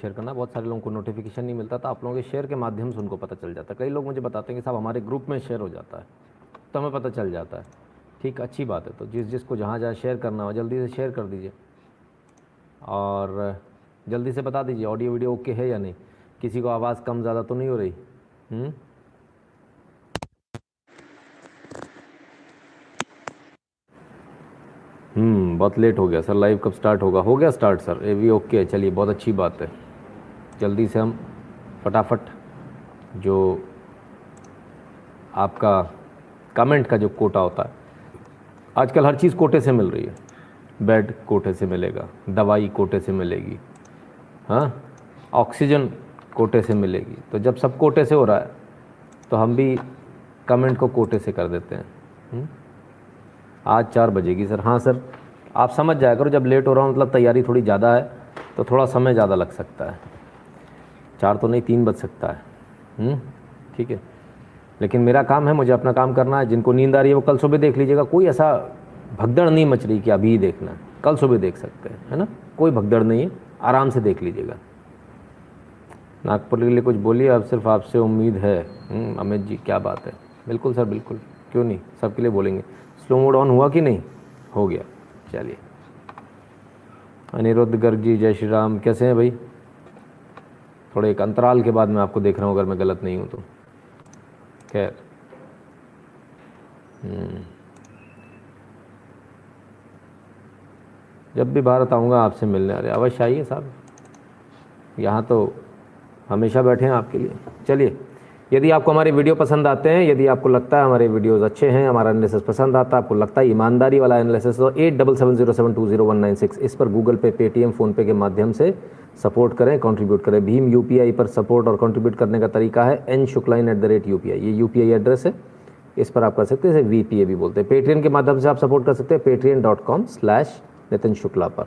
Share करना। बहुत सारे लोगों को नोटिफिकेशन नहीं मिलता, तो आप लोगों के शेयर के माध्यम से उनको पता चल जाता है। कई लोग मुझे बताते हैं कि साहब हमारे ग्रुप में शेयर हो जाता है, तो हमें पता चल जाता है। ठीक, अच्छी बात है। तो जिस जिसको जहाँ जहाँ शेयर करना हो जल्दी से शेयर कर दीजिए और जल्दी से बता दीजिए ऑडियो वीडियो ओके है या नहीं, किसी को आवाज़ कम ज़्यादा तो नहीं हो रही। बहुत लेट हो गया सर, लाइव कब स्टार्ट होगा? हो गया स्टार्ट सर, ये भी ओके है, चलिए बहुत अच्छी बात है। जल्दी से हम फटाफट जो आपका कमेंट का जो कोटा होता है, आजकल हर चीज़ कोटे से मिल रही है। बेड कोटे से मिलेगा, दवाई कोटे से मिलेगी, हाँ ऑक्सीजन कोटे से मिलेगी। तो जब सब कोटे से हो रहा है तो हम भी कमेंट को कोटे से कर देते हैं। आज 4 बजेगी सर। हाँ सर, आप समझ जाया करो जब लेट हो रहा हूँ मतलब तैयारी थोड़ी ज़्यादा है, तो थोड़ा समय ज़्यादा लग सकता है। 4 तो नहीं, 3 बज सकता है। ठीक है, लेकिन मेरा काम है, मुझे अपना काम करना है। जिनको नींद आ रही है वो कल सुबह देख लीजिएगा। कोई ऐसा भगदड़ नहीं मच रही कि अभी देखना है, कल सुबह देख सकते हैं, है ना? कोई भगदड़ नहीं है, आराम से देख लीजिएगा। नागपुर के लिए कुछ बोलिए, अब सिर्फ आपसे उम्मीद है। अमित जी क्या बात है, बिल्कुल सर बिल्कुल, क्यों नहीं, सबके लिए बोलेंगे। स्लो मोड ऑन हुआ कि नहीं? हो गया, चलिए। अनिरुद्ध गर्ग जी जय श्री राम, कैसे हैं भाई? थोड़े एक अंतराल के बाद मैं आपको देख रहा हूँ, अगर मैं गलत नहीं हूँ तो। खैर, जब भी भारत आऊँगा आपसे मिलने। अरे अवश्य आइए साहब, यहाँ तो हमेशा बैठे हैं आपके लिए। चलिए, यदि आपको हमारे वीडियो पसंद आते हैं, यदि आपको लगता है हमारे वीडियोस अच्छे हैं, हमारा एनालिसिस पसंद आता है, आपको लगता है ईमानदारी वाला एनालिसिस, तो 8770720196 इस पर गूगल पे, पेटीएम, फ़ोनपे के माध्यम से सपोर्ट करें, कंट्रीब्यूट करें। भीम यूपीआई पर सपोर्ट और कंट्रीब्यूट करने का तरीका है n.shuklain@UPI, ये UPI एड्रेस है, इस पर आप कर सकते हैं, इसे VPA भी बोलते हैं। पेटीएम के माध्यम से आप सपोर्ट कर सकते हैं, patreon.com/नितिन शुक्ला पर।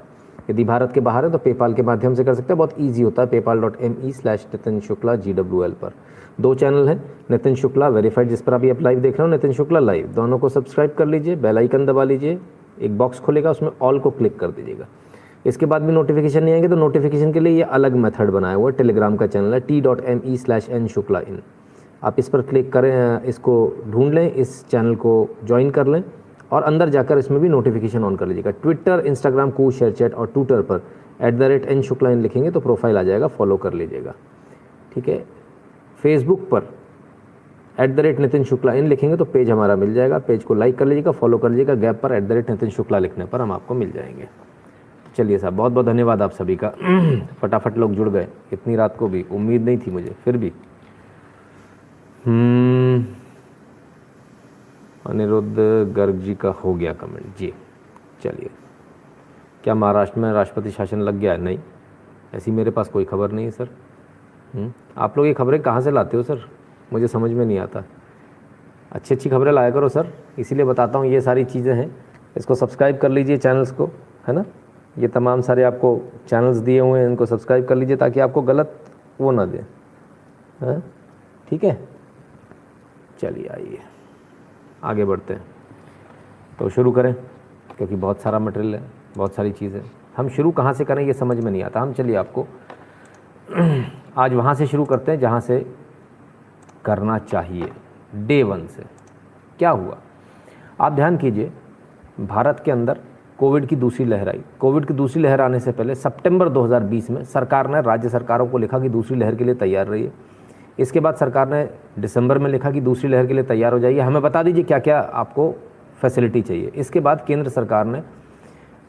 यदि भारत के बाहर है तो पेपाल के माध्यम से कर सकते हैं, बहुत ईजी होता है, paypal.me/नितिन शुक्ला GWL पर। 2 चैनल हैं, नितिन शुक्ला वेरीफाइड जिस पर अभी आप लाइव देख रहे हो, नितिन शुक्ला लाइव, दोनों को सब्सक्राइब कर लीजिए, बेल आइकन दबा लीजिए, एक बॉक्स खुलेगा उसमें ऑल को क्लिक कर दीजिएगा। इसके बाद भी नोटिफिकेशन नहीं आएंगे तो नोटिफिकेशन के लिए ये अलग मेथड बनाया हुआ है, टेलीग्राम का चैनल है t.me/nShuklain, आप इस पर क्लिक करें, इसको ढूंढ लें, इस चैनल को ज्वाइन कर लें और अंदर जाकर इसमें भी नोटिफिकेशन ऑन कर लीजिएगा। Twitter, Instagram, Koo share chat और ट्विटर पर @nShuklain लिखेंगे तो प्रोफाइल आ जाएगा, फॉलो कर लीजिएगा। ठीक है, फेसबुक पर @NitinShuklain लिखेंगे तो पेज हमारा मिल जाएगा, पेज को लाइक कर लीजिएगा, फॉलो कर लीजिएगा। गैप पर @NitinShuklain लिखने पर हम आपको मिल जाएंगे। चलिए साहब, बहुत बहुत धन्यवाद आप सभी का। फटाफट लोग जुड़ गए, इतनी रात को भी उम्मीद नहीं थी मुझे, फिर भी। अनिरुद्ध गर्ग जी का हो गया कमेंट जी, चलिए। क्या महाराष्ट्र में राष्ट्रपति शासन लग गया है? नहीं, ऐसी मेरे पास कोई खबर नहीं है सर। आप लोग ये खबरें कहाँ से लाते हो सर, मुझे समझ में नहीं आता। अच्छी अच्छी खबरें लाया करो सर, इसीलिए बताता हूँ। ये सारी चीज़ें हैं, इसको सब्सक्राइब कर लीजिए चैनल्स को, है ना? ये तमाम सारे आपको चैनल्स दिए हुए हैं, इनको सब्सक्राइब कर लीजिए ताकि आपको गलत वो ना दें, हाँ ठीक है। चलिए आइए आगे बढ़ते हैं, तो शुरू करें क्योंकि बहुत सारा मटेरियल है, बहुत सारी चीज़ें। हम शुरू कहाँ से करें ये समझ में नहीं आता। हम चलिए आपको आज वहाँ से शुरू करते हैं जहाँ से करना चाहिए, डे 1 से। क्या हुआ, आप ध्यान कीजिए, भारत के अंदर कोविड की दूसरी लहर आई। कोविड की दूसरी लहर आने से पहले सितंबर 2020 में सरकार ने राज्य सरकारों को लिखा कि दूसरी लहर के लिए तैयार रहिए। इसके बाद सरकार ने दिसंबर में लिखा कि दूसरी लहर के लिए तैयार हो जाइए, हमें बता दीजिए क्या क्या आपको फैसिलिटी चाहिए। इसके बाद केंद्र सरकार ने,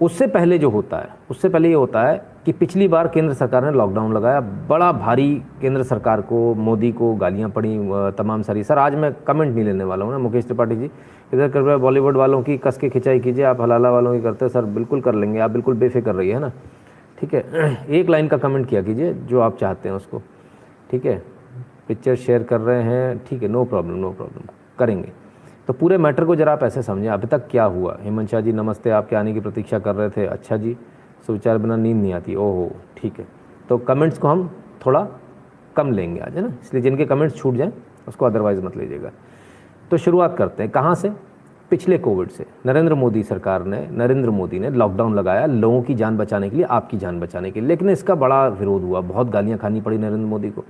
उससे पहले जो होता है, उससे पहले ये होता है कि पिछली बार केंद्र सरकार ने लॉकडाउन लगाया, बड़ा भारी केंद्र सरकार को, मोदी को गालियां पड़ी तमाम सारी। सर आज मैं कमेंट नहीं लेने वाला हूँ ना। मुकेश त्रिपाठी जी इधर कर रहे, बॉलीवुड वालों की कस के खिंचाई कीजिए, आप हलाला वालों की करते हो। सर बिल्कुल कर लेंगे, आप बिल्कुल बेफिक्र रहिए, है ना? ठीक है, एक लाइन का कमेंट किया कीजिए जो आप चाहते हैं उसको, ठीक है। पिक्चर शेयर कर रहे हैं, ठीक है, नो प्रॉब्लम नो प्रॉब्लम, करेंगे। तो पूरे मैटर को जरा आप ऐसे समझें, अभी तक क्या हुआ। हेमंत शाह जी नमस्ते, आपके आने की प्रतीक्षा कर रहे थे। अच्छा जी, सुविचार बिना नींद नहीं आती, ओहो ठीक है। तो कमेंट्स को हम थोड़ा कम लेंगे आज, है ना? इसलिए जिनके कमेंट्स छूट जाएं उसको अदरवाइज मत लीजिएगा। तो शुरुआत करते हैं कहाँ से, पिछले कोविड से नरेंद्र मोदी सरकार ने लॉकडाउन लगाया लोगों की जान बचाने के लिए, आपकी जान बचाने के लिए, लेकिन इसका बड़ा विरोध हुआ, बहुत गालियां खानी पड़ी नरेंद्र मोदी को।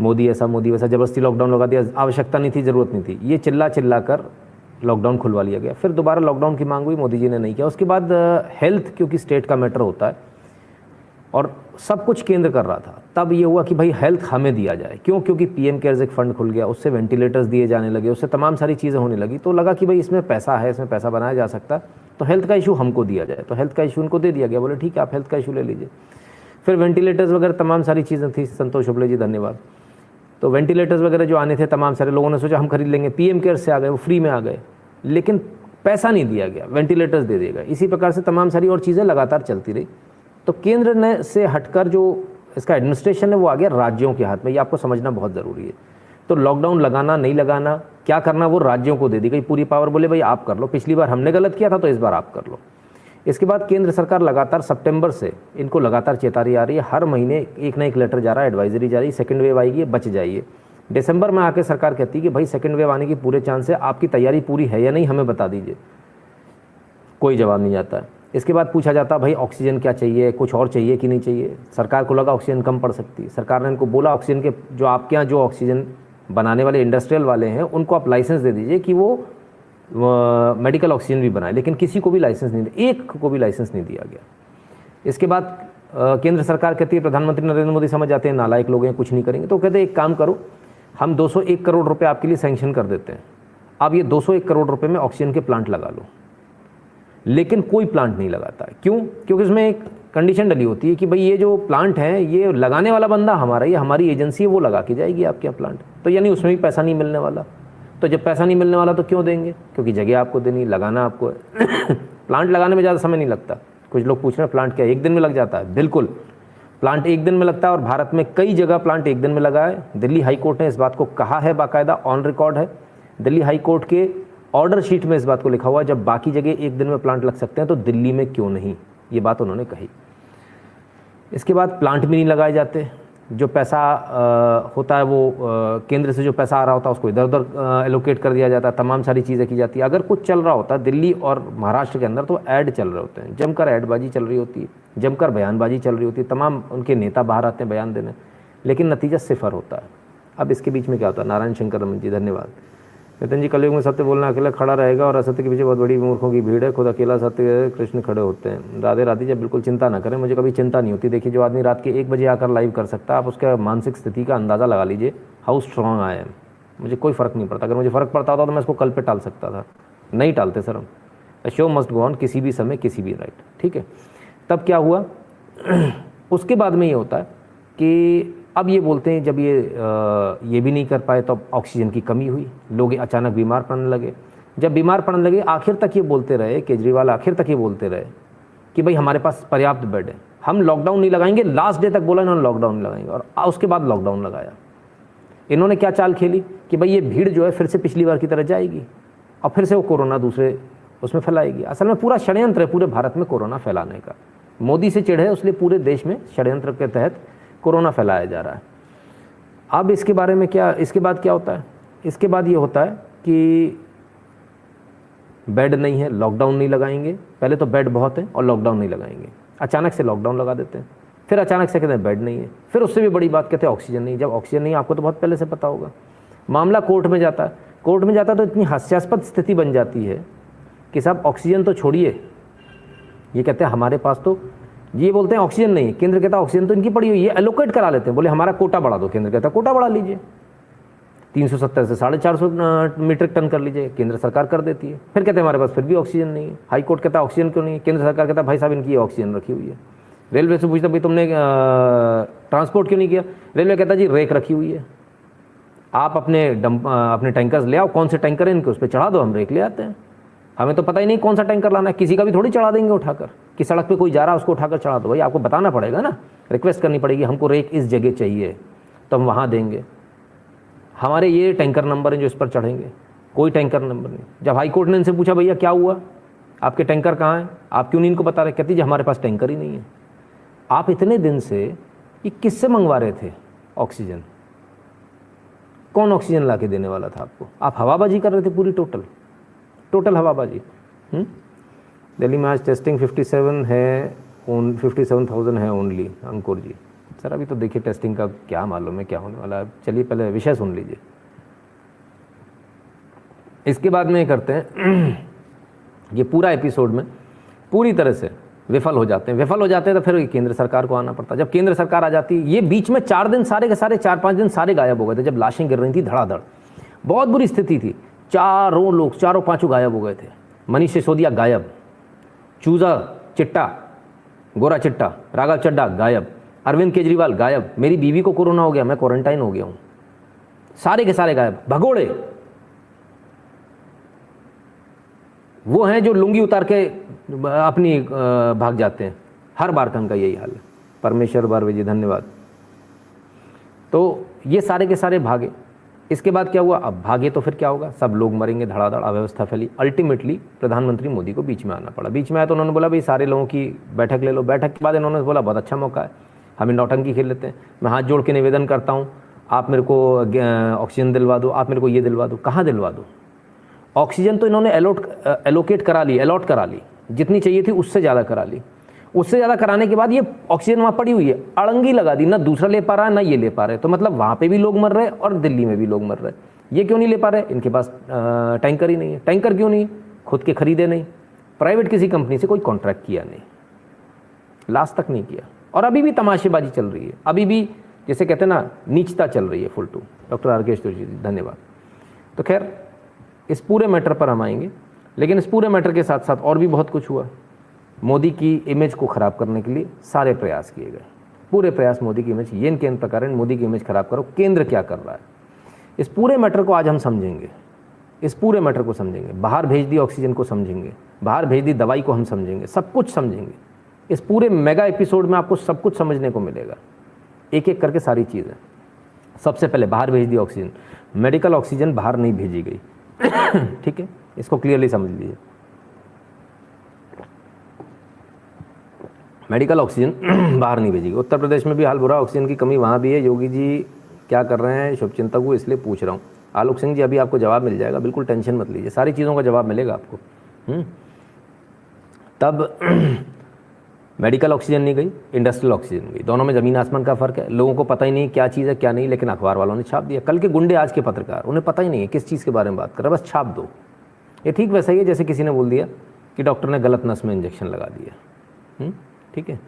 मोदी ऐसा मोदी वैसा, जबरदस्ती लॉकडाउन लगा दिया, आवश्यकता नहीं थी, ज़रूरत नहीं थी, ये चिल्ला चिल्ला कर लॉकडाउन खुलवा लिया गया। फिर दोबारा लॉकडाउन की मांग हुई, मोदी जी ने नहीं किया। उसके बाद हेल्थ क्योंकि स्टेट का मैटर होता है और सब कुछ केंद्र कर रहा था, तब ये हुआ कि भाई हेल्थ हमें दिया जाए, क्यों? क्योंकि पीएम केयर्स एक फ़ंड खुल गया, उससे वेंटिलेटर्स दिए जाने लगे, उससे तमाम सारी चीज़ें होने लगी। तो लगा कि भाई इसमें पैसा है, इसमें पैसा बनाया जा सकता है, तो हेल्थ का इशू हमको दिया जाए। तो हेल्थ का इशू उनको दे दिया गया, बोले ठीक है आप हेल्थ का इशू ले लीजिए। फिर वेंटिलेटर्स वगैरह तमाम सारी चीज़ें थी, संतोष शुक्ला जी धन्यवाद। तो वेंटिलेटर्स वगैरह जो आने थे तमाम सारे लोगों ने सोचा हम खरीद लेंगे, पीएम केयर्स से आ गए, वो फ्री में आ गए, लेकिन पैसा नहीं दिया गया, वेंटिलेटर्स दे दिया गया। इसी प्रकार से तमाम सारी और चीज़ें लगातार चलती रही। तो केंद्र ने से हटकर जो इसका एडमिनिस्ट्रेशन है वो आ गया राज्यों के हाथ में, ये आपको समझना बहुत ज़रूरी है। तो लॉकडाउन लगाना नहीं लगाना क्या करना वो राज्यों को दे दी गई पूरी पावर, बोले भाई आप कर लो, पिछली बार हमने गलत किया था तो इस बार आप कर लो। इसके बाद केंद्र सरकार लगातार सितंबर से इनको लगातार चेतावनी आ रही है, हर महीने एक ना एक लेटर जा रहा है, एडवाइजरी जा रही है, सेकेंड वेव आएगी बच जाइए। दिसंबर में आके सरकार कहती है कि भाई सेकेंड वेव आने की पूरे चांस है, आपकी तैयारी पूरी है या नहीं हमें बता दीजिए, कोई जवाब नहीं आता। इसके बाद पूछा जाता भाई ऑक्सीजन क्या चाहिए, कुछ और चाहिए कि नहीं चाहिए। सरकार को लगा ऑक्सीजन कम पड़ सकती, सरकार ने इनको बोला ऑक्सीजन के जो आपके यहाँ जो ऑक्सीजन बनाने वाले इंडस्ट्रियल वाले हैं उनको आप लाइसेंस दे दीजिए कि वो मेडिकल ऑक्सीजन भी बनाए, लेकिन किसी को भी लाइसेंस नहीं दिया, एक को भी लाइसेंस नहीं दिया गया। इसके बाद केंद्र सरकार कहती है, प्रधानमंत्री नरेंद्र मोदी समझ जाते हैं नालायक लोग हैं कुछ नहीं करेंगे, तो कहते हैं एक काम करो हम 201 करोड़ रुपये आपके लिए सैंक्शन कर देते हैं, आप ये 201 करोड़ रुपये में ऑक्सीजन के प्लांट लगा लो। लेकिन कोई प्लांट नहीं लगाता है, क्यों? क्योंकि इसमें एक कंडीशन डली होती है कि भाई ये जो प्लांट हैं ये लगाने वाला बंदा हमारा, ये हमारी एजेंसी है, वो लगा के जाएगी आपके यहाँ प्लांट, तो यानी उसमें भी पैसा नहीं मिलने वाला। तो जब पैसा नहीं मिलने वाला तो क्यों देंगे? क्योंकि जगह आपको देनी, लगाना आपको है। प्लांट लगाने में ज़्यादा समय नहीं लगता। कुछ लोग पूछ रहे हैं प्लांट क्या एक दिन में लग जाता है? बिल्कुल, प्लांट एक दिन में लगता है और भारत में कई जगह प्लांट एक दिन में लगा है। दिल्ली हाईकोर्ट ने इस बात को कहा है, बाकायदा ऑन रिकॉर्ड है, दिल्ली हाईकोर्ट के ऑर्डर शीट में इस बात को लिखा हुआ है। जब बाकी जगह एक दिन में प्लांट लग सकते हैं तो दिल्ली में क्यों नहीं, ये बात उन्होंने कही। इसके बाद प्लांट भी नहीं लगाए जाते, जो पैसा होता है वो केंद्र से जो पैसा आ रहा होता है उसको इधर उधर एलोकेट कर दिया जाता है, तमाम सारी चीज़ें की जाती है। अगर कुछ चल रहा होता है दिल्ली और महाराष्ट्र के अंदर तो ऐड चल रहे होते हैं, जमकर ऐडबाजी चल रही होती है, जमकर बयानबाजी चल रही होती है, तमाम उनके नेता बाहर आते हैं बयान देने, लेकिन नतीजा सिफर होता है। अब इसके बीच में क्या होता है? नारायण शंकर रमन जी धन्यवाद। नितिन जी कलयुग में सत्य बोलना, अकेला खड़ा रहेगा और असत्य के पीछे बहुत बड़ी मूर्खों की भीड़ है, खुद अकेला सत्य कृष्ण खड़े होते हैं। राधे राधे जी, बिल्कुल चिंता ना करें, मुझे कभी चिंता नहीं होती। देखिए जो आदमी रात के 1 बजे आकर लाइव कर सकता है, आप उसका मानसिक स्थिति का अंदाज़ा लगा लीजिए, हाउ स्ट्रांग आई एम। मुझे कोई फ़र्क नहीं पड़ता, अगर मुझे फ़र्क पड़ता होता तो मैं इसको कल पर टाल सकता था, नहीं टालते सर हम। शो मस्ट गो ऑन, किसी भी समय किसी भी राइट, ठीक है। तब क्या हुआ उसके बाद में ये होता है कि अब ये बोलते हैं जब ये भी नहीं कर पाए तो ऑक्सीजन की कमी हुई, लोग अचानक बीमार पड़ने लगे। जब बीमार पड़ने लगे आखिर तक ये बोलते रहे, केजरीवाल आखिर तक ये बोलते रहे कि भाई हमारे पास पर्याप्त बेड है, हम लॉकडाउन नहीं लगाएंगे। लास्ट डे तक बोला इन्होंने लॉकडाउन नहीं लगाएंगे और उसके बाद लॉकडाउन लगाया। इन्होंने क्या चाल खेली कि भाई ये भीड़ जो है फिर से पिछली बार की तरह जाएगी और फिर से वो कोरोना दूसरे उसमें फैलाएगी। असल में पूरा षड्यंत्र है पूरे भारत में कोरोना फैलाने का। मोदी से चिढ़ है उसलिए पूरे देश में षड्यंत्र के तहत कोरोना फैलाया जा रहा है। अब इसके बारे में क्या, इसके बाद क्या होता है? इसके बाद ये होता है कि बेड नहीं है, लॉकडाउन नहीं लगाएंगे। पहले तो बेड बहुत है और लॉकडाउन नहीं लगाएंगे, अचानक से लॉकडाउन लगा देते हैं। फिर अचानक से कहते हैं बेड नहीं है, फिर उससे भी बड़ी बात कहते हैं ऑक्सीजन नहीं। जब ऑक्सीजन नहीं आपको तो बहुत पहले से पता होगा। मामला कोर्ट में जाता है, कोर्ट में जाता तो इतनी हास्यास्पद स्थिति बन जाती है कि साहब ऑक्सीजन तो छोड़िए, ये कहते हैं हमारे पास तो, ये बोलते हैं ऑक्सीजन नहीं है, केंद्र कहता है ऑक्सीजन तो इनकी पड़ी हुई है, एलोकेट करा लेते हैं। बोले हमारा कोटा बढ़ा दो, केंद्र कहता है कोटा बढ़ा लीजिए 370 से 450 मीट्रिक टन कर लीजिए, केंद्र सरकार कर देती है। फिर कहते हैं हमारे पास फिर भी ऑक्सीजन नहीं है, हाईकोर्ट कहता है ऑक्सीजन क्यों नहीं है, केंद्र सरकार कहता है भाई साहब इनकी ऑक्सीजन रखी हुई है। रेलवे से पूछता भाई तुमने ट्रांसपोर्ट क्यों नहीं किया, रेलवे कहता जी रेक रखी हुई है, आप अपने टैंकर्स ले आओ, कौन से टैंकर हैं इनके उस पर चढ़ा दो, हम रेक ले आते हैं, हमें तो पता ही नहीं कौन सा टैंकर लाना है, किसी का भी थोड़ी चढ़ा देंगे उठाकर कि सड़क पे कोई जा रहा है उसको उठाकर चढ़ा दो। भाई आपको बताना पड़ेगा ना, रिक्वेस्ट करनी पड़ेगी, हमको रेक इस जगह चाहिए तो हम वहाँ देंगे, हमारे ये टैंकर नंबर हैं जो इस पर चढ़ेंगे, कोई टैंकर नंबर नहीं। जब हाईकोर्ट ने इनसे पूछा भैया क्या हुआ, आपके टैंकर कहाँ हैं, आप क्यों नहीं इनको बता रहे, कहती जी हमारे पास टैंकर ही नहीं है। आप इतने दिन से ये किससे मंगवा रहे थे ऑक्सीजन, कौन ऑक्सीजन ला के देने वाला था आपको, आप हवाबाजी कर रहे थे पूरी टोटल। टोटल हवाबाजी। दिल्ली में आज टेस्टिंग 57 है, 57,000 है ओनली। अंकुर जी सर अभी तो देखिए टेस्टिंग का क्या मालूम है क्या होने वाला है। चलिए पहले विषय सुन लीजिए, इसके बाद में ये करते हैं ये पूरा एपिसोड में पूरी तरह से विफल हो जाते हैं। विफल हो जाते हैं तो फिर केंद्र सरकार को आना पड़ता है। जब केंद्र सरकार आ जाती है, ये बीच में 4 दिन सारे के सारे 4-5 दिन सारे गायब हो गए थे। जब लाशें गिर रही थी धड़ाधड़, बहुत बुरी स्थिति थी। चारों लोग, चारों पांचों गायब हो गए थे। मनीष सिसोदिया गायब, चूजा चिट्टा गोरा चिट्टा राघव चड्ढा गायब, अरविंद केजरीवाल गायब, मेरी बीवी को कोरोना हो गया, मैं क्वारंटाइन हो गया हूँ, सारे के सारे गायब। भगोड़े वो हैं जो लुंगी उतार के अपनी भाग जाते हैं। हर बार का उनका यही हाल है। परमेश्वर बारवे जी धन्यवाद। तो ये सारे के सारे भागे। इसके बाद क्या हुआ? अब भागे तो फिर क्या होगा? सब लोग मरेंगे, धड़ाधड़ अव्यवस्था फैली। अल्टीमेटली प्रधानमंत्री मोदी को बीच में आना पड़ा। बीच में आया तो उन्होंने बोला भाई सारे लोगों की बैठक ले लो। बैठक के बाद इन्होंने बोला बहुत अच्छा मौका है, हमें नौटंकी खेल लेते हैं। मैं हाथ जोड़ के निवेदन करता हूँ, आप मेरे को ऑक्सीजन दिलवा दो, आप मेरे को ये दिलवा दो। कहाँ दिलवा दो? ऑक्सीजन तो इन्होंने एलोकेट करा ली, अलॉट करा ली, जितनी चाहिए थी उससे ज़्यादा करा ली। उससे ज़्यादा कराने के बाद ये ऑक्सीजन वहाँ पड़ी हुई है, अड़ंगी लगा दी। ना दूसरा ले पा रहा है, ना ये ले पा रहे। तो मतलब वहाँ पे भी लोग मर रहे और दिल्ली में भी लोग मर रहे। ये क्यों नहीं ले पा रहे? इनके पास टैंकर ही नहीं है। टैंकर क्यों नहीं? खुद के खरीदे नहीं, प्राइवेट किसी कंपनी से कोई कॉन्ट्रैक्ट किया नहीं, लास्ट तक नहीं किया। और अभी भी तमाशेबाजी चल रही है, अभी भी जैसे कहते हैं ना नीचता चल रही है full to. Doctor Arkesh ji धन्यवाद। तो खैर इस पूरे मैटर पर हम आएंगे, लेकिन इस पूरे मैटर के साथ साथ और भी बहुत कुछ हुआ। मोदी की इमेज को ख़राब करने के लिए सारे प्रयास किए गए, पूरे प्रयास। मोदी की इमेज येन केन प्रकार, मोदी की इमेज ख़राब करो, केंद्र क्या कर रहा है, इस पूरे मैटर को आज हम समझेंगे। इस पूरे मैटर को समझेंगे, बाहर भेज दी ऑक्सीजन को समझेंगे, बाहर भेज दी दवाई को हम समझेंगे, सब कुछ समझेंगे। इस पूरे मेगा एपिसोड में आपको सब कुछ समझने को मिलेगा, एक एक करके सारी चीज़ें। सबसे पहले बाहर भेज दी ऑक्सीजन, मेडिकल ऑक्सीजन बाहर नहीं भेजी गई। ठीक है, इसको क्लियरली समझ लीजिए। मेडिकल ऑक्सीजन बाहर नहीं भेजेगी। उत्तर प्रदेश में भी हाल बुरा, ऑक्सीजन की कमी वहाँ भी है। योगी जी क्या कर रहे हैं शुभचिंतक, वो इसलिए पूछ रहा हूँ। आलोक सिंह जी अभी आपको जवाब मिल जाएगा, बिल्कुल टेंशन मत लीजिए, सारी चीज़ों का जवाब मिलेगा आपको। तब मेडिकल ऑक्सीजन नहीं गई, इंडस्ट्रियल ऑक्सीजन गई। दोनों में ज़मीन आसमान का फ़र्क है। लोगों को पता ही नहीं क्या चीज़ है क्या नहीं, लेकिन अखबार वालों ने छाप दिया। कल के गुंडे आज के पत्रकार, उन्हें पता ही नहीं है किस चीज़ के बारे में बात कर रहे, बस छाप दो। ये ठीक वैसा ही है जैसे किसी ने बोल दिया कि डॉक्टर ने गलत नस में इंजेक्शन लगा दिया। ठीक है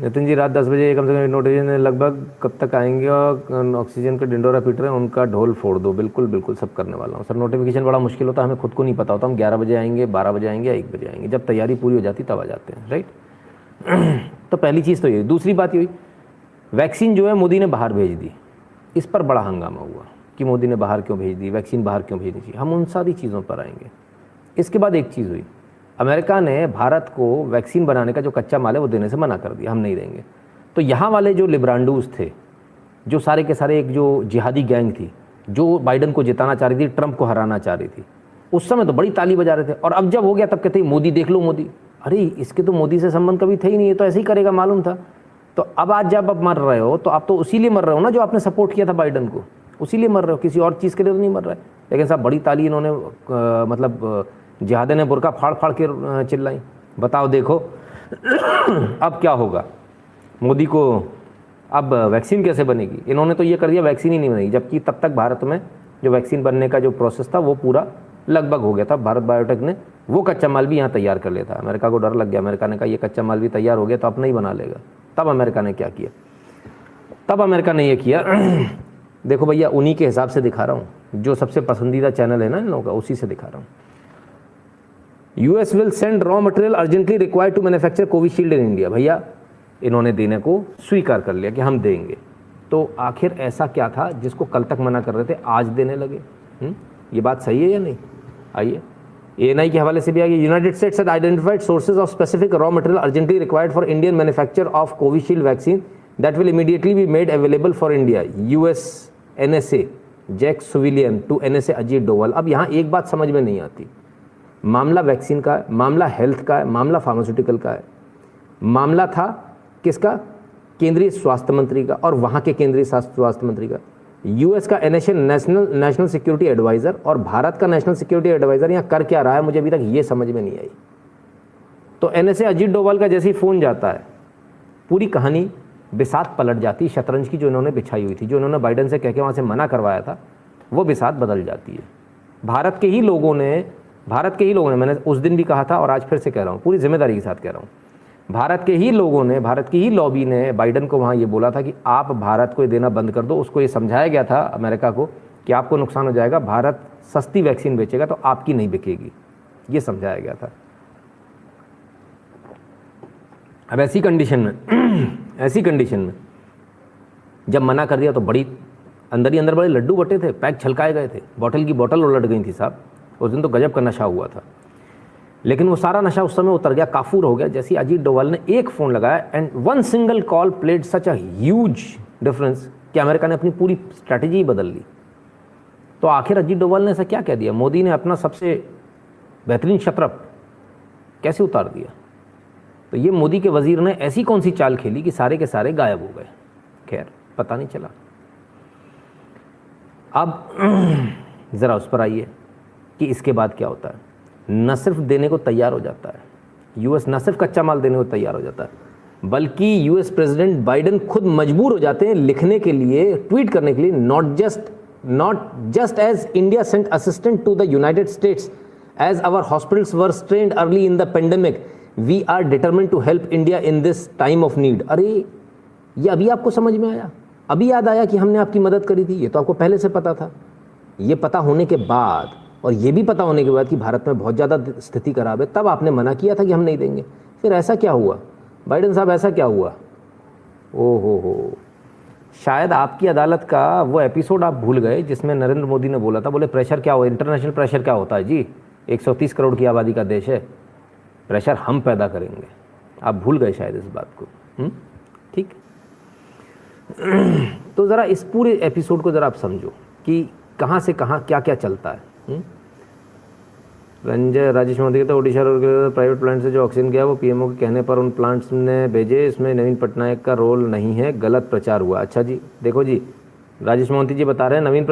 नितिन जी, रात 10 बजे कम से कम नोटिफिकेशन लगभग कब तक आएंगे? और ऑक्सीजन के डिंडोरा पीट रहे हैं, उनका ढोल फोड़ दो। बिल्कुल बिल्कुल सब करने वाला हूँ सर। नोटिफिकेशन बड़ा मुश्किल होता है, हमें खुद को नहीं पता होता। हम 11 बजे आएंगे, 12 बजे आएंगे या 1 बजे आएंगे, जब तैयारी पूरी हो जाती तब आ जाते हैं। राइट, तो पहली चीज़ तो ये। दूसरी बात ये हुई, वैक्सीन जो है मोदी ने बाहर भेज दी। इस पर बड़ा हंगामा हुआ कि मोदी ने बाहर क्यों भेज दी, वैक्सीन बाहर क्यों भेजनी चाहिए। हम उन सारी चीज़ों पर आएंगे। इसके बाद एक चीज़ हुई, अमेरिका ने भारत को वैक्सीन बनाने का जो कच्चा माल है वो देने से मना कर दिया, हम नहीं देंगे। तो यहाँ वाले जो लिब्रांडूज थे, जो सारे के सारे एक जो जिहादी गैंग थी, जो बाइडन को जिताना चाह रही थी, ट्रंप को हराना चाह रही थी, उस समय तो बड़ी ताली बजा रहे थे। और अब जब हो गया तब कहते हैं मोदी देख लो मोदी। अरे इसके तो मोदी से संबंध कभी थे ही नहीं, ये तो ऐसे ही करेगा, मालूम था। तो अब आज जब आप मर रहे हो तो आप तो उसी लिए मर रहे हो ना जो आपने सपोर्ट किया था बाइडन को, उसी लिए मर रहे हो, किसी और चीज़ के लिए तो नहीं मर रहे। लेकिन साहब बड़ी ताली इन्होंने मतलब जिहादे ने बुरका फाड़ फाड़ के चिल्लाई, बताओ देखो अब क्या होगा, मोदी को अब वैक्सीन कैसे बनेगी। इन्होंने तो ये कर दिया वैक्सीन ही नहीं बनेगी, जबकि तब तक भारत में जो वैक्सीन बनने का जो प्रोसेस था वो पूरा लगभग हो गया था। भारत बायोटेक ने वो कच्चा माल भी यहाँ तैयार कर लिया था। अमेरिका को डर लग गया, अमेरिका ने कहा ये कच्चा माल भी तैयार हो गया तो अब नहीं बना लेगा। तब अमेरिका ने क्या किया? तब अमेरिका ने ये किया, देखो भैया उन्हीं के हिसाब से दिखा रहा हूँ, जो सबसे पसंदीदा चैनल है ना इन लोगों का, उसी से दिखा रहा हूँ। US will send raw material urgently required to manufacture Covishield in India। भैया इन्होंने देने को स्वीकार कर लिया कि हम देंगे। तो आखिर ऐसा क्या था जिसको कल तक मना कर रहे थे, आज देने लगे? ये बात सही है या नहीं? आइए ANI के हवाले से भी आइए। United States had identified sources of specific raw material urgently required for Indian manufacture of Covishield vaccine that will immediately be made available for India. US NSA Jack Sullivan to NSA Ajit Doval. अब यहाँ एक बात समझ में नहीं आती, मामला vaccine का है, मामला हेल्थ का है, मामला फार्मास्यूटिकल का है, मामला था किसका? केंद्रीय स्वास्थ्य मंत्री का और वहाँ के केंद्रीय स्वास्थ्य मंत्री का। यूएस का एनएसए नेशनल सिक्योरिटी एडवाइजर और भारत का नेशनल सिक्योरिटी एडवाइजर यहाँ कर क्या रहा है, मुझे अभी तक ये समझ में नहीं आई। तो एनएसए अजीत डोवाल का जैसे ही फ़ोन जाता है पूरी कहानी बिसात पलट जाती, शतरंज की जो इन्होंने बिछाई हुई थी, जो इन्होंने बाइडन से कह के वहाँ से मना करवाया था, वो बिसात बदल जाती है। भारत के ही लोगों ने, मैंने उस दिन भी कहा था और आज फिर से कह रहा हूँ, पूरी जिम्मेदारी के साथ कह रहा हूँ, भारत की ही लॉबी ने बाइडन को वहाँ ये बोला था कि आप भारत को ये देना बंद कर दो। उसको ये समझाया गया था अमेरिका को कि आपको नुकसान हो जाएगा, भारत सस्ती वैक्सीन बेचेगा तो आपकी नहीं बिकेगी, ये समझाया गया था। अब ऐसी कंडीशन में जब मना कर दिया तो बड़ी अंदर ही अंदर बड़े लड्डू बटे थे, पैक छलकाए गए थे, बोतल की बोतल उलट गई थी साहब, उस दिन तो गजब का नशा हुआ था। लेकिन वो सारा नशा उस समय उतर गया, काफूर हो गया, जैसे अजीत डोवाल ने एक फ़ोन लगाया। And one single call played such a huge difference कि अमेरिका ने अपनी पूरी स्ट्रैटेजी बदल ली। तो आखिर अजीत डोवाल ने ऐसा क्या कह दिया? मोदी ने अपना सबसे बेहतरीन शतरप कैसे उतार दिया? तो ये मोदी के वजीर ने ऐसी कौन सी चाल खेली कि सारे के सारे गायब हो गए? खैर, पता नहीं चला। अब ज़रा उस पर आइए कि इसके बाद क्या होता है। न सिर्फ देने को तैयार हो जाता है यूएस, न सिर्फ कच्चा माल देने को तैयार हो जाता है, बल्कि यूएस प्रेसिडेंट बाइडन खुद मजबूर हो जाते हैं लिखने के लिए, ट्वीट करने के लिए, not just as India sent assistant to the United States as our hospitals were strained early in the pandemic, we are determined to help India in this time of need. अरे ये अभी आपको समझ में आया, अभी याद आया कि हमने आपकी मदद करी थी? ये तो आपको पहले से पता था। ये पता होने के बाद और ये भी पता होने के बाद कि भारत में बहुत ज़्यादा स्थिति खराब है, तब आपने मना किया था कि हम नहीं देंगे। फिर ऐसा क्या हुआ बाइडन साहब, ऐसा क्या हुआ? ओहो, शायद आपकी अदालत का वो एपिसोड आप भूल गए जिसमें नरेंद्र मोदी ने बोला था, बोले प्रेशर क्या हो, इंटरनेशनल प्रेशर क्या होता है जी, 130 करोड़ की आबादी का देश है, प्रेशर हम पैदा करेंगे। आप भूल गए शायद इस बात को। ठीक, तो ज़रा इस पूरे एपिसोड को ज़रा आप समझो कि कहाँ से कहाँ क्या क्या चलता है। राजेश मोदी कहते हैं ओडिशा और प्राइवेट प्लांट से जो ऑक्सीजन गया वो पीएमओ के कहने पर उन प्लांट्स ने भेजे, इसमें नवीन पटनायक का रोल नहीं है, गलत प्रचार हुआ। अच्छा जी, देखो जी, राजेश मोहंती जी बता रहे हैं नवीन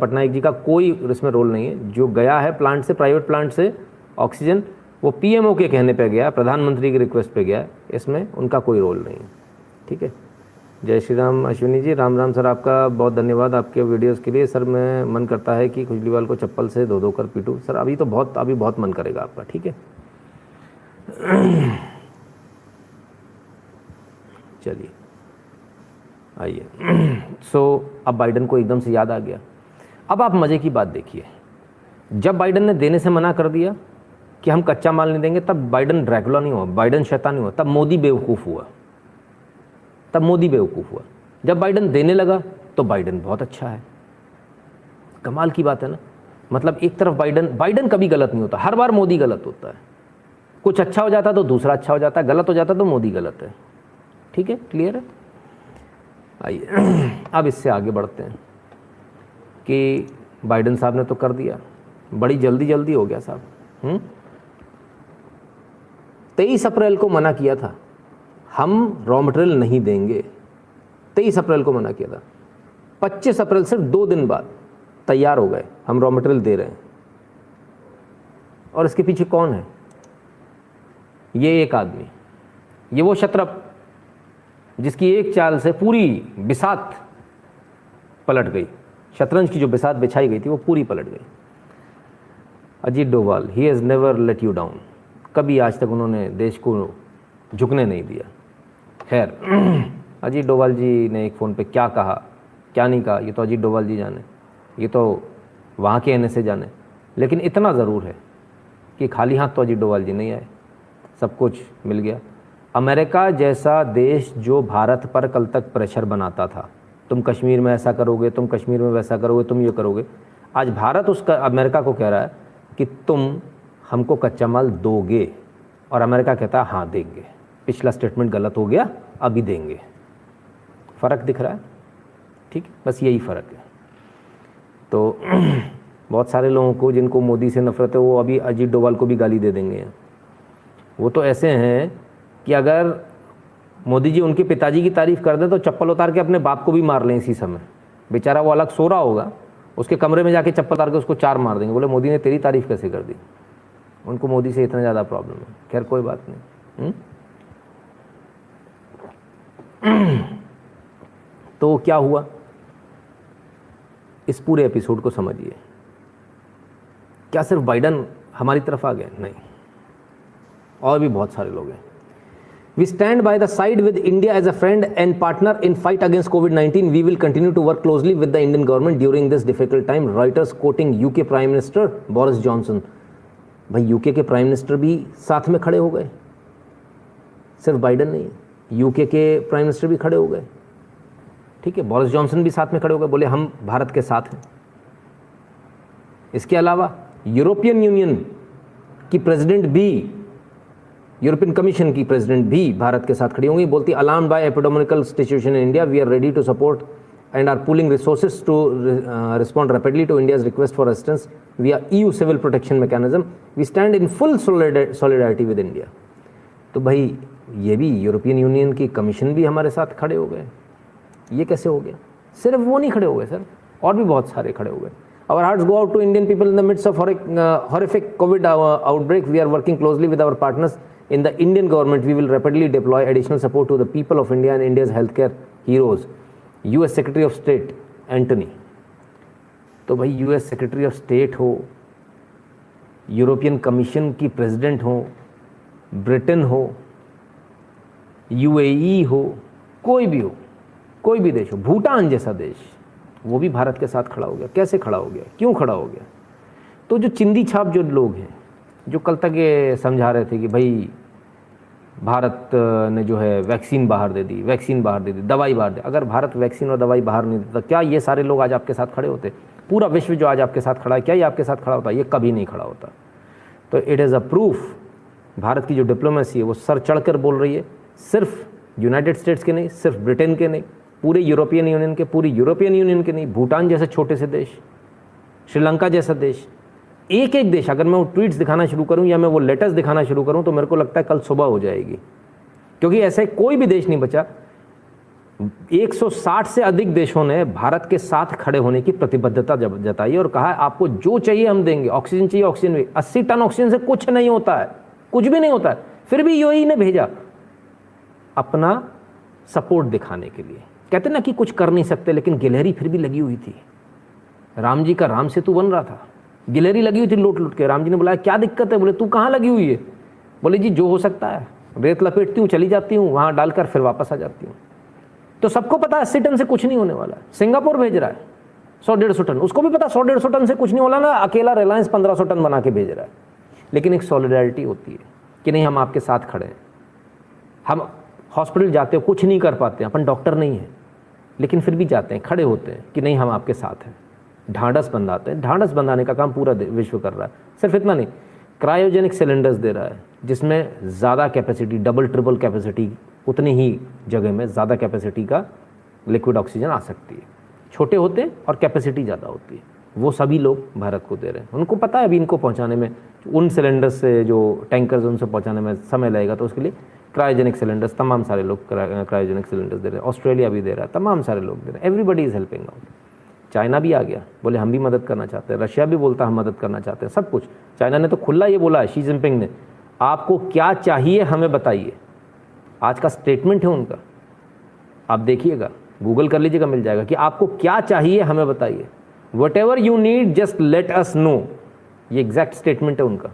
पटनायक जी का कोई इसमें रोल नहीं है। जो गया है प्लांट से, प्राइवेट प्लांट से ऑक्सीजन, वो पीएमओ के कहने पर गया, प्रधानमंत्री की रिक्वेस्ट पर गया, इसमें उनका कोई रोल नहीं है। ठीक है। जय श्री राम अश्विनी जी, राम राम सर, आपका बहुत धन्यवाद आपके वीडियोस के लिए। सर मैं मन करता है कि खुजलीवाल को चप्पल से धो धो कर पीटूँ। सर अभी बहुत मन करेगा आपका। ठीक है, चलिए आइए। अब बाइडन को एकदम से याद आ गया। अब आप मज़े की बात देखिए, जब बाइडन ने देने से मना कर दिया कि हम कच्चा माल नहीं देंगे, तब बाइडन ड्रैकुला नहीं हुआ, बाइडन शैतान नहीं हुआ, तब मोदी बेवकूफ़ हुआ। जब बाइडन देने लगा तो बाइडन बहुत अच्छा है। कमाल की बात है ना। मतलब एक तरफ बाइडन कभी गलत नहीं होता, हर बार मोदी गलत होता है। कुछ अच्छा हो जाता तो दूसरा अच्छा हो जाता है, गलत हो जाता तो मोदी गलत है। ठीक है, क्लियर है। आइए अब इससे आगे बढ़ते हैं कि बाइडन साहब ने तो कर दिया, बड़ी जल्दी हो गया साहब। 23 अप्रैल को मना किया था, हम रॉ मटेरियल नहीं देंगे, 23 अप्रैल को मना किया था। 25 अप्रैल सिर्फ 2 दिन बाद तैयार हो गए, हम रॉ मटेरियल दे रहे हैं। और इसके पीछे कौन है? ये एक आदमी, ये वो शत्रप जिसकी एक चाल से पूरी बिसात पलट गई, शतरंज की जो बिसात बिछाई गई थी वो पूरी पलट गई। Ajit Doval, he has never let you down, कभी आज तक उन्होंने देश को झुकने नहीं दिया। खैर, अजीत डोवाल जी ने एक फ़ोन पे क्या कहा क्या नहीं कहा, ये तो अजीत डोवाल जी जाने, ये तो वहाँ के एनएसए जाने। लेकिन इतना ज़रूर है कि खाली हाथ तो अजीत डोवाल जी नहीं आए, सब कुछ मिल गया। अमेरिका जैसा देश जो भारत पर कल तक प्रेशर बनाता था, तुम कश्मीर में ऐसा करोगे, तुम कश्मीर में वैसा करोगे, तुम ये करोगे, आज भारत उसका अमेरिका को कह रहा है कि तुम हमको कच्चा माल दोगे, और अमेरिका कहता है हाँ देंगे, पिछला स्टेटमेंट गलत हो गया, अभी देंगे। फ़र्क दिख रहा है। ठीक, बस यही फ़र्क है। तो बहुत सारे लोगों को जिनको मोदी से नफरत है वो अभी अजीत डोवाल को भी गाली दे देंगे। वो तो ऐसे हैं कि अगर मोदी जी उनके पिताजी की तारीफ़ कर दें तो चप्पल उतार के अपने बाप को भी मार लें इसी समय। बेचारा वो अलग सो रहा होगा, उसके कमरे में जाके चप्पल उतार के उसको चार मार देंगे, बोले मोदी ने तेरी तारीफ कैसे कर दी, उनको मोदी से इतना ज़्यादा प्रॉब्लम है। खैर कोई बात नहीं। तो क्या हुआ, इस पूरे एपिसोड को समझिए। क्या सिर्फ बाइडन हमारी तरफ आ गए? नहीं, और भी बहुत सारे लोग हैं। We stand by the side with India as a friend and partner in fight against कोविड-19। We will continue to work closely with the Indian government during this difficult time. Reuters quoting UK prime minister Boris Johnson. भाई UK के prime minister भी साथ में खड़े हो गए, सिर्फ बाइडन नहीं, यूके के प्राइम मिनिस्टर भी खड़े हो गए, ठीक है, बोरिस जॉनसन भी साथ में खड़े हो गए, बोले हम भारत के साथ हैं। इसके अलावा यूरोपियन यूनियन की प्रेसिडेंट भी, यूरोपियन कमीशन की प्रेसिडेंट भी भारत के साथ खड़ी होंगी, बोलती alarm by epidemical situation in India, we are ready to support and are pooling resources to respond rapidly to India's request for assistance we are EU civil protection mechanism, we stand in full solidarity with India. तो भाई ये भी European Union की commission भी हमारे साथ खड़े हो गए, ये कैसे हो गया? सिर्फ वो नहीं खड़े हो गए सर, और भी बहुत सारे खड़े हो गए। Our hearts go out to Indian people in the midst of horrific COVID outbreak. We are working closely with our partners in the Indian government. We will rapidly deploy additional support to the people of India and India's healthcare heroes. U.S. Secretary of State Antony. तो भाई U.S. Secretary of State हो, European Commission की President हो, Britain हो, UAE हो, कोई भी देश हो, भूटान जैसा देश, वो भी भारत के साथ खड़ा हो गया। कैसे खड़ा हो गया, क्यों खड़ा हो गया? तो जो चिंदी छाप जो लोग हैं, जो कल तक ये समझा रहे थे कि भाई भारत ने जो है वैक्सीन बाहर दे दी, वैक्सीन बाहर दे दी, दवाई बाहर दे, अगर भारत वैक्सीन और दवाई बाहर नहीं देता, क्या ये सारे लोग आज आपके साथ खड़े होते? पूरा विश्व जो आज आपके साथ खड़ा है, क्या ये आपके साथ खड़ा होता? ये कभी नहीं खड़ा होता। तो it is a proof, Bharat की जो डिप्लोमेसी है वो सर चढ़कर बोल रही है, सिर्फ यूनाइटेड स्टेट्स के नहीं, सिर्फ ब्रिटेन के नहीं, पूरे यूरोपियन यूनियन के, पूरी यूरोपियन यूनियन के नहीं, भूटान जैसे छोटे से देश, श्रीलंका जैसा देश, एक एक देश। अगर मैं वो ट्वीट्स दिखाना शुरू करूं या मैं वो लेटर्स दिखाना शुरू करूं तो मेरे को लगता है कल सुबह हो जाएगी, क्योंकि ऐसे कोई भी देश नहीं बचा। 160 से अधिक देशों ने भारत के साथ खड़े होने की प्रतिबद्धता जताई और कहा आपको जो चाहिए हम देंगे। ऑक्सीजन चाहिए, ऑक्सीजन भी 80 टन ऑक्सीजन से कुछ नहीं होता है, कुछ भी नहीं होता है, फिर भी यूएई ने भेजा अपना सपोर्ट दिखाने के लिए। कहते ना कि कुछ कर नहीं सकते, लेकिन गिलहरी फिर भी लगी हुई थी। राम जी का राम सेतु बन रहा था, गिलहरी लगी हुई थी लूट लूट के। राम जी ने बुलाया क्या दिक्कत है, बोले तू कहाँ लगी हुई है, बोले जी जो हो सकता है, रेत लपेटती हूँ, चली जाती हूँ, वहाँ डालकर फिर वापस आ जाती हूँ। तो सबको पता 80 टन से कुछ नहीं होने वाला। सिंगापुर भेज रहा है 100-150 टन, उसको भी पता 100-150 टन से कुछ नहीं होना ना, अकेला रिलायंस 1500 टन बना के भेज रहा है। लेकिन एक सॉलिडारिटी होती है कि नहीं हम आपके साथ खड़े हैं। हम हॉस्पिटल जाते हो, कुछ नहीं कर पाते, अपन डॉक्टर नहीं हैं, लेकिन फिर भी जाते हैं, खड़े होते हैं कि नहीं हम आपके साथ हैं। ढांढस बंधाते हैं, ढांढस बंधाने का काम पूरा विश्व कर रहा है। सिर्फ इतना नहीं, क्रायोजेनिक सिलेंडर्स दे रहा है जिसमें ज़्यादा कैपेसिटी, डबल ट्रिपल कैपेसिटी, उतनी ही जगह में ज़्यादा कैपेसिटी का लिक्विड ऑक्सीजन आ सकती है। छोटे होते हैं और कैपेसिटी ज़्यादा होती है, वो सभी लोग भारत को दे रहे हैं। उनको पता है अभी इनको पहुँचाने में, उन सिलेंडर्स से जो टैंकर्स उनसे पहुँचाने में समय लगेगा, तो उसके लिए क्रायोजेनिक सिलेंडर्स तमाम सारे लोग क्रायोजेनिक सिलेंडर्स दे रहे हैं। ऑस्ट्रेलिया भी दे रहा है, तमाम सारे लोग दे रहे हैं। Everybody is helping out. China भी आ गया, बोले हम भी मदद करना चाहते हैं। रशिया भी बोलता हम मदद करना चाहते हैं। सब कुछ चाइना ने तो खुला ये बोला है, शी जिनपिंग ने, आपको क्या चाहिए हमें बताइए। आज का स्टेटमेंट है उनका, आप देखिएगा, गूगल कर लीजिएगा, मिल जाएगा कि आपको क्या चाहिए हमें बताइए, whatever you need just let us know. ये एग्जैक्ट स्टेटमेंट है उनका,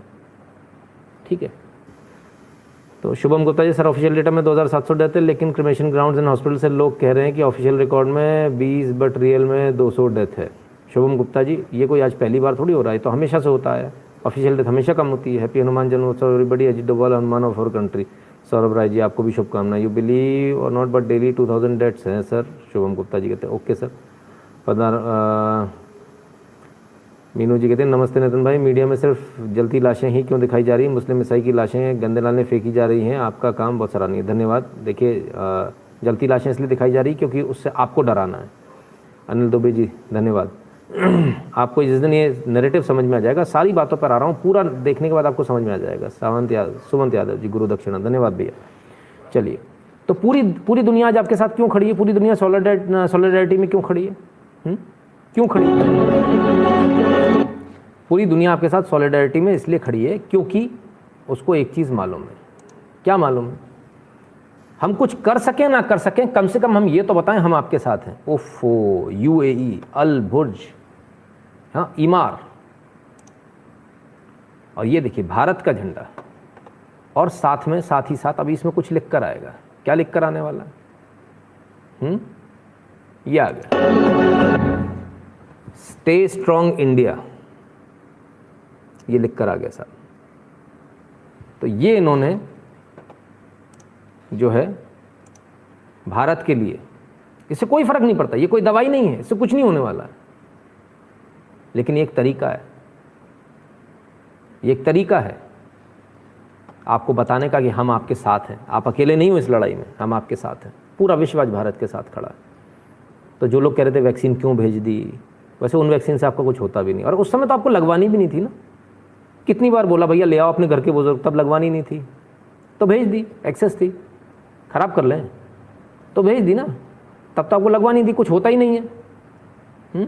ठीक है। तो Shubham Gupta ji sir official data में 2700 डेथ है, लेकिन क्रिमेशन ग्राउंड्स एंड हॉस्पिटल से लोग कह रहे हैं कि ऑफिशियल रिकॉर्ड में 20 बट रियल में 200 डेथ है। शुभम गुप्ता जी ये कोई आज पहली बार थोड़ी हो रहा है, तो हमेशा से होता है, ऑफिशियल डेथ हमेशा कम होती है। हैप्पी हनुमान जन्मोत्सव everybody, Ajit Doval Hanuman of our country. Saurabh Rai ji आपको भी शुभकामनाएं। यू बिलीव और नॉट बट डेली 2000 डेथ्स हैं सर, शुभम गुप्ता जी कहते हैं। Okay sir. मीनू जी कहते हैं नमस्ते नितिन भाई, मीडिया में सिर्फ जलती लाशें ही क्यों दिखाई जा रही है? मुस्लिम ईसाई की लाशें गंदे नाले में फेंकी जा रही हैं, आपका काम बहुत सराहनीय, धन्यवाद। देखिए जलती लाशें इसलिए दिखाई जा रही है क्योंकि उससे आपको डराना है। अनिल दुबे जी धन्यवाद। आपको जिस दिन ये नैरेटिव समझ में आ जाएगा, सारी बातों पर आ रहा हूँ, पूरा देखने के बाद आपको समझ में आ जाएगा। सुमंत यादव जी गुरु दक्षिणा, धन्यवाद भैया। चलिए, तो पूरी दुनिया आज आपके साथ क्यों खड़ी है? पूरी दुनिया सॉलिडारिटी में क्यों खड़ी है? क्यों खड़ी है? पूरी दुनिया आपके साथ सॉलिडारिटी में इसलिए खड़ी है क्योंकि उसको एक चीज़ मालूम है। क्या मालूम है? हम कुछ कर सकें ना कर सकें, कम से कम हम ये तो बताएं हम आपके साथ हैं। ओफो, यूएई, अल बुर्ज, हाँ, इमार, और ये देखिए भारत का झंडा, और साथ में साथ ही साथ अभी इसमें कुछ लिख कर आएगा। क्या लिख कर आने वाला है? ये आ गया स्टे स्ट्रांग इंडिया, ये लिख कर आ गया साहब। तो ये इन्होंने जो है भारत के लिए, इससे कोई फर्क नहीं पड़ता, ये कोई दवाई नहीं है, इससे कुछ नहीं होने वाला है। लेकिन एक तरीका है, एक तरीका है आपको बताने का कि हम आपके साथ हैं, आप अकेले नहीं हो इस लड़ाई में, हम आपके साथ हैं। पूरा विश्व आज भारत के साथ खड़ा है। तो जो लोग कह रहे थे वैक्सीन क्यों भेज दी, वैसे उन वैक्सीन से आपको कुछ होता भी नहीं, और उस समय तो आपको लगवानी भी नहीं थी ना। कितनी बार बोला भैया ले आओ अपने घर के बुजुर्ग, तब लगवानी नहीं थी तो भेज दी, एक्सेस थी, खराब कर लें तो भेज दी ना, तब तो आपको लगवानी थी, कुछ होता ही नहीं है।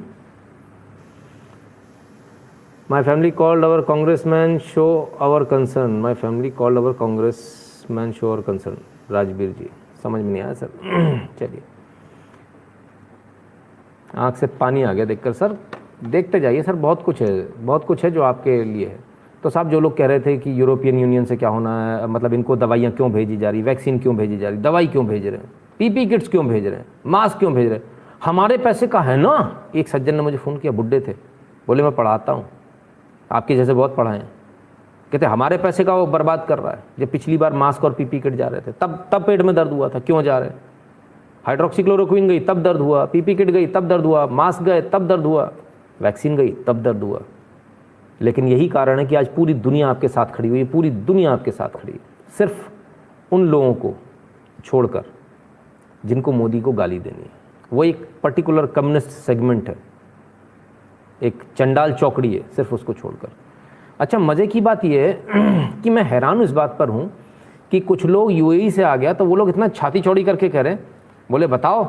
My family called our congressman, show our concern. My family called our congressman, show our concern. Rajveer ji, समझ में नहीं आया सर। चलिए, आँख से पानी आ गया देखकर। सर देखते जाइए सर, बहुत कुछ है, बहुत कुछ है जो आपके लिए है। तो साहब जो लोग कह रहे थे कि यूरोपियन यूनियन से क्या होना है, मतलब इनको दवाइयाँ क्यों भेजी जा रही, वैक्सीन क्यों भेजी जा रही, दवाई क्यों भेज रहे हैं, पीपी किट्स क्यों भेज रहे हैं, मास्क क्यों भेज रहे हैं, हमारे पैसे का है ना। एक सज्जन ने मुझे फ़ोन किया, बुढ़े थे, बोले मैं पढ़ाता हूँ, आपके जैसे बहुत पढ़ाएं, कहते हमारे पैसे का वो बर्बाद कर रहा है। जब पिछली बार मास्क और पीपी किट जा रहे थे तब पेट में दर्द हुआ था, क्यों जा रहे हैं? हाइड्रोक्सीक्लोरोक्विन गई तब दर्द हुआ, पीपी किट गई तब दर्द हुआ, मास्क गए तब दर्द हुआ, वैक्सीन गई तब दर्द हुआ। लेकिन यही कारण है कि आज पूरी दुनिया आपके साथ खड़ी हुई है, पूरी दुनिया आपके साथ खड़ी है, सिर्फ उन लोगों को छोड़कर जिनको मोदी को गाली देनी है। वो एक पर्टिकुलर कम्युनिस्ट सेगमेंट है, एक चंडाल चौकड़ी है, सिर्फ उसको छोड़कर। अच्छा, मज़े की बात यह है कि मैं हैरान इस बात पर हूँ कि कुछ लोग यूएई से आ गया तो वो लोग इतना छाती चौड़ी करके कह रहे हैं, बोले बताओ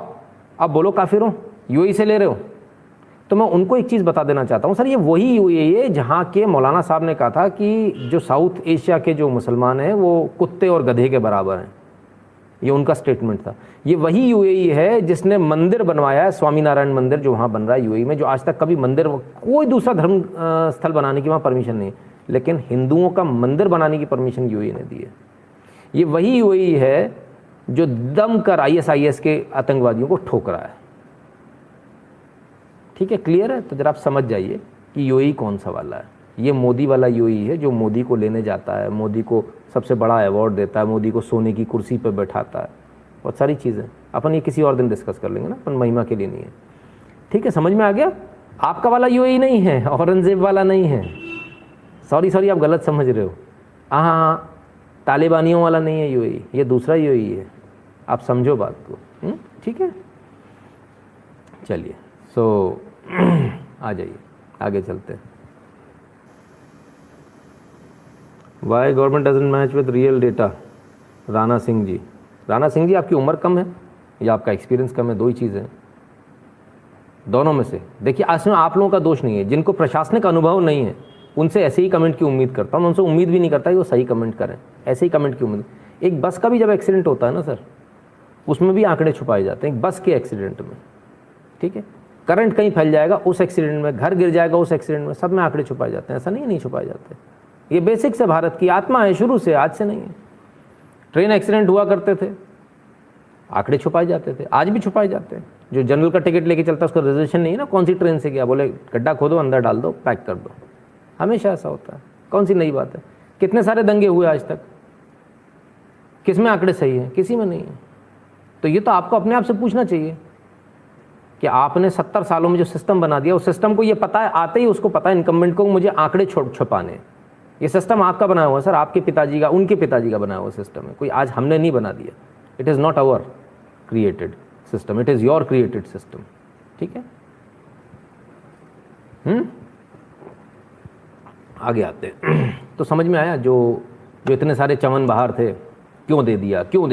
अब बोलो काफिरों यूएई से ले रहे हो। तो मैं उनको एक चीज़ बता देना चाहता हूँ, सर ये वही यूएई है जहाँ के मौलाना साहब ने कहा था कि जो साउथ एशिया के जो मुसलमान हैं वो कुत्ते और गधे के बराबर हैं, ये उनका स्टेटमेंट था। ये वही यूएई है जिसने मंदिर बनवाया है, स्वामीनारायण मंदिर जो वहाँ बन रहा है यूएई में, जो आज तक कभी मंदिर कोई दूसरा धर्म स्थल बनाने की वहाँ परमिशन नहीं, लेकिन हिंदुओं का मंदिर बनाने की परमिशन यूएई ने दी है। ये वही यूएई है जो दम कर आईएसआईएस के आतंकवादियों को ठोक रहा है। ठीक है, क्लियर है? तो जरा आप समझ जाइए कि यूएई कौन सा वाला है। ये मोदी वाला यूएई है जो मोदी को लेने जाता है, मोदी को सबसे बड़ा अवार्ड देता है, मोदी को सोने की कुर्सी पर बैठाता है, बहुत सारी चीज़ें। अपन ये किसी और दिन डिस्कस कर लेंगे ना, अपन महिमा के लिए नहीं है। ठीक है, समझ में आ गया? आपका वाला यूएई नहीं है, औरंगजेब वाला नहीं है, सॉरी आप गलत समझ रहे हो। हाँ, तालिबानियों वाला नहीं है यूएई, ये दूसरा यूएई है। आप समझो बात को, ठीक है? चलिए, सो आ जाइए, आगे चलते हैं। Why government doesn't match with real data? Rana Singh ji, आपकी उम्र कम है या आपका एक्सपीरियंस कम है, दो ही चीज़ें हैं, दोनों में से। देखिए, इसमें आप लोगों का दोष नहीं है, जिनको प्रशासनिक अनुभव नहीं है उनसे ऐसे ही कमेंट की उम्मीद करता हूँ, उनसे उम्मीद भी नहीं करता कि वो सही कमेंट करें, ऐसे ही कमेंट की उम्मीद। एक बस का भी जब एक्सीडेंट होता है ना सर, उसमें भी आंकड़े छुपाए जाते हैं, एक बस के एक्सीडेंट में। ठीक है, करंट कहीं फैल जाएगा उस एक्सीडेंट में, घर गिर जाएगा उस एक्सीडेंट में, सब में आंकड़े छुपाए जाते हैं। ऐसा नहीं छुपाए जाते, ये बेसिक्स है, भारत की आत्मा है, शुरू से, आज से नहीं है। ट्रेन एक्सीडेंट हुआ करते थे, आंकड़े छुपाए जाते थे, आज भी छुपाए जाते हैं। जो जनरल का टिकट लेके चलता है उसका रिजर्वेशन नहीं है ना, कौन सी ट्रेन से गया, बोले गड्ढा खोदो, अंदर डाल दो, पैक कर दो। हमेशा ऐसा होता है, कौन सी नई बात है? कितने सारे दंगे हुए आज तक, किस में आंकड़े सही है, किसी में नहीं है। तो ये तो आपको अपने आप से पूछना चाहिए कि आपने 70 सालों में जो सिस्टम बना दिया, उस सिस्टम को ये पता है, आते ही उसको पता है इनकम्बेंट को, मुझे आंकड़े छुपाने। ये सिस्टम आपका बनाया हुआ है सर, आपके पिताजी का, उनके पिताजी का बनाया हुआ सिस्टम है, कोई आज हमने नहीं बना दिया। It is not our created system, it is your created system. ठीक है, आगे आते हैं। तो समझ में आया जो इतने सारे चमन बाहर थे, क्यों दे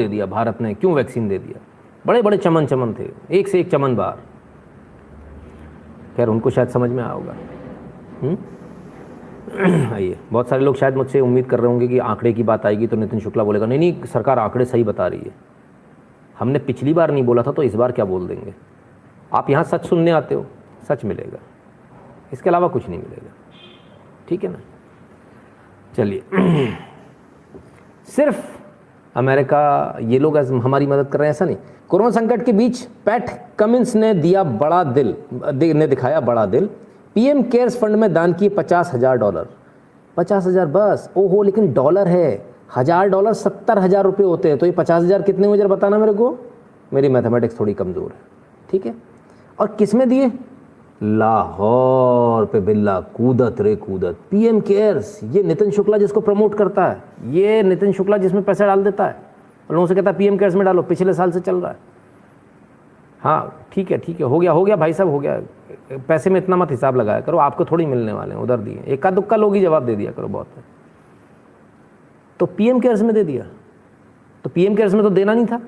दिया भारत ने, क्यों वैक्सीन दे दिया, बड़े बड़े चमन थे, एक से एक चमन बाहर। खैर उनको शायद समझ में आया होगा। आइए, बहुत सारे लोग शायद मुझसे उम्मीद कर रहे होंगे कि आंकड़े की बात आएगी तो नितिन शुक्ला बोलेगा नहीं नहीं सरकार आंकड़े सही बता रही है, हमने पिछली बार नहीं बोला था तो इस बार क्या बोल देंगे। आप यहाँ सच सुनने आते हो, सच मिलेगा, इसके अलावा कुछ नहीं मिलेगा, ठीक है ना। चलिए, सिर्फ अमेरिका ये लोग हमारी मदद कर रहे हैं ऐसा नहीं। कोरोना संकट के बीच पैट कमिंस ने दिखाया बड़ा दिल। पीएम केयर्स फंड में दान किए $50,000। 50,000 बस, ओहो, लेकिन डॉलर है, $1,000 $70,000 होते हैं, तो ये 50,000 कितने हुए जरा बताना मेरे को, मेरी मैथमेटिक्स थोड़ी कमज़ोर है, ठीक है। और किस में दिए, लाहौर पे बिरला कूदत रे कूदत, पीएम केयर्स। ये नितिन शुक्ला जिसको प्रमोट करता है, ये नितिन शुक्ला जिसमें पैसा डाल देता है और लोगों से कहता है पीएम केयर्स में डालो, पिछले साल से चल रहा है। हाँ ठीक है ठीक है, हो गया भाई साहब, हो गया, पैसे में इतना मत हिसाब लगाया करो, आपको थोड़ी मिलने वाले हैं, उधर दिए, इक्का दुक्का लोग ही जवाब दे दिया करो, बहुत है। तो पीएम केयर्स में दे दिया, तो पीएम केयर्स में तो देना नहीं था।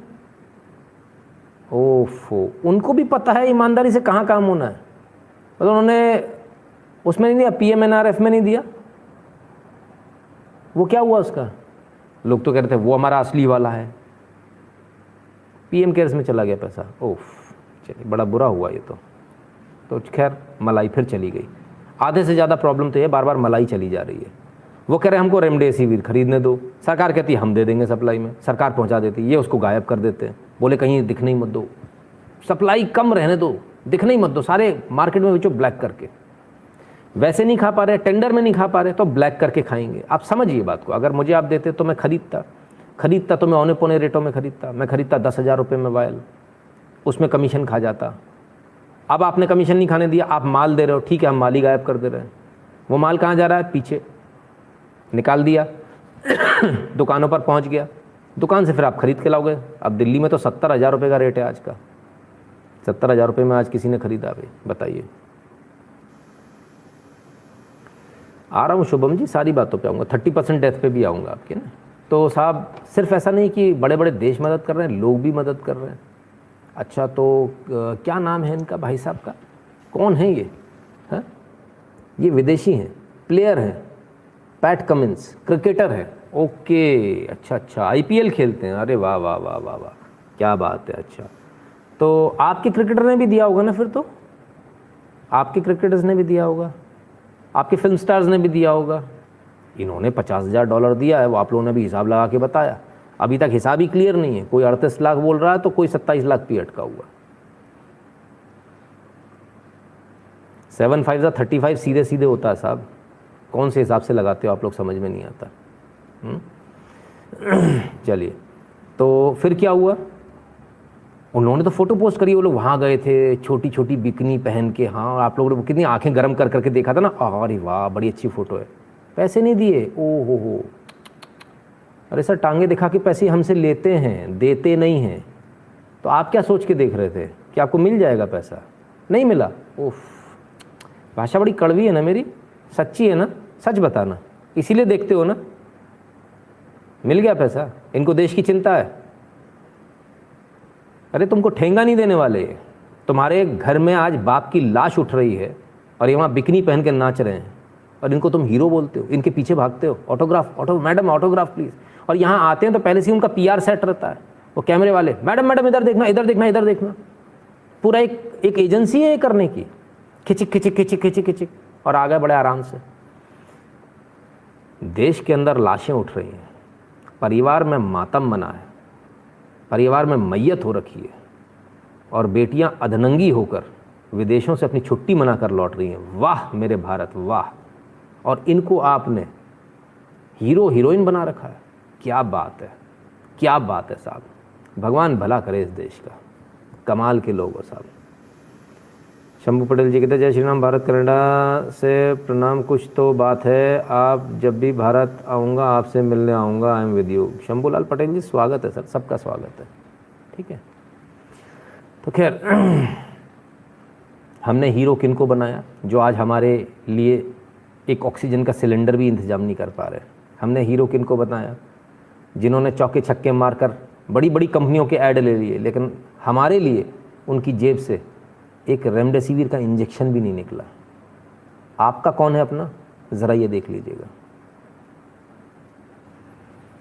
ओफो, उनको भी पता है ईमानदारी से कहाँ काम होना है, मतलब उन्होंने उसमें नहीं दिया, PMNRF में नहीं दिया। वो क्या हुआ उसका, लोग तो कह रहे थे वो हमारा असली वाला है, पीएम केयर्स में चला गया पैसा। ओफ, चलिए बड़ा बुरा हुआ ये तो खैर मलाई फिर चली गई। आधे से ज़्यादा प्रॉब्लम तो ये बार बार मलाई चली जा रही है। वो कह रहे हैं हमको रेमडेसिविर खरीदने दो, सरकार कहती है हम दे देंगे सप्लाई में, सरकार पहुँचा देती, ये उसको गायब कर देते हैं, बोले कहीं दिखने ही मत दो, सप्लाई कम रहने दो, दिखने ही मत दो, सारे मार्केट में बेचो ब्लैक करके। वैसे नहीं खा पा रहे, टेंडर में नहीं खा पा रहे, तो ब्लैक करके खाएंगे। आप समझिए बात को, अगर मुझे आप देते तो मैं खरीदता तो मैं औने पौने रेटों में खरीदता, मैं खरीदता $10,000 में वायल, उसमें कमीशन खा जाता। अब आपने कमीशन नहीं खाने दिया, आप माल दे रहे हो, ठीक है हम माल ही गायब कर दे रहे हैं। वो माल कहाँ जा रहा है, पीछे निकाल दिया, दुकानों पर पहुँच गया, दुकान से फिर आप खरीद के लाओगे। अब दिल्ली में तो $70,000 का रेट है आज का, $70,000 में आज किसी ने खरीदा भाई, बताइए। आ रहा हूँ शुभम जी, सारी बातों पे आऊँगा, 30% डेथ पे भी आऊँगा आपके ना। तो साहब सिर्फ ऐसा नहीं कि बड़े बड़े देश मदद कर रहे हैं, लोग भी मदद कर रहे हैं। अच्छा तो क्या नाम है इनका भाई साहब का, कौन है ये, है ये विदेशी हैं, प्लेयर हैं, पैट कमिंस क्रिकेटर हैं, ओके अच्छा, IPL खेलते हैं, अरे वाह वाह वाह वाह वाह क्या बात है। अच्छा तो आपके क्रिकेटर ने भी दिया होगा ना, फिर तो आपके क्रिकेटर्स ने भी दिया होगा, आपके फिल्म स्टार्स ने भी दिया होगा। इन्होंने $50,000 दिया है, वो आप लोगों ने भी हिसाब लगा के बताया, अभी तक हिसाब ही क्लियर नहीं है, कोई 38 लाख बोल रहा है तो कोई 27 लाख पे अटका हुआ। 7×5 = 35 सीधे सीधे होता है साहब, कौन से हिसाब से लगाते हो आप लोग, समझ में नहीं आता। चलिए तो फिर क्या हुआ, उन लोगों ने तो फोटो पोस्ट करी, वो लोग वहाँ गए थे छोटी छोटी बिकनी पहन के, हाँ आप लोगों ने कितनी आंखें गर्म कर करके देखा था ना, अरे वाह बड़ी अच्छी फ़ोटो है, पैसे नहीं दिए, ओ हो। अरे सर टांगे दिखा के पैसे हमसे लेते हैं, देते नहीं हैं। तो आप क्या सोच के देख रहे थे कि आपको मिल जाएगा पैसा, नहीं मिला। ओफ, भाषा बड़ी कड़वी है ना मेरी, सच्ची है ना, सच बताना, इसीलिए देखते हो ना। मिल गया पैसा, इनको देश की चिंता है। अरे तुमको ठेंगा नहीं देने वाले, तुम्हारे घर में आज बाप की लाश उठ रही है और ये वहाँ बिकनी पहन के नाच रहे हैं और इनको तुम हीरो बोलते हो, इनके पीछे भागते हो, ऑटोग्राफ मैडम ऑटोग्राफ प्लीज़। और यहाँ आते हैं तो पहले से उनका PR सेट रहता है, वो कैमरे वाले मैडम इधर देखना इधर देखना इधर देखना, पूरा एक एजेंसी है ये करने की, खिचिक खिचिक खिचिक खिचिक खिचिक, और आ गए बड़े आराम से। देश के अंदर लाशें उठ रही हैं, परिवार में मातम बना है, परिवार में मैयत हो रखी है, और बेटियां अधनंगी होकर विदेशों से अपनी छुट्टी मना कर लौट रही हैं। वाह मेरे भारत वाह, और इनको आपने हीरो हीरोइन बना रखा है, क्या बात है, क्या बात है साहब, भगवान भला करे इस देश का, कमाल के लोग हो साहब। शंभू पटेल जी कहते जय श्री राम, भारत कनाडा से प्रणाम, कुछ तो बात है, आप जब भी भारत आऊँगा आपसे मिलने आऊँगा, I am with you. Shambhu Lal Patel ji स्वागत है सर, सबका स्वागत है, ठीक है। तो खैर हमने हीरो किनको बनाया, जो आज हमारे लिए एक ऑक्सीजन का सिलेंडर भी इंतजाम नहीं कर पा रहे। हमने हीरो किनको बनाया, जिन्होंने चौके छक्के मारकर बड़ी बड़ी कंपनियों के ऐड ले लिए, लेकिन हमारे लिए उनकी जेब से एक रेमडेसिविर का इंजेक्शन भी नहीं निकला। आपका कौन है अपना, ज़रा ये देख लीजिएगा।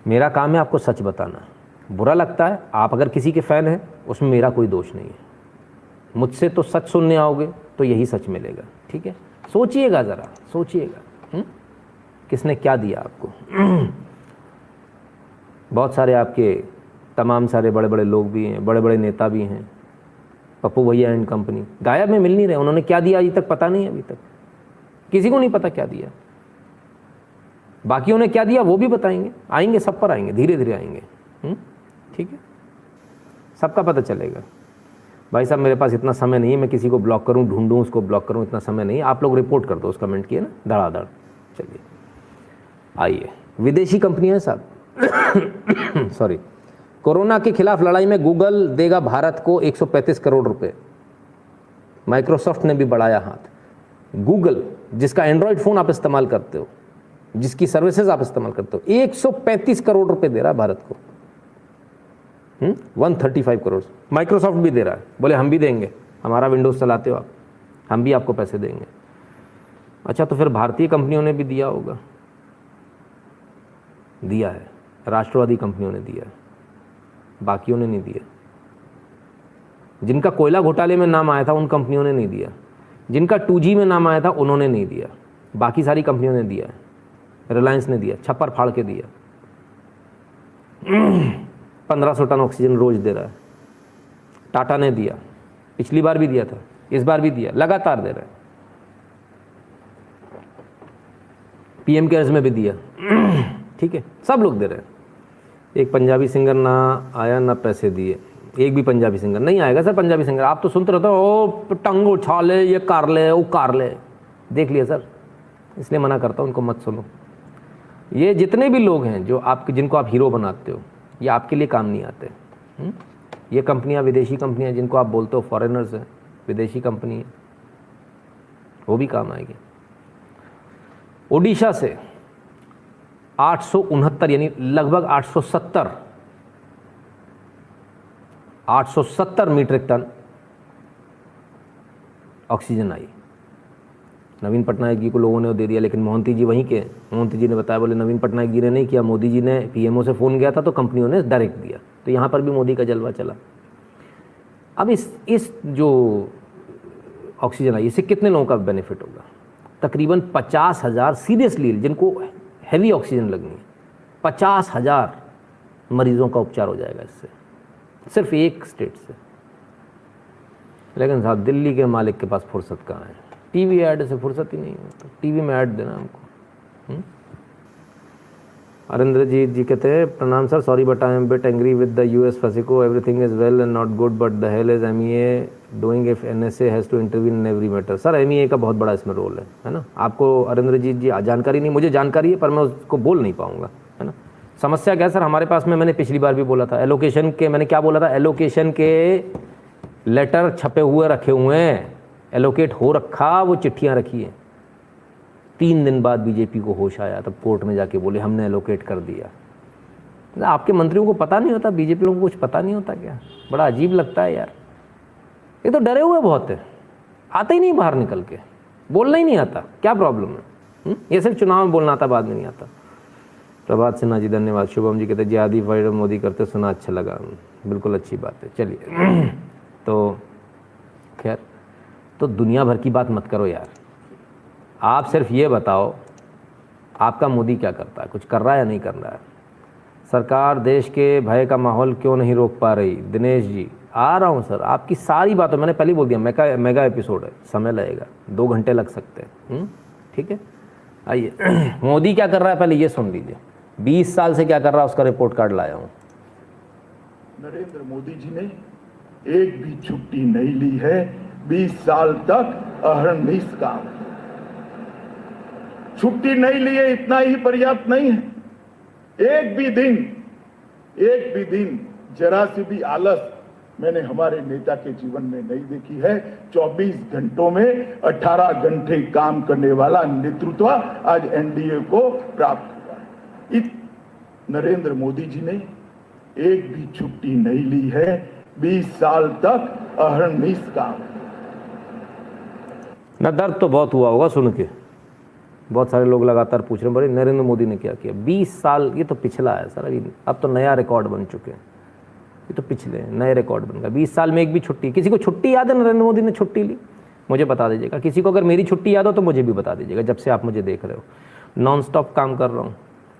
मेरा काम है आपको सच बताना। बुरा लगता है, आप अगर किसी के फ़ैन हैं उसमें मेरा कोई दोष नहीं है। मुझसे तो सच सुनने आओगे तो यही सच मिलेगा, ठीक है। सोचिएगा, ज़रा सोचिएगा किसने क्या दिया आपको। बहुत सारे आपके तमाम सारे बड़े बड़े लोग भी हैं, बड़े बड़े नेता भी हैं। पप्पू भैया एंड कंपनी गायब में, मिल नहीं रहे। उन्होंने क्या दिया अभी तक पता नहीं है, अभी तक किसी को नहीं पता क्या दिया। बाकियों ने क्या दिया वो भी बताएंगे, आएंगे, सब पर आएंगे, धीरे धीरे आएंगे, ठीक है। सबका पता चलेगा। भाई साहब मेरे पास इतना समय नहीं है, मैं किसी को ब्लॉक करूं, ढूंढूं, उसको ब्लॉक करूं, इतना समय नहीं है। आप लोग रिपोर्ट कर दो उस कमेंट किए ना, धड़ाधड़। चलिए आइए, विदेशी कंपनियां साहब सॉरी, कोरोना के खिलाफ लड़ाई में गूगल देगा भारत को 135 करोड़ रुपए। माइक्रोसॉफ्ट ने भी बढ़ाया हाथ। गूगल, जिसका एंड्रॉयड फ़ोन आप इस्तेमाल करते हो, जिसकी सर्विसेज आप इस्तेमाल करते हो, 135 करोड़ रुपए दे रहा है भारत को। 135 करोड़ माइक्रोसॉफ्ट भी दे रहा है। बोले हम भी देंगे, हमारा विंडोज़ चलाते हो आप, हम भी आपको पैसे देंगे। अच्छा, तो फिर भारतीय कंपनियों ने भी दिया होगा। दिया है, राष्ट्रवादी कंपनियों ने दिया है, बाकियों ने नहीं दिया। जिनका कोयला घोटाले में नाम आया था उन कंपनियों ने नहीं दिया। जिनका 2G में नाम आया था उन्होंने नहीं दिया। बाकी सारी कंपनियों ने दिया है। रिलायंस ने दिया, छप्पर फाड़ के दिया। 1500 टन ऑक्सीजन रोज दे रहा है। टाटा ने दिया, पिछली बार भी दिया था, इस बार भी दिया, लगातार दे रहा है। पीएम केयर्स में भी दिया, ठीक है। सब लोग दे रहे हैं। एक पंजाबी सिंगर ना आया, ना पैसे दिए। एक भी पंजाबी सिंगर नहीं आएगा सर। पंजाबी सिंगर आप तो सुनते रहते हो, ओ टंग उछा ले, ये कार ले, वो कार ले, देख लिया सर। इसलिए मना करता हूँ, उनको मत सुनो। ये जितने भी लोग हैं जो आपके, जिनको आप हीरो बनाते हो, ये आपके लिए काम नहीं आते। ये कंपनियां विदेशी कंपनियां जिनको आप बोलते हो फॉरेनर्स हैं, विदेशी कंपनी है, वो भी काम आएगी। ओडिशा से 869 यानी लगभग 870 मीट्रिक टन ऑक्सीजन आई। नवीन पटनायक जी को लोगों ने दे दिया, लेकिन मोहंती जी वहीं के, मोहंती जी ने बताया, बोले नवीन पटनायक जी ने नहीं किया, मोदी जी ने पीएमओ से फ़ोन किया था तो कंपनियों ने डायरेक्ट दिया। तो यहाँ पर भी मोदी का जलवा चला। अब इस जो ऑक्सीजन आई, इससे कितने लोगों का बेनिफिट होगा? तकरीबन 50,000 सीरियसली जिनको हैवी ऑक्सीजन लगनी है, 50,000 मरीजों का उपचार हो जाएगा इससे, सिर्फ एक स्टेट से। लेकिन साहब दिल्ली के मालिक के पास फुर्सत कहाँ है? टीवी ऐड से फुर्सत ही नहीं होता। टीवी में ऐड देना हमको। अरिंद्रजीत जी कहते हैं प्रणाम sir, sorry but I am bit angry with the US fiasco, everything is well and not good but the hell is MEA doing if NSA has to interview in every matter. Sir MEA का बहुत बड़ा इसमें role है ना। आपको अरिंद्रजीत जी जानकारी नहीं, मुझे जानकारी है पर मैं उसको बोल नहीं पाऊंगा, है ना। समस्या क्या सर हमारे पास में, मैंने पिछली बार भी बोला था, एलोकेशन के, मैंने क्या बोला था, एलोकेशन के लेटर छपे हुए रखे हुए हैं, एलोकेट हो रखा, वो चिट्ठियां रखी हैं। 3 दिन बाद बीजेपी को होश आया, तब कोर्ट में जाके बोले हमने एलोकेट कर दिया। आपके मंत्रियों को पता नहीं होता, बीजेपी लोगों को कुछ पता नहीं होता क्या? बड़ा अजीब लगता है यार। ये तो डरे हुए बहुत है, आते ही नहीं बाहर निकल के, बोलना ही नहीं आता। क्या प्रॉब्लम है? ये सिर्फ चुनाव में बोलना आता, बाद में नहीं आता। प्रभात सिन्हा जी धन्यवाद। शुभम जी कहते जी आदि भाई मोदी करते सुना, अच्छा लगा, बिल्कुल अच्छी बात है। चलिए तो खैर, तो दुनिया भर की बात मत करो यार। आप सिर्फ ये बताओ आपका मोदी क्या करता है, कुछ कर रहा है या नहीं कर रहा है? सरकार देश के भय का माहौल क्यों नहीं रोक पा रही? दिनेश जी आ रहा हूँ सर, आपकी सारी बातों, मैंने पहले बोल दिया मेगा एपिसोड है, समय लगेगा, 2 घंटे लग सकते हैं, ठीक है। आइए, मोदी क्या कर रहा है पहले ये सुन लीजिए। 20 साल से क्या कर रहा है उसका रिपोर्ट कार्ड लाया हूँ। नरेंद्र मोदी जी ने एक भी छुट्टी नहीं ली है, 20 साल तक अहर्निश काम। छुट्टी नहीं लिए इतना ही पर्याप्त नहीं है, एक भी दिन जरा सी भी आलस मैंने हमारे नेता के जीवन में नहीं देखी है। 24 घंटों में 18 घंटे काम करने वाला नेतृत्व आज एनडीए को प्राप्त हुआ। नरेंद्र मोदी जी ने एक भी छुट्टी नहीं ली है, 20 साल तक अहर्निश काम। ना दर्द तो बहुत हुआ होगा सुन के, बहुत सारे लोग लगातार पूछ रहे हैं भाई नरेंद्र मोदी ने क्या किया। 20 साल ये तो पिछला है सर, अभी अब तो नया रिकॉर्ड बन चुके हैं, ये तो पिछले नए रिकॉर्ड बन गए। 20 साल में एक भी छुट्टी, किसी को छुट्टी याद है नरेंद्र मोदी ने छुट्टी ली? मुझे बता दीजिएगा, किसी को अगर मेरी छुट्टी याद हो तो मुझे भी बता दीजिएगा। जब से आप मुझे देख रहे हो नॉन स्टॉप काम कर रहा हूँ,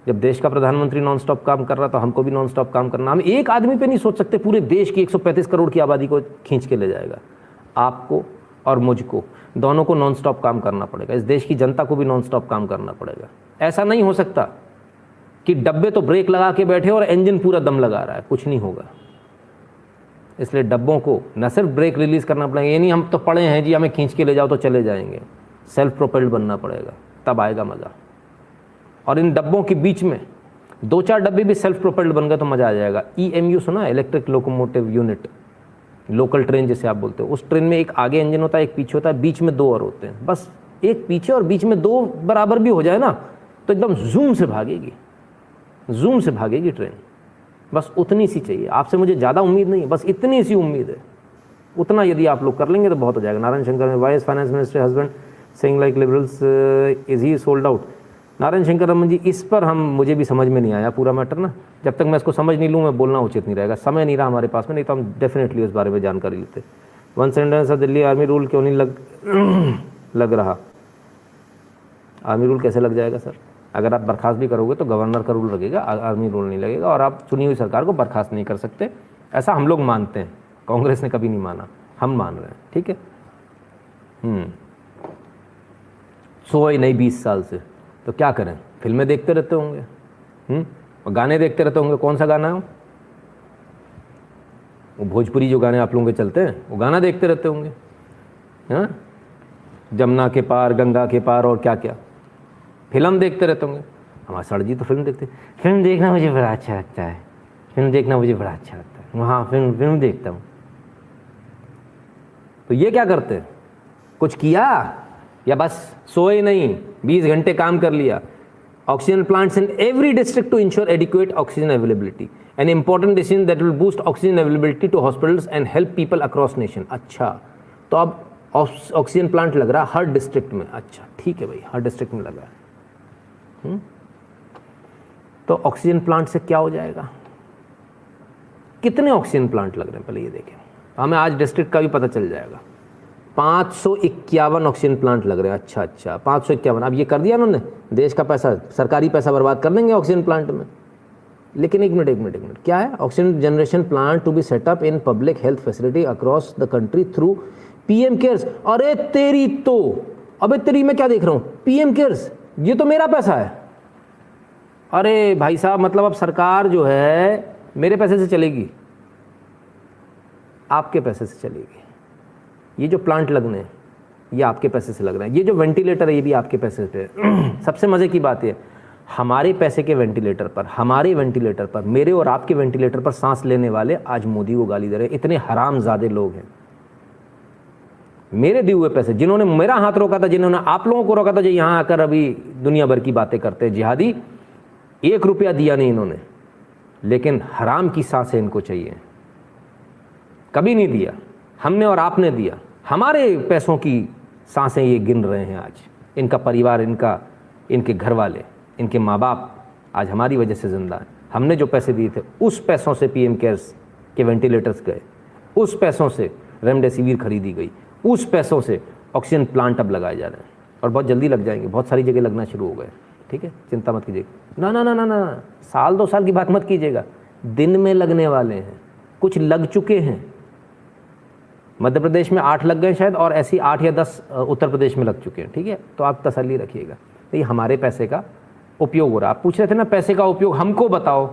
जब देश का प्रधानमंत्री नॉन स्टॉप काम कर रहा तो हमको भी नॉन स्टॉप काम करना। हम एक आदमी पे नहीं सोच सकते, पूरे देश की 135 करोड़ की आबादी को खींच के ले जाएगा। आपको और मुझको दोनों को नॉन स्टॉप काम करना पड़ेगा, इस देश की जनता को भी नॉन स्टॉप काम करना पड़ेगा। ऐसा नहीं हो सकता कि डब्बे तो ब्रेक लगा के बैठे और इंजन पूरा दम लगा रहा है, कुछ नहीं होगा। इसलिए डब्बों को न सिर्फ ब्रेक रिलीज करना पड़ेगा, ये नहीं हम तो पड़े हैं जी हमें खींच के ले जाओ तो चले जाएंगे, सेल्फ प्रोपेल्ड बनना पड़ेगा, तब आएगा मज़ा। और इन डब्बों के बीच में 2-4 डब्बे भी सेल्फ प्रोपेल्ड बन गए तो मज़ा आ जाएगा। EMU सुना, electric locomotive unit, local train जैसे आप बोलते हो, उस ट्रेन में एक आगे इंजन होता है, एक पीछे होता है, बीच में 2 और होते हैं। बस एक पीछे और बीच में 2 बराबर भी हो जाए ना तो एकदम जूम से भागेगी, जूम से भागेगी ट्रेन। बस उतनी सी चाहिए, आपसे मुझे ज़्यादा उम्मीद नहीं है, बस इतनी सी उम्मीद है। उतना यदि आप लोग कर लेंगे तो बहुत हो जाएगा। नारायण शंकर में vice finance minister husband Singh like liberals is he sold out. Narayan Shankar Raman ji, इस पर हम मुझे भी समझ में नहीं आया पूरा मैटर ना, जब तक मैं इसको समझ नहीं लूँ मैं बोलना उचित नहीं रहेगा। समय नहीं रहा हमारे पास में, नहीं तो हम डेफिनेटली उस बारे में जानकारी लेते। One sentence, Delhi army rule क्यों नहीं लग रहा? आर्मी रूल कैसे लग जाएगा सर? अगर आप बर्खास्त भी करोगे तो गवर्नर का रूल लगेगा, आर्मी रूल नहीं लगेगा। और आप चुनी हुई सरकार को बर्खास्त नहीं कर सकते, ऐसा हम लोग मानते हैं, कांग्रेस ने कभी नहीं माना, हम मान रहे हैं, ठीक है। सोए नहीं 20 साल से, तो क्या करें? फिल्में देखते रहते होंगे और गाने देखते रहते होंगे। कौन सा गाना है वो भोजपुरी जो गाने आप लोगों के चलते हैं, वो गाना देखते रहते होंगे। हाँ, जमुना के पार, गंगा के पार, और क्या क्या फिल्म देखते रहते होंगे। हमारे सर जी तो फिल्म देखते हैं। फिल्म देखना मुझे बड़ा अच्छा लगता है, फिल्म देखना मुझे बड़ा अच्छा लगता है, वहाँ फिल्म देखता हूँ। तो ये क्या करते हैं? कुछ किया या बस सोए नहीं, 20 घंटे काम कर लिया? Oxygen plants in every district to ensure adequate oxygen availability, an important decision that will boost oxygen availability to hospitals and help people across nation. अच्छा, तो अब ऑक्सीजन प्लांट लग रहा है हर डिस्ट्रिक्ट में। अच्छा ठीक है भाई, हर डिस्ट्रिक्ट में लग रहा है। तो ऑक्सीजन प्लांट से क्या हो जाएगा? कितने ऑक्सीजन प्लांट लग रहे हैं पहले ये देखें, हमें आज डिस्ट्रिक्ट का भी पता चल जाएगा। 551 ऑक्सीजन प्लांट लग रहे हैं। अच्छा, 551। अब ये कर दिया उन्होंने, देश का पैसा, सरकारी पैसा बर्बाद कर देंगे ऑक्सीजन प्लांट में। लेकिन एक मिनट, क्या है? Oxygen generation plant to be set up in public health facility across the country through PM cares. अरे तेरी तो, अबे तेरी मैं क्या देख रहा हूँ? पीएम केयर्स, ये तो मेरा पैसा है। अरे भाई साहब, मतलब अब सरकार जो है मेरे पैसे से चलेगी, आपके पैसे से चलेगी। ये जो प्लांट लगने हैं ये आपके पैसे से लग रहे हैं, ये जो वेंटिलेटर है ये भी आपके पैसे से। सबसे मज़े की बात ये, हमारे पैसे के वेंटिलेटर पर, हमारे वेंटिलेटर पर, मेरे और आपके वेंटिलेटर पर सांस लेने वाले आज मोदी को गाली दे रहे हैं। इतने हरामजादे लोग हैं। मेरे दिए हुए पैसे, जिन्होंने मेरा हाथ रोका था, जिन्होंने आप लोगों को रोका था, जो यहाँ आकर अभी दुनिया भर की बातें करते हैं जिहादी, 1 रुपया दिया नहीं इन्होंने, लेकिन हराम की सांसें इनको चाहिए। कभी नहीं दिया, हमने और आपने दिया। हमारे पैसों की सांसें ये गिन रहे हैं आज। इनका परिवार, इनके घर वाले, इनके माँ बाप आज हमारी वजह से जिंदा है। हमने जो पैसे दिए थे उस पैसों से पीएम केयर्स के वेंटिलेटर्स गए, उस पैसों से रेमडेसिविर खरीदी गई, उस पैसों से ऑक्सीजन प्लांट अब लगाए जा रहे हैं और बहुत जल्दी लग जाएंगे, बहुत सारी जगह लगना शुरू हो गए। ठीक है, चिंता मत कीजिएगा। ना ना ना ना ना, 1-2 साल की बात मत कीजिएगा, दिन में लगने वाले हैं। कुछ लग चुके हैं, मध्य प्रदेश में 8 लग गए शायद, और ऐसे ही 8 या 10 उत्तर प्रदेश में लग चुके हैं। ठीक है, तो आप तसल्ली रखिएगा, ये हमारे पैसे का उपयोग हो रहा। आप पूछ रहे थे ना पैसे का उपयोग, हमको बताओ।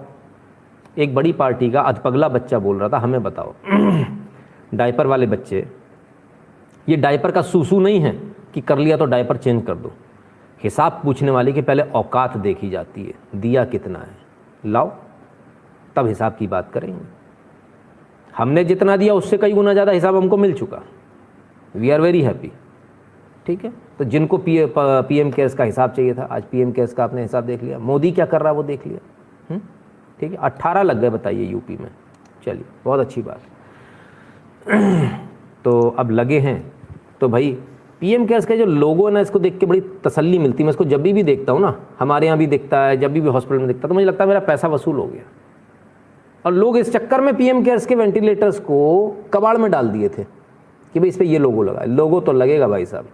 एक बड़ी पार्टी का अधपगला बच्चा बोल रहा था, हमें बताओ। डायपर वाले बच्चे, ये डायपर का सूसू नहीं है कि कर लिया तो डायपर चेंज कर दो। हिसाब पूछने वाले की पहले औकात देखी जाती है, दिया कितना है लाओ तब हिसाब की बात करेंगे। हमने जितना दिया उससे कई गुना ज़्यादा हिसाब हमको मिल चुका, वी आर वेरी हैप्पी। ठीक है, तो जिनको पीएम केयर्स का हिसाब चाहिए था, आज पीएम केयर्स का आपने हिसाब देख लिया। मोदी क्या कर रहा है वो देख लिया। ठीक है, 18 लग गए बताइए यूपी में, चलिए बहुत अच्छी बात। तो अब लगे हैं तो भाई पीएम केयर्स का जो लोगो है ना, इसको देख के बड़ी तसल्ली मिलती है। मैं इसको जब भी देखता हूँ ना, हमारे यहाँ भी दिखता है, जब भी हॉस्पिटल में दिखता है, तो मुझे लगता है मेरा पैसा वसूल हो गया। और लोग इस चक्कर में पीएम केयर्स के वेंटिलेटर्स को कबाड़ में डाल दिए थे कि भाई इस पर ये लोगो लगा है। लोगो तो लगेगा भाई साहब,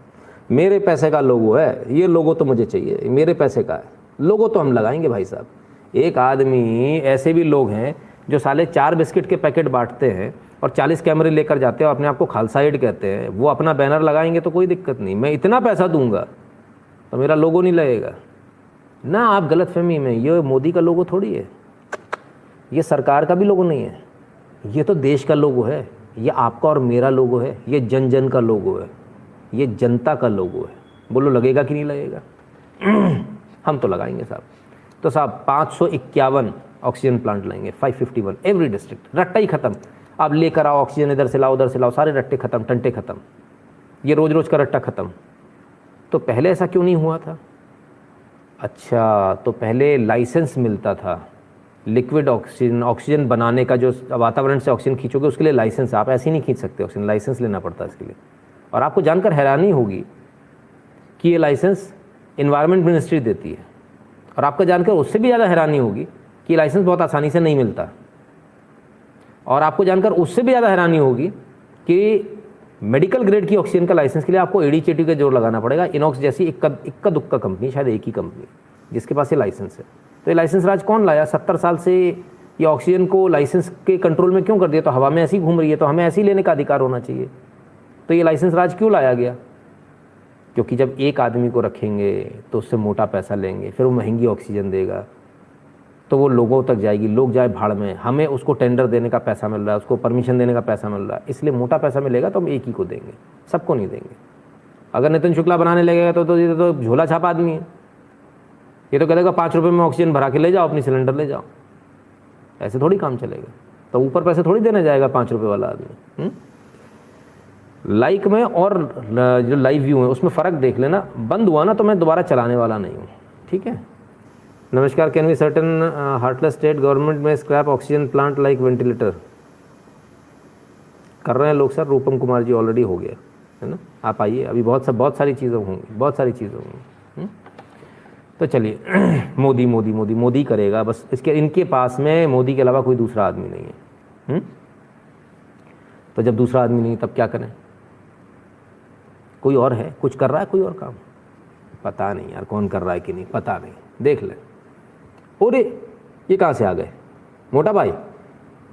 मेरे पैसे का लोगो है, ये लोगो तो मुझे चाहिए, मेरे पैसे का है, लोगो तो हम लगाएंगे भाई साहब। एक आदमी, ऐसे भी लोग हैं जो साले 4 बिस्किट के पैकेट बांटते हैं और 40 कैमरे लेकर जाते हैं और अपने आप को खालसा एड कहते हैं, वो अपना बैनर लगाएंगे तो कोई दिक्कत नहीं, मैं इतना पैसा दूंगा तो मेरा लोगो नहीं लगेगा ना। आप गलतफहमी में, ये मोदी का लोगो थोड़ी है, ये सरकार का भी लोगो नहीं है, ये तो देश का लोगो है, ये आपका और मेरा लोगो है, ये जन जन का लोगो है, ये जनता का लोगो है। बोलो लगेगा कि नहीं लगेगा? हम तो लगाएंगे साहब। तो साहब 551 ऑक्सीजन प्लांट लाएंगे, 551 एवरी डिस्ट्रिक्ट। रट्टा ही खत्म, आप लेकर आओ ऑक्सीजन, इधर से लाओ उधर से लाओ, सारे रट्टे खत्म, टंटे खत्म, ये रोज़ रोज़ का रट्टा खत्म। तो पहले ऐसा क्यों नहीं हुआ था? अच्छा, तो पहले लाइसेंस मिलता था लिक्विड ऑक्सीजन, ऑक्सीजन बनाने का, जो वातावरण से ऑक्सीजन खींचोगे उसके लिए लाइसेंस, आप ऐसे ही नहीं खींच सकते ऑक्सीजन, लाइसेंस लेना पड़ता है इसके लिए। और आपको जानकर हैरानी होगी कि ये लाइसेंस एनवायरमेंट मिनिस्ट्री देती है, और आपको जानकर उससे भी ज़्यादा हैरानी होगी कि लाइसेंस बहुत आसानी से नहीं मिलता, और आपको जानकर उससे भी ज़्यादा हैरानी होगी कि मेडिकल ग्रेड की ऑक्सीजन का लाइसेंस के लिए आपको एडी चेटी का जोर लगाना पड़ेगा। इनॉक्स जैसी इक्का दुक्का कंपनी, शायद एक ही कंपनी जिसके पास ये लाइसेंस है। तो ये लाइसेंस राज कौन लाया? 70 साल से ये ऑक्सीजन को लाइसेंस के कंट्रोल में क्यों कर दिया? तो हवा में ऐसी घूम रही है, तो हमें ऐसी लेने का अधिकार होना चाहिए। तो ये लाइसेंस राज क्यों लाया गया? क्योंकि जब एक आदमी को रखेंगे तो उससे मोटा पैसा लेंगे, फिर वो महंगी ऑक्सीजन देगा, तो वो लोगों तक जाएगी, लोग जाए भाड़ में। हमें उसको टेंडर देने का पैसा मिल रहा है, उसको परमिशन देने का पैसा मिल रहा है, इसलिए मोटा पैसा मिलेगा तो हम एक ही को देंगे, सबको नहीं देंगे। अगर नितिन शुक्ला बनाने लगेगा तो ये तो झोला छाप आदमी है, ये तो कहेगा 5 रुपये में ऑक्सीजन भरा के ले जाओ, अपनी सिलेंडर ले जाओ, ऐसे थोड़ी काम चलेगा। तो ऊपर पैसे थोड़ी देने जाएगा 5 रुपये वाला आदमी। लाइक में और जो लाइव व्यू है उसमें फ़र्क देख लेना। बंद हुआ ना तो मैं दोबारा चलाने वाला नहीं हूँ, ठीक है। नमस्कार, can we certain heartless state government में scrap oxygen plant like ventilator कर रहे हैं लोग सर। रूपम कुमार जी ऑलरेडी हो गया है ना, आप आइए, अभी बहुत सारी चीज़ें होंगी, बहुत सारी चीज़ें होंगी। तो चलिए, मोदी मोदी मोदी मोदी करेगा बस, इसके इनके पास में मोदी के अलावा कोई दूसरा आदमी नहीं है। तो जब दूसरा आदमी नहीं तब क्या करें? कोई और है, कुछ कर रहा है, कोई और काम, पता नहीं यार कौन कर रहा है कि नहीं, पता नहीं, देख लें। और ये कहाँ से आ गए मोटा भाई?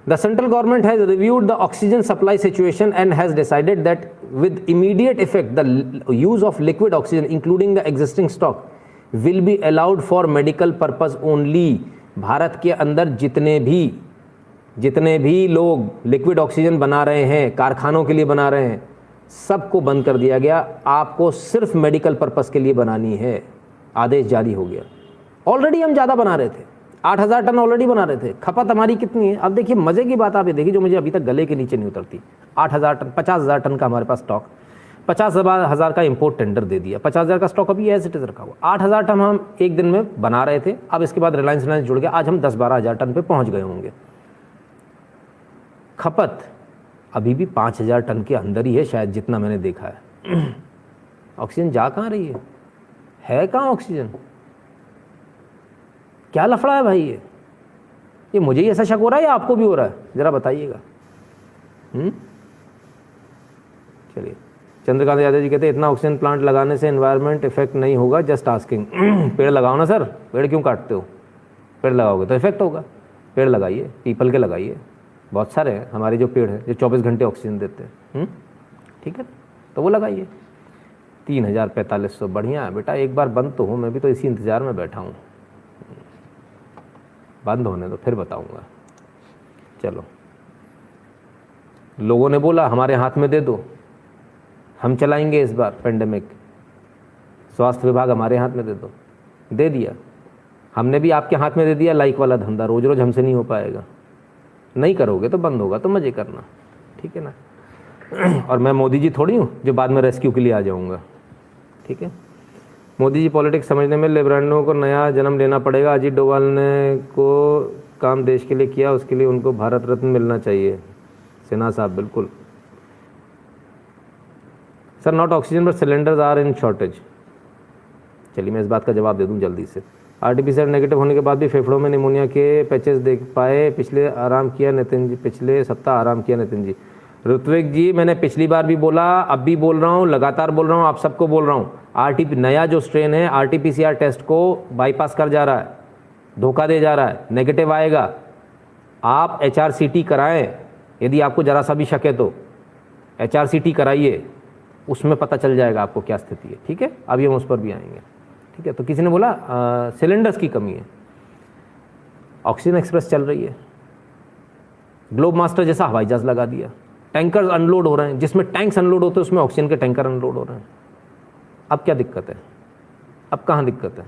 The central government has reviewed the oxygen supply situation and has decided that with immediate effect the use of liquid oxygen including the existing stock will be allowed for medical purpose only. Bharat के अंदर जितने भी लोग liquid oxygen बना रहे हैं, कारखानों के लिए बना रहे हैं, सबको बंद कर दिया गया। आपको सिर्फ मेडिकल पर्पस के लिए बनानी है, आदेश जारी हो गया। ऑलरेडी हम ज़्यादा बना रहे थे, 8000 टन ऑलरेडी बना रहे थे, खपत हमारी कितनी है अब देखिए। मज़े की बात आप ये देखिए जो मुझे अभी तक गले के नीचे नहीं उतरती, 8000 टन, 50000 टन का हमारे पास स्टॉक, 50000 का इम्पोर्ट टेंडर दे दिया, 50000 का स्टॉक अभी एज इट इज रखा हुआ। 8000 टन हम एक दिन में बना रहे थे, अब इसके बाद रिलायंस जुड़ गया, आज हम 10-12000 टन पर पहुँच गए होंगे। खपत अभी भी 5000 टन के अंदर ही है शायद, जितना मैंने देखा है। ऑक्सीजन जा कहाँ रही है कहाँ ऑक्सीजन? क्या लफड़ा है भाई ये मुझे ही ऐसा शक हो रहा है या आपको भी हो रहा है? ज़रा बताइएगा। चलिए, चंद्रकांत यादव जी कहते हैं इतना ऑक्सीजन प्लांट लगाने से एनवायरनमेंट इफेक्ट नहीं होगा, जस्ट आस्किंग। पेड़ लगाओ ना सर, पेड़ क्यों काटते हो? पेड़ लगाओगे तो इफेक्ट होगा। पेड़ लगाइए, पीपल के लगाइए, बहुत सारे हैं हमारे जो पेड़ हैं जो 24 घंटे ऑक्सीजन देते हैं, ठीक है, तो वो लगाइए। 3000-4500, बढ़िया है बेटा, एक बार बंद तो हूँ, मैं भी तो इसी इंतज़ार में बैठा हूँ, बंद होने तो फिर बताऊँगा। चलो, लोगों ने बोला हमारे हाथ में दे दो, हम चलाएंगे इस बार पेंडेमिक, स्वास्थ्य विभाग हमारे हाथ में दे दो, दे दिया। हमने भी आपके हाथ में दे दिया लाइक वाला धंधा, रोज़ रोज़ हमसे नहीं हो पाएगा, नहीं करोगे तो बंद होगा, तो मज़े करना, ठीक है ना। और मैं मोदी जी थोड़ी हूँ जो बाद में रेस्क्यू के लिए आ जाऊँगा, ठीक है। मोदी जी पॉलिटिक्स समझने में लिबरलों को नया जन्म लेना पड़ेगा। अजीत डोवाल ने को काम देश के लिए किया, उसके लिए उनको भारत रत्न मिलना चाहिए। सिन्हा साहब बिल्कुल। Sir not oxygen but cylinders are in shortage. चलिए मैं इस बात का जवाब दे दूं जल्दी से। आरटीपीसीआर नेगेटिव होने के बाद भी फेफड़ों में निमोनिया के पैचेस देख पाए, पिछले सप्ताह आराम किया नितिन जी। ऋत्विक जी मैंने पिछली बार भी बोला, अब भी बोल रहा हूँ, लगातार बोल रहा हूँ, आप सबको बोल रहा हूँ, नया जो स्ट्रेन है आरटीपीसीआर टेस्ट को बाईपास कर जा रहा है, धोखा दे जा रहा है, नेगेटिव आएगा। आप एचआरसीटी कराएं यदि आपको जरा सा भी शक है तो, एचआरसीटी कराइए, उसमें पता चल जाएगा आपको क्या स्थिति है। ठीक है, अभी हम उस पर भी आएंगे। ठीक है, तो किसी ने बोला सिलेंडर्स की कमी है, ऑक्सीजन एक्सप्रेस चल रही है, ग्लोब मास्टर जैसा हवाई जहाज लगा दिया, टैंकर्स अनलोड हो रहे हैं, जिसमें टैंक्स अनलोड होते हैं उसमें ऑक्सीजन के टैंकर अनलोड हो रहे हैं। अब क्या दिक्कत है, अब कहाँ दिक्कत है?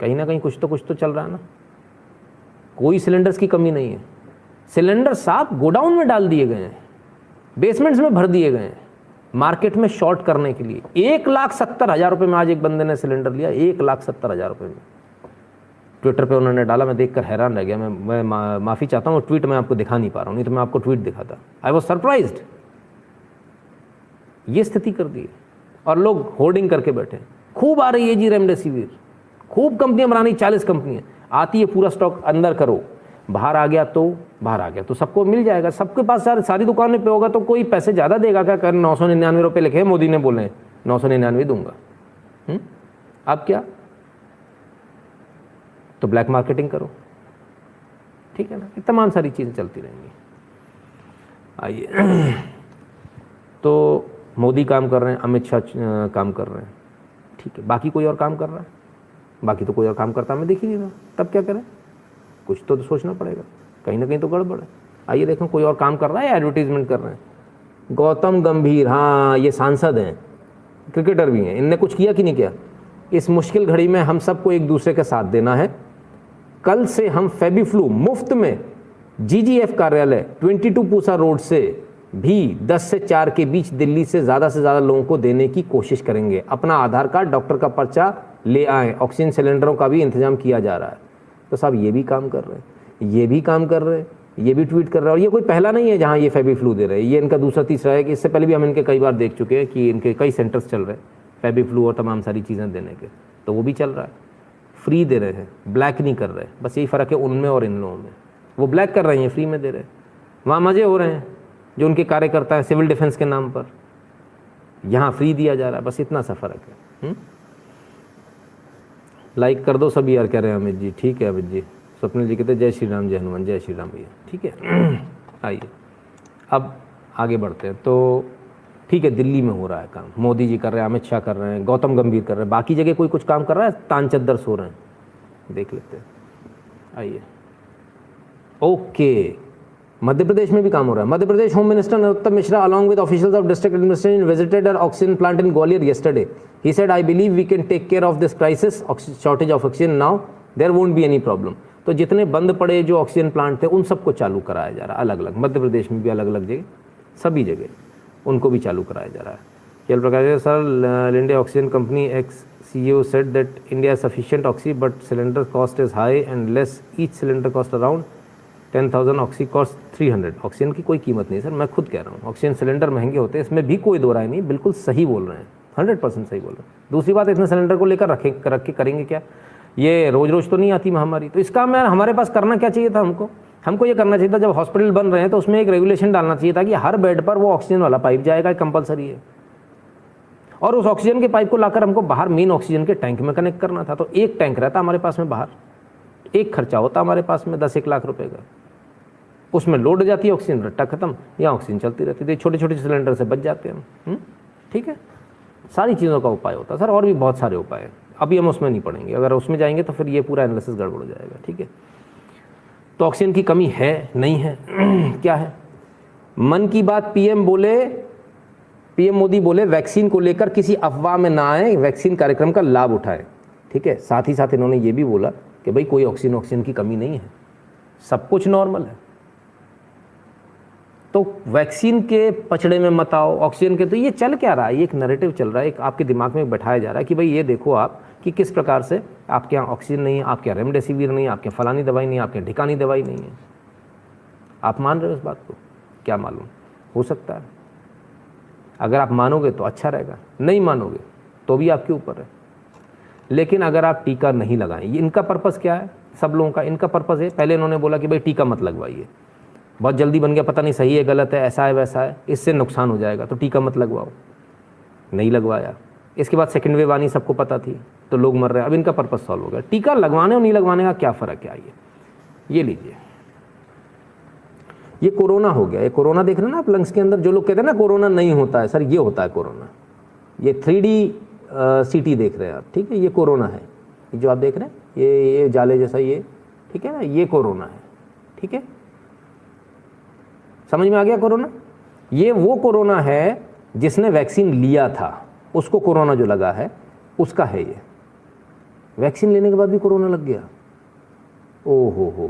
कहीं ना कहीं कुछ तो चल रहा है ना। कोई सिलेंडर्स की कमी नहीं है, सिलेंडर साफ गोडाउन में डाल दिए गए हैं, बेसमेंट्स में भर दिए गए हैं, मार्केट में शॉर्ट करने के लिए। 1,70,000 रुपये में आज एक बंदे ने सिलेंडर लिया, 1,70,000 रुपये में। ट्विटर पे उन्होंने डाला, मैं देखकर हैरान रह गया। मैं माफ़ी चाहता हूँ, ट्वीट मैं आपको दिखा नहीं पा रहा हूँ, नहीं तो मैं आपको ट्वीट दिखाता। आई वॉज सरप्राइज्ड, ये स्थिति कर दी और लोग होर्डिंग करके बैठे। खूब आ रही है जी रेमडेसिविर, खूब कंपनियां बनानी, 40 कंपनियां आती है, पूरा स्टॉक अंदर करो, बाहर आ गया तो सबको मिल जाएगा, सबके पास सारी दुकानें पे होगा, तो कोई पैसे ज़्यादा देगा क्या? कर 999 रुपये लिखे, मोदी ने बोले 999 दूंगा। अब क्या, तो ब्लैक मार्केटिंग करो। ठीक है ना, तमाम सारी चीज़ें चलती रहेंगी। आइए, तो मोदी काम कर रहे हैं, अमित शाह काम कर रहे हैं, ठीक है, बाकी कोई और काम कर रहा है? बाकी तो कोई और काम करता मैं देख ही नहीं रहा, तब क्या करें? कुछ तो सोचना पड़ेगा, कहीं ना कहीं तो गड़बड़ है। आइए देखें कोई और काम कर रहा है या एडवर्टीजमेंट कर रहे हैं। गौतम गंभीर, हाँ ये सांसद हैं, क्रिकेटर भी हैं, इनने कुछ किया कि नहीं किया? इस मुश्किल घड़ी में हम सबको एक दूसरे के साथ देना है। कल से हम फेबीफ्लू मुफ्त में GGF कार्यालय 22 पूसा रोड से भी 10 से 4 के बीच दिल्ली से ज़्यादा लोगों को देने की कोशिश करेंगे। अपना आधार कार्ड, डॉक्टर का पर्चा ले आए। ऑक्सीजन सिलेंडरों का भी इंतजाम किया जा रहा है। तो साहब ये भी काम कर रहे हैं, ये भी काम कर रहे हैं, ये भी ट्वीट कर रहा है। और ये कोई पहला नहीं है जहाँ ये फेबी फ्लू दे रहे हैं, ये इनका दूसरा तीसरा है कि इससे पहले भी हम इनके कई बार देख चुके हैं कि इनके कई सेंटर्स चल रहे हैं फेबी फ्लू और तमाम सारी चीज़ें देने के, तो वो भी चल रहा है। फ्री दे रहे हैं, ब्लैक नहीं कर रहे, बस यही फ़र्क है उनमें और इन लोगों में। वो ब्लैक कर रहे हैं, फ्री में दे रहे हैं, वहाँ मज़े हो रहे हैं जो उनके कार्यकर्ता हैं सिविल डिफेंस के नाम पर, यहाँ फ्री दिया जा रहा है, बस इतना सा फ़र्क है। लाइक कर दो सभी यार, कह रहे हैं अमित जी। ठीक है अमित जी, स्वप्निल जी कहते हैं जय श्री राम, जय हनुमान, जय श्री राम भैया। ठीक है, आइए अब आगे बढ़ते हैं। तो ठीक है, दिल्ली में हो रहा है काम, मोदी जी कर रहे हैं, अमित शाह कर रहे हैं, गौतम गंभीर कर रहे हैं, बाकी जगह कोई कुछ काम कर रहा है, तान चद्दर सो रहे हैं, देख लेते हैं। आइए, ओके, मध्य प्रदेश में भी काम हो रहा है। Madhya Pradesh home minister Narottam Mishra along with officials of district administration visited an oxygen plant in Gwalior yesterday. He said I believe we can take care of this crisis, shortage of oxygen, now there won't be any problem. तो जितने बंद पड़े जो oxygen plant थे उन सबको चालू कराया जा रहा है, अलग अलग मध्य प्रदेश में भी, अलग अलग जगह, सभी जगह उनको भी चालू कराया जा रहा है। Keval Prakash sir, India oxygen company ex-CEO said that India sufficient oxy but cylinder cost is high and less, each cylinder cost around 10,000, oxy cost 300। Oxygen की कोई कीमत नहीं सर, मैं खुद कह रहा हूँ, ऑक्सीजन सिलेंडर महंगे होते हैं, इसमें भी कोई दो राय नहीं, बिल्कुल सही बोल रहे हैं, 100% सही बोल रहे हैं। दूसरी बात, इतने सिलेंडर को लेकर रख के करेंगे क्या? ये रोज़ रोज़ तो नहीं आती महामारी, तो इसका हमारे पास करना क्या चाहिए था? हमको ये करना चाहिए था, जब हॉस्पिटल बन रहे हैं तो उसमें एक रेगुलेशन डालना चाहिए था कि हर बेड पर वो ऑक्सीजन वाला पाइप जाएगा, कंपलसरी है, और उस ऑक्सीजन के पाइप को लाकर हमको बाहर मेन ऑक्सीजन के टैंक में कनेक्ट करना था। तो एक टैंक रहता हमारे पास में बाहर, एक खर्चा होता हमारे पास में 10-1 लाख रुपये का, उसमें लोड जाती है ऑक्सीजन, रट्टा खत्म, यहाँ ऑक्सीजन चलती रहती है, छोटे छोटे सिलेंडर से बच जाते हैं हम। ठीक है, सारी चीज़ों का उपाय होता है सर, और भी बहुत सारे उपाय हैं, अभी हम उसमें नहीं पड़ेंगे, अगर उसमें जाएंगे तो फिर ये पूरा एनालिसिस गड़बड़ हो जाएगा। ठीक है, तो ऑक्सीजन की कमी है नहीं है क्या है? मन की बात, पीएम मोदी बोले वैक्सीन को लेकर किसी अफवाह में ना आए, वैक्सीन कार्यक्रम का लाभ उठाएं। ठीक है, साथ ही साथ इन्होंने ये भी बोला कि भाई कोई ऑक्सीजन की कमी नहीं है, सब कुछ नॉर्मल है, तो वैक्सीन के पचड़े में मत आओ, ऑक्सीजन के। तो ये चल क्या रहा है, एक नरेटिव चल रहा है, एक आपके दिमाग में बैठाया जा रहा है कि भाई ये देखो आप कि किस प्रकार से आपके यहाँ ऑक्सीजन नहीं है, आपके यहाँ रेमडेसिविर नहीं है, आपके फलानी दवाई नहीं है, आपके ढिकानी दवाई नहीं है। आप मान रहे हो इस बात को? क्या मालूम, हो सकता है अगर आप मानोगे तो अच्छा रहेगा, नहीं मानोगे तो भी आपके ऊपर है। लेकिन अगर आप टीका नहीं लगाएं, इनका पर्पस क्या है सब लोगों का, इनका पर्पस है, पहले इन्होंने बोला कि भाई टीका मत लगवाइए, बहुत जल्दी बन गया, पता नहीं सही है गलत है, ऐसा है वैसा है, इससे नुकसान हो जाएगा तो टीका मत लगवाओ, नहीं लगवाया। इसके बाद सेकेंड वेव आनी सबको पता थी तो लोग मर रहे हैं, अब इनका पर्पस सॉल्व हो गया। टीका लगवाने और नहीं लगवाने का क्या फ़र्क है? ये लीजिए, ये कोरोना हो गया, ये कोरोना देख रहे हैं ना आप लंग्स के अंदर, जो लोग कहते हैं ना कोरोना नहीं होता है सर, ये होता है कोरोना, ये 3D CT देख रहे हैं आप, ठीक है, ये कोरोना है, जो आप देख रहे हैं ये जाले जैसा, ये ठीक है ना, ये कोरोना है, ठीक है, समझ में आ गया कोरोना। ये वो कोरोना है जिसने वैक्सीन लिया था, उसको कोरोना जो लगा है उसका है ये, वैक्सीन लेने के बाद भी कोरोना लग गया, ओहो हो।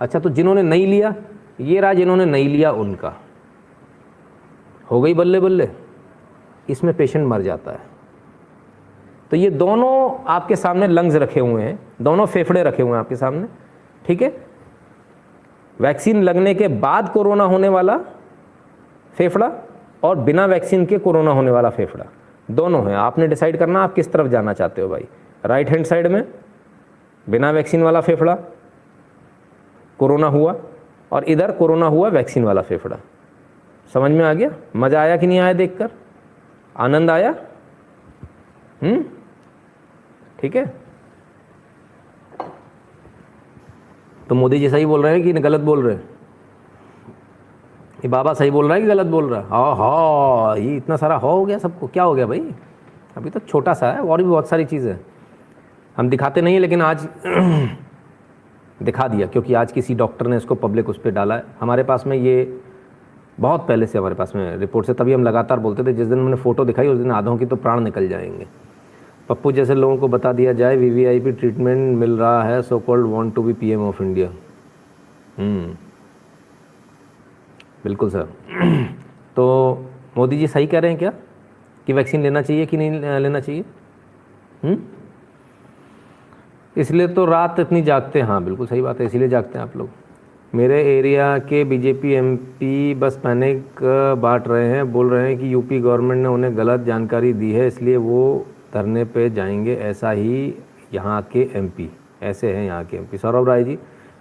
अच्छा, तो जिन्होंने नहीं लिया, ये राज इन्होंने नहीं लिया, उनका हो गई बल्ले बल्ले, इसमें पेशेंट मर जाता है। तो ये दोनों आपके सामने लंग्स रखे हुए हैं, दोनों फेफड़े रखे हुए हैं आपके सामने, ठीक है, वैक्सीन लगने के बाद कोरोना होने वाला फेफड़ा और बिना वैक्सीन के कोरोना होने वाला फेफड़ा, दोनों हैं। आपने डिसाइड करना आप किस तरफ जाना चाहते हो भाई, राइट हैंड साइड में बिना वैक्सीन वाला फेफड़ा कोरोना हुआ, और इधर कोरोना हुआ वैक्सीन वाला फेफड़ा। समझ में आ गया? मज़ा आया कि नहीं आया देखकर? आनंद आया? ठीक है। तो मोदी जी सही बोल रहे हैं कि गलत बोल रहे हैं? ये बाबा सही बोल रहा है कि गलत बोल रहा है? हाँ, ये इतना सारा हो गया सबको, क्या हो गया भाई? अभी तो छोटा सा है, और भी बहुत सारी चीज़ें हम दिखाते नहीं हैं, लेकिन आज दिखा दिया क्योंकि आज किसी डॉक्टर ने इसको पब्लिक उस पर डाला है। हमारे पास में ये बहुत पहले से हमारे पास में रिपोर्ट से, तभी हम लगातार बोलते थे। जिस दिन मैंने फ़ोटो दिखाई उस दिन आधों की तो प्राण निकल जाएंगे। पप्पू जैसे लोगों को बता दिया जाए वीवीआईपी ट्रीटमेंट मिल रहा है, so called want to be PM of India. बिल्कुल सर। तो मोदी जी सही कह रहे हैं क्या कि वैक्सीन लेना चाहिए कि नहीं लेना चाहिए? इसलिए तो रात इतनी जागते हैं। हाँ बिल्कुल सही बात है, इसीलिए जागते हैं आप लोग। मेरे एरिया के बीजेपी एमपी बस पैनिक बांट रहे हैं, बोल रहे हैं कि यूपी गवर्नमेंट ने उन्हें गलत जानकारी दी है इसलिए वो धरने पे जाएंगे। ऐसा ही यहाँ के एमपी, ऐसे हैं यहाँ के एमपी। सौरभ राय जी,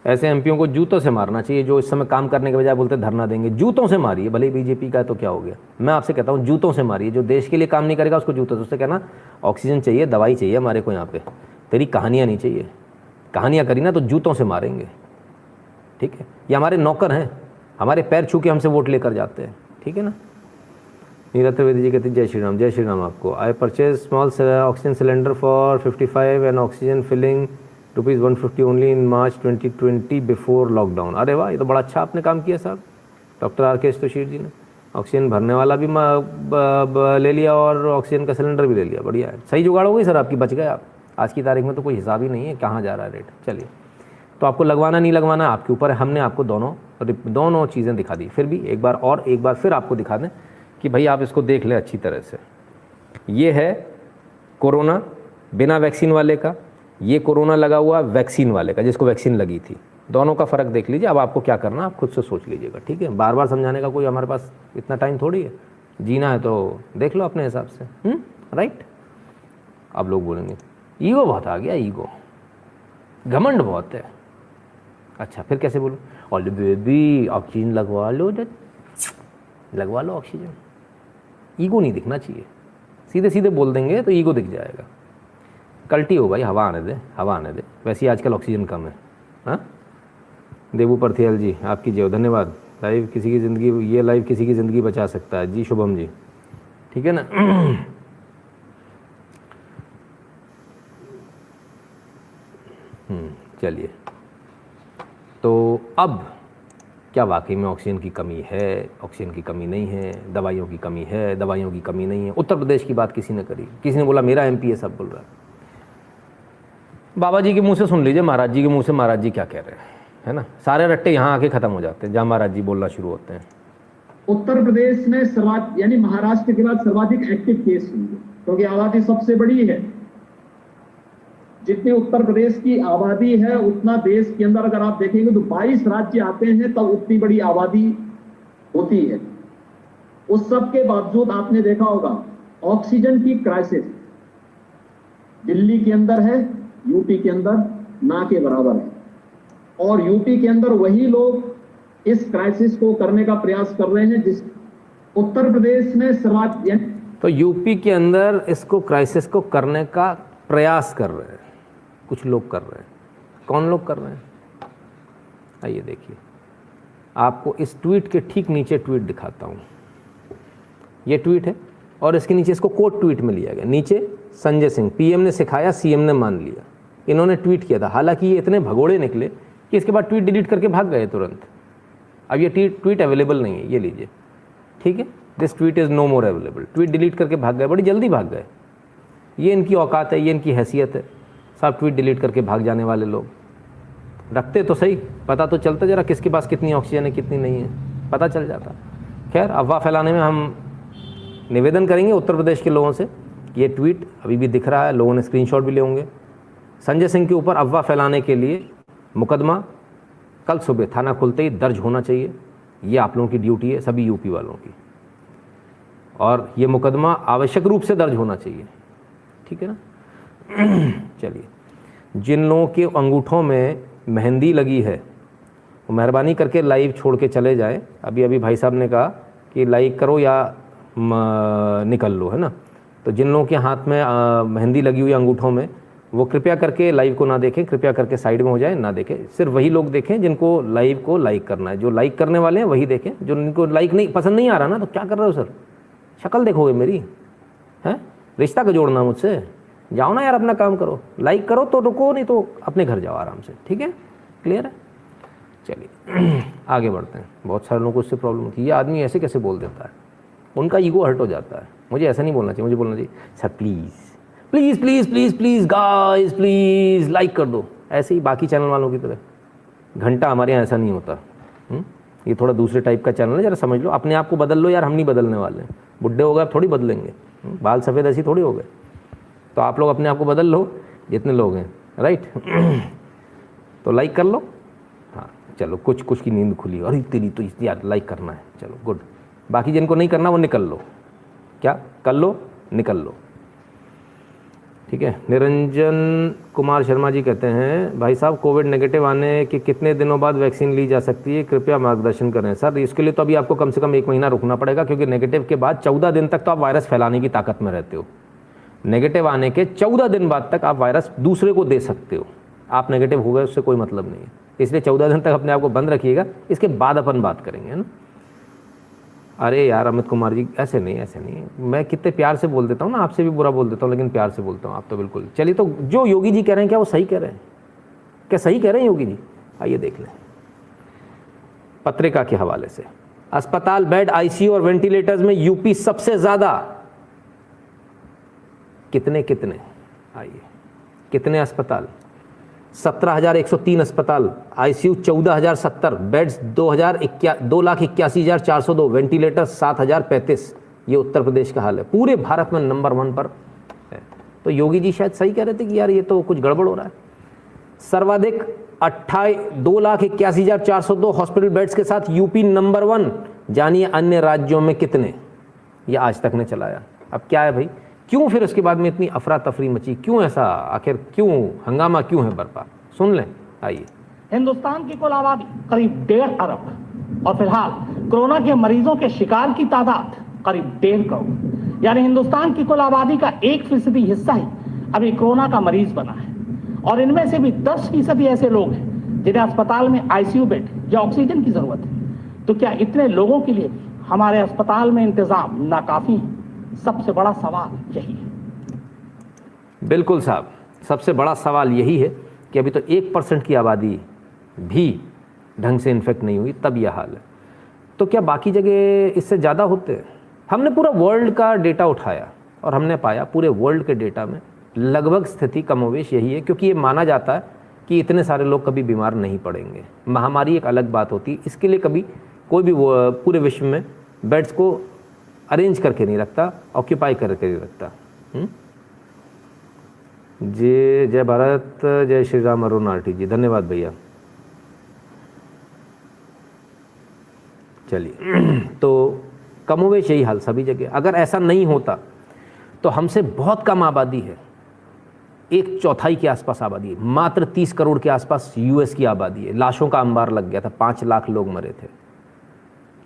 ऐसे एमपीओं को जूतों से मारना चाहिए जो इस समय काम करने के बजाय बोलते धरना देंगे। जूतों से मारिए, भले बीजेपी का है तो क्या हो गया। मैं आपसे कहता हूँ जूतों से मारिए, जो देश के लिए काम नहीं करेगा उसको जूतों से। उससे कहना ऑक्सीजन चाहिए, दवाई चाहिए हमारे को यहाँ पे, तेरी कहानियाँ नहीं चाहिए। कहानियाँ करी ना तो जूतों से मारेंगे, ठीक है। ये हमारे नौकर हैं, हमारे पैर छू के हमसे वोट लेकर जाते हैं, ठीक है ना। नीरज त्रिवेदी जी कहते हैं जय श्री राम। जय श्री राम आपको। I purchase small oxygen cylinder for 55 and oxygen filling ₹150 only in March 2020 before lockdown. अरे वाह, ये तो बड़ा अच्छा आपने काम किया साहब। Doctor R K. स्तोशीर जी ने ऑक्सीजन भरने वाला भी ले लिया और ऑक्सीजन का सिलेंडर भी ले लिया। बढ़िया है, सही जुगाड़ हो गई सर आपकी, बच गए आप। आज की तारीख में तो कोई हिसाब ही नहीं है कहाँ जा रहा है रेट। चलिए, तो आपको लगवाना नहीं लगवाना आपके ऊपर है। हमने आपको दोनों चीज़ें दिखा दी, फिर भी एक बार फिर आपको दिखा दें कि भाई आप इसको देख लें अच्छी तरह से। ये है कोरोना बिना वैक्सीन वाले का, ये कोरोना लगा हुआ वैक्सीन वाले का जिसको वैक्सीन लगी थी। दोनों का फ़र्क देख लीजिए। अब आपको क्या करना आप खुद से सोच लीजिएगा, ठीक है। बार बार समझाने का कोई हमारे पास इतना टाइम थोड़ी है। जीना है तो देख लो अपने हिसाब से, राइट। अब लोग बोलेंगे ईगो बहुत आ गया, ईगो घमंड बहुत है। अच्छा फिर कैसे बोलो, और बेबी ऑक्सीजन लगवा लो ऑक्सीजन। ईगो नहीं दिखना चाहिए, सीधे सीधे बोल देंगे तो ईगो दिख जाएगा। कल्टी हो भाई, हवा आने दे। वैसे ही आजकल ऑक्सीजन कम है। हाँ देवू परथियल जी आपकी जय हो, धन्यवाद। लाइव किसी की ज़िंदगी बचा सकता है जी, शुभम जी, ठीक है ना। चलिए, तो अब क्या वाकई में ऑक्सीजन की कमी है, ऑक्सीजन की कमी नहीं है, दवाइयों की कमी है, दवाइयों की कमी नहीं है। उत्तर प्रदेश की बात किसी ने करी, किसी ने बोला मेरा एमपी है, सब बोल रहा है। बाबा जी के मुंह से सुन लीजिए, महाराज जी के मुंह से महाराज जी क्या कह रहे हैं, है ना। सारे रट्टे यहाँ आके खत्म हो जाते हैं जहाँ महाराज जी बोलना शुरू होते हैं। उत्तर प्रदेश में यानी महाराष्ट्र के बाद सर्वाधिक एक्टिव केस हुए, क्योंकि आबादी सबसे बड़ी है। जितनी उत्तर प्रदेश की आबादी है उतना देश के अंदर अगर आप देखेंगे तो 22 राज्य आते हैं तब उतनी बड़ी आबादी होती है। उस सब के बावजूद आपने देखा होगा ऑक्सीजन की क्राइसिस दिल्ली के अंदर है, यूपी के अंदर ना के बराबर है। और यूपी के अंदर वही लोग इस क्राइसिस को करने का प्रयास कर रहे हैं जिस उत्तर प्रदेश में सर्वाधिक। तो यूपी के अंदर इसको क्राइसिस को करने का प्रयास कर रहे हैं कुछ लोग, कर रहे हैं कौन लोग कर रहे हैं, आइए देखिए। आपको इस ट्वीट के ठीक नीचे ट्वीट दिखाता हूँ, ये ट्वीट है और इसके नीचे इसको कोट ट्वीट में लिया गया। नीचे संजय सिंह, पीएम ने सिखाया सीएम ने मान लिया, इन्होंने ट्वीट किया था। हालांकि ये इतने भगोड़े निकले कि इसके बाद ट्वीट डिलीट करके भाग गए तुरंत। अब ये ट्वीट अवेलेबल नहीं है, ये लीजिए ठीक है, this tweet is no more available. Tweet delete करके भाग गए, बड़ी जल्दी भाग गए। ये इनकी औकात है, ये इनकी हैसियत है साहब, ट्वीट डिलीट करके भाग जाने वाले लोग। रखते तो सही, पता तो चलता जरा किसके पास कितनी ऑक्सीजन है कितनी नहीं है, पता चल जाता। खैर, अफवाह फैलाने में हम निवेदन करेंगे उत्तर प्रदेश के लोगों से। ये ट्वीट अभी भी दिख रहा है, लोगों ने स्क्रीनशॉट भी लिए होंगे। संजय सिंह के ऊपर अफवाह फैलाने के लिए मुकदमा कल सुबह थाना खुलते ही दर्ज होना चाहिए। ये आप लोगों की ड्यूटी है, सभी यूपी वालों की, और ये मुकदमा आवश्यक रूप से दर्ज होना चाहिए, ठीक है ना। चलिए, जिन लोगों के अंगूठों में मेहंदी लगी है वो मेहरबानी करके लाइव छोड़ के चले जाए। अभी अभी भाई साहब ने कहा कि लाइक करो या निकल लो, है ना। तो जिन लोगों के हाथ में मेहंदी लगी हुई अंगूठों में, वो कृपया करके लाइव को ना देखें, कृपया करके साइड में हो जाए, ना देखें। सिर्फ वही लोग देखें जिनको लाइव को लाइक करना है, जो लाइक करने वाले हैं वही देखें। जो इनको लाइक नहीं पसंद नहीं आ रहा ना, तो क्या कर रहे हो सर, शक्ल देखोगे मेरी, हैं रिश्ता का जोड़ना मुझसे, जाओ ना यार अपना काम करो, लाइक करो तो रुको, नहीं तो अपने घर जाओ आराम से, ठीक है, क्लियर है। चलिए आगे बढ़ते हैं। बहुत सारे लोगों को इससे प्रॉब्लम होती है, ये आदमी ऐसे कैसे बोल देता है, उनका ईगो हर्ट हो जाता है। मुझे ऐसा नहीं बोलना चाहिए, मुझे बोलना चाहिए sir please please please please please guys please like कर दो, ऐसे ही बाकी चैनल वालों की तरह। घंटा हमारे यहाँ ऐसा नहीं होता, ये थोड़ा दूसरे टाइप का चैनल है, जरा समझ लो, अपने आप को बदल लो यार, हम नहीं बदलने वाले, बुढ़े हो गए आप थोड़ी बदलेंगे, बाल सफ़ेद ऐसी थोड़ी हो गए, तो आप लोग अपने आप को बदल लो जितने लोग हैं, राइट। तो लाइक कर लो, हाँ चलो, कुछ कुछ की नींद खुली और तेरी तो यार लाइक करना है, चलो गुड। बाकी जिनको नहीं करना वो निकल लो, क्या कर लो, निकल लो, ठीक है। निरंजन कुमार शर्मा जी कहते हैं भाई साहब कोविड नेगेटिव आने के कितने दिनों बाद वैक्सीन ली जा सकती है, कृपया मार्गदर्शन करें। सर इसके लिए तो अभी आपको कम से कम 1 महीना रुकना पड़ेगा, क्योंकि नेगेटिव के बाद 14 दिन तक तो आप वायरस फैलाने की ताकत में रहते हो। नेगेटिव आने के 14 दिन बाद तक आप वायरस दूसरे को दे सकते हो। आप नेगेटिव हो गए उससे कोई मतलब नहीं है, इसलिए 14 दिन तक अपने आप को बंद रखिएगा, इसके बाद अपन बात करेंगे, है ना। अरे यार अमित कुमार जी, ऐसे नहीं ऐसे नहीं, मैं कितने प्यार से बोल देता हूँ ना, आपसे भी बुरा बोल देता हूँ लेकिन प्यार से बोलता हूँ, आप तो बिल्कुल। चलिए, तो जो योगी जी कह रहे हैं क्या वो सही कह रहे हैं, क्या सही कह रहे हैं योगी जी, आइए देख लें। पत्रिका के हवाले से, अस्पताल बेड आईसीयू और वेंटिलेटर्स में यूपी सबसे ज़्यादा, कितने कितने आइए, कितने अस्पताल, 17,103 अस्पताल, आईसीयू 14,070, बेड्स 2,81,402, वेंटिलेटर 7,035। ये उत्तर प्रदेश का हाल है, पूरे भारत में नंबर 1 पर है। तो योगी जी शायद सही कह रहे थे कि यार ये तो कुछ गड़बड़ हो रहा है। सर्वाधिक 2,81,402 हॉस्पिटल बेड्स के साथ यूपी नंबर 1। जानिए अन्य राज्यों में कितने, ये आज तक ने चलाया। अब क्या है भाई, क्यों फिर उसके बाद में इतनी अफरा तफरी मची, क्यों ऐसा, आखिर क्यों हंगामा क्यों है बरपा, सुन लें आइए। हिंदुस्तान की कुल आबादी करीब 1.5 अरब और फिलहाल कोरोना के मरीजों के शिकार की तादाद करीब 1.5 करोड़, यानी हिंदुस्तान की कुल आबादी का 1% हिस्सा ही अभी कोरोना का मरीज बना है। और इनमें से भी 10% ऐसे लोग हैं जिन्हें अस्पताल में आईसीयू बेड या ऑक्सीजन की जरूरत है। तो क्या इतने लोगों के लिए हमारे अस्पताल में इंतजाम नाकाफी है? सबसे बड़ा सवाल यही है। बिल्कुल साहब, सबसे बड़ा सवाल यही है कि अभी तो 1% की आबादी भी ढंग से इन्फेक्ट नहीं हुई, तब यह हाल है। तो क्या बाकी जगह इससे ज़्यादा होते हैं? हमने पूरा वर्ल्ड का डेटा उठाया और हमने पाया पूरे वर्ल्ड के डेटा में लगभग स्थिति कमोवेश यही है, क्योंकि ये माना जाता है कि इतने सारे लोग कभी बीमार नहीं पड़ेंगे। महामारी एक अलग बात होती है, इसके लिए कभी कोई भी पूरे विश्व में बेड्स को अरेंज करके नहीं रखता, ऑक्यूपाई करके नहीं रखता। जी जय भारत, जय श्री राम अरुण आरटी जी, धन्यवाद भैया। चलिए, तो कमोवेश यही हाल सभी जगह। अगर ऐसा नहीं होता तो हमसे बहुत कम आबादी है, एक चौथाई के आसपास आबादी है, मात्र 30 करोड़ के आसपास यूएस की आबादी है। लाशों का अंबार लग गया था, 5 लाख लोग मरे थे।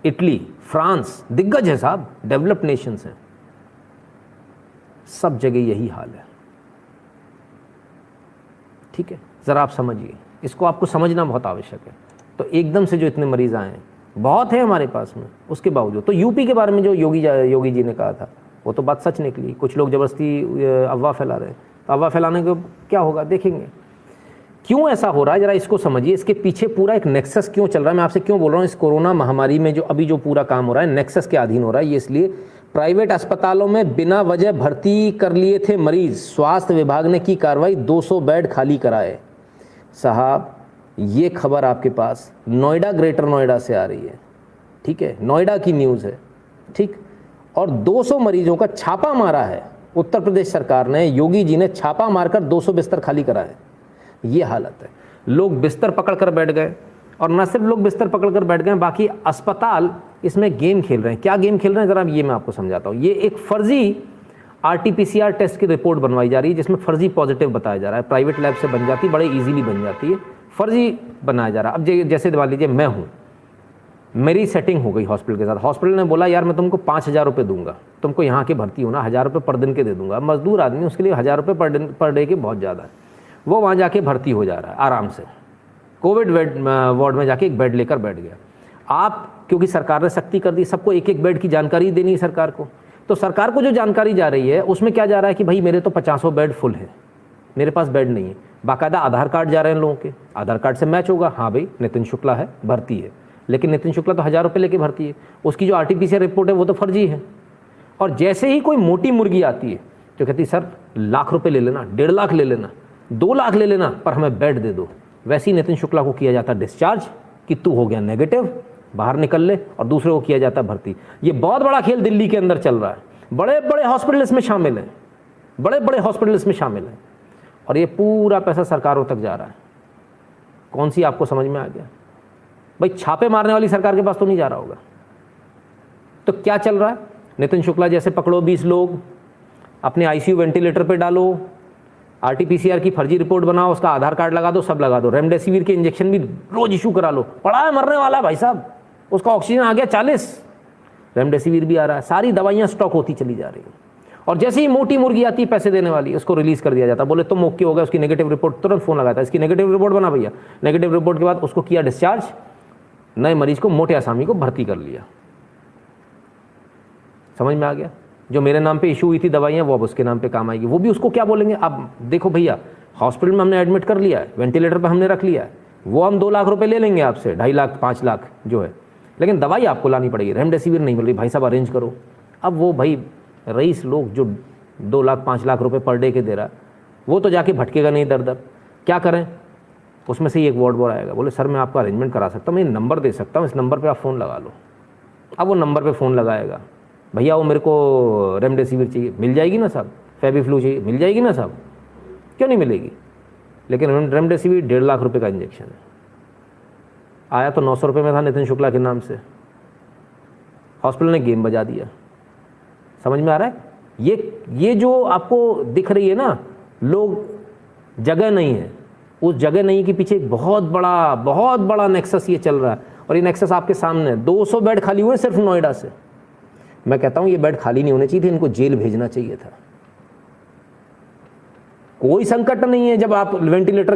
इटली, फ्रांस दिग्गज है साहब, डेवलप्ड नेशंस हैं, सब जगह यही हाल है। ठीक है, ज़रा आप समझिए, इसको आपको समझना बहुत आवश्यक है। तो एकदम से जो इतने मरीज़ आए हैं, बहुत है हमारे पास में, उसके बावजूद। तो यूपी के बारे में जो योगी जी ने कहा था वो तो बात सच निकली। कुछ लोग ज़बरदस्ती अफवाह फैला रहे हैं, तो अफवाह फैलाने को क्या होगा देखेंगे। क्यों ऐसा हो रहा है, जरा इसको समझिए, इसके पीछे पूरा एक नेक्सस क्यों चल रहा है। मैं आपसे क्यों बोल रहा हूँ, इस कोरोना महामारी में जो अभी जो पूरा काम हो रहा है नेक्सस के अधीन हो रहा है। ये इसलिए प्राइवेट अस्पतालों में बिना वजह भर्ती कर लिए थे मरीज, स्वास्थ्य विभाग ने की कार्रवाई, 200 बेड खाली कराए। साहब ये खबर आपके पास नोएडा, ग्रेटर नोएडा से आ रही है, ठीक है, नोएडा की न्यूज़ है, ठीक। और 200 मरीजों का छापा मारा है उत्तर प्रदेश सरकार ने, योगी जी ने छापा मारकर 200 बिस्तर खाली कराए। ये हालत है, लोग बिस्तर पकड़कर बैठ गए। और न सिर्फ लोग बिस्तर पकड़कर बैठ गए, बाकी अस्पताल इसमें गेम खेल रहे हैं। क्या गेम खेल रहे हैं, ज़रा ये मैं आपको समझाता हूँ। ये एक फर्जी आरटीपीसीआर टेस्ट की रिपोर्ट बनवाई जा रही है जिसमें फर्जी पॉजिटिव बताया जा रहा है। प्राइवेट लैब से बन जाती है, बड़े ईजीली बन जाती है, फर्जी बनाया जा रहा है। अब जैसे मान लीजिए मैं हूँ, मेरी सेटिंग हो गई हॉस्पिटल के साथ, हॉस्पिटल ने बोला यार मैं तुमको 5,000 रुपये दूंगा, तुमको यहाँ के भर्ती होना, 1,000 रुपये पर दिन के दे दूंगा। मजदूर आदमी, उसके लिए 1,000 रुपये पर दिन पर डे के बहुत ज़्यादा है। वो वहाँ जाके भर्ती हो जा रहा है, आराम से कोविड वार्ड में जाके एक बेड लेकर बैठ गया। आप, क्योंकि सरकार ने सख्ती कर दी, सबको एक एक बेड की जानकारी देनी है सरकार को, तो सरकार को जो जानकारी जा रही है उसमें क्या जा रहा है कि भाई मेरे तो 500 बेड फुल है, मेरे पास बेड नहीं है। बाकायदा आधार कार्ड जा रहे हैं लोगों के, आधार कार्ड से मैच होगा, हाँ भाई नितिन शुक्ला है, भर्ती है। लेकिन नितिन शुक्ला तो 1,000 रुपये लेके भर्ती है, उसकी जो आरटीपीसीआर रिपोर्ट है वो तो फर्जी है। और जैसे ही कोई मोटी मुर्गी आती है तो कहती है सर 1,00,000 रुपये ले लेना, 1,50,000 ले लेना, 2,00,000 ले लेना, पर हमें बेड दे दो। वैसे ही नितिन शुक्ला को किया जाता डिस्चार्ज कि तू हो गया नेगेटिव, बाहर निकल ले, और दूसरे को किया जाता भर्ती। ये बहुत बड़ा खेल दिल्ली के अंदर चल रहा है, बड़े बड़े हॉस्पिटल इसमें शामिल हैं, बड़े बड़े हॉस्पिटल इसमें शामिल हैं। और ये पूरा पैसा सरकारों तक जा रहा है। कौन सी आपको समझ में आ गया भाई, छापे मारने वाली सरकार के पास तो नहीं जा रहा होगा। तो क्या चल रहा है, नितिन शुक्ला जैसे पकड़ो 20 लोग, अपने आईसीयू वेंटिलेटर पर डालो, आरटीपीसीआर की फर्जी रिपोर्ट बनाओ, उसका आधार कार्ड लगा दो, सब लगा दो, रेमडेसिविर के इंजेक्शन भी रोज इशू करा लो, पड़ा है मरने वाला भाई साहब, उसका ऑक्सीजन आ गया 40, रेमडेसिविर भी आ रहा है, सारी दवाइयाँ स्टॉक होती चली जा रही है। और जैसे ही मोटी मुर्गी आती है पैसे देने वाली, उसको रिलीज़ कर दिया जाता, बोले तुम ओके हो गए, उसकी नेगेटिव रिपोर्ट तुरंत फ़ोन लगाता है, इसकी नेगेटिव रिपोर्ट बना भैया, नेगेटिव रिपोर्ट के बाद उसको किया डिस्चार्ज, नए मरीज को, मोटे आसामी को भर्ती कर लिया। समझ में आ गया, जो मेरे नाम पे इशू हुई थी दवाइयाँ वो अब उसके नाम पे काम आएगी, वो भी उसको क्या बोलेंगे। अब देखो भैया हॉस्पिटल में हमने एडमिट कर लिया है, वेंटिलेटर पे हमने रख लिया है, वो हम 2,00,000 रुपये ले लेंगे आपसे, 2,50,000 5 लाख जो है, लेकिन दवाई आपको लानी पड़ेगी, रेमडेसिविर नहीं मिल रही भाई साहब अरेंज करो। अब वो भाई रईस लोग जो 2,00,000 5,00,000 रुपये पर डे के दे रहा, वो तो जाके भटकेगा नहीं दर दर। क्या करें, उसमें से ही एक वार्ड बॉय आएगा, बोले सर मैं आपका अरेंजमेंट करा सकता हूँ, मैं नंबर दे सकता हूँ, इस नंबर पर आप फ़ोन लगा लो। अब वो नंबर पर फ़ोन लगाएगा, भैया वो मेरे को रेमडेसिविर चाहिए, मिल जाएगी ना साहब, फेविफ्लू चाहिए, मिल जाएगी ना साहब, क्यों नहीं मिलेगी। लेकिन रेमडेसिविर 1,50,000 रुपये का इंजेक्शन है, आया तो 900 रुपये में था नितिन शुक्ला के नाम से, हॉस्पिटल ने गेम बजा दिया। समझ में आ रहा है, ये जो आपको दिख रही है ना, लोग जगह नहीं है, उस जगह नहीं के पीछे एक बहुत बड़ा नेक्सस ये चल रहा है। और ये नेक्सस आपके सामने है, 200 बेड खाली हुए सिर्फ नोएडा से। मैं कहता हूं ये बेड खाली नहीं होने चाहिए थे, इनको जेल भेजना चाहिए था। कोई संकट नहीं है जब आप वेंटिलेटर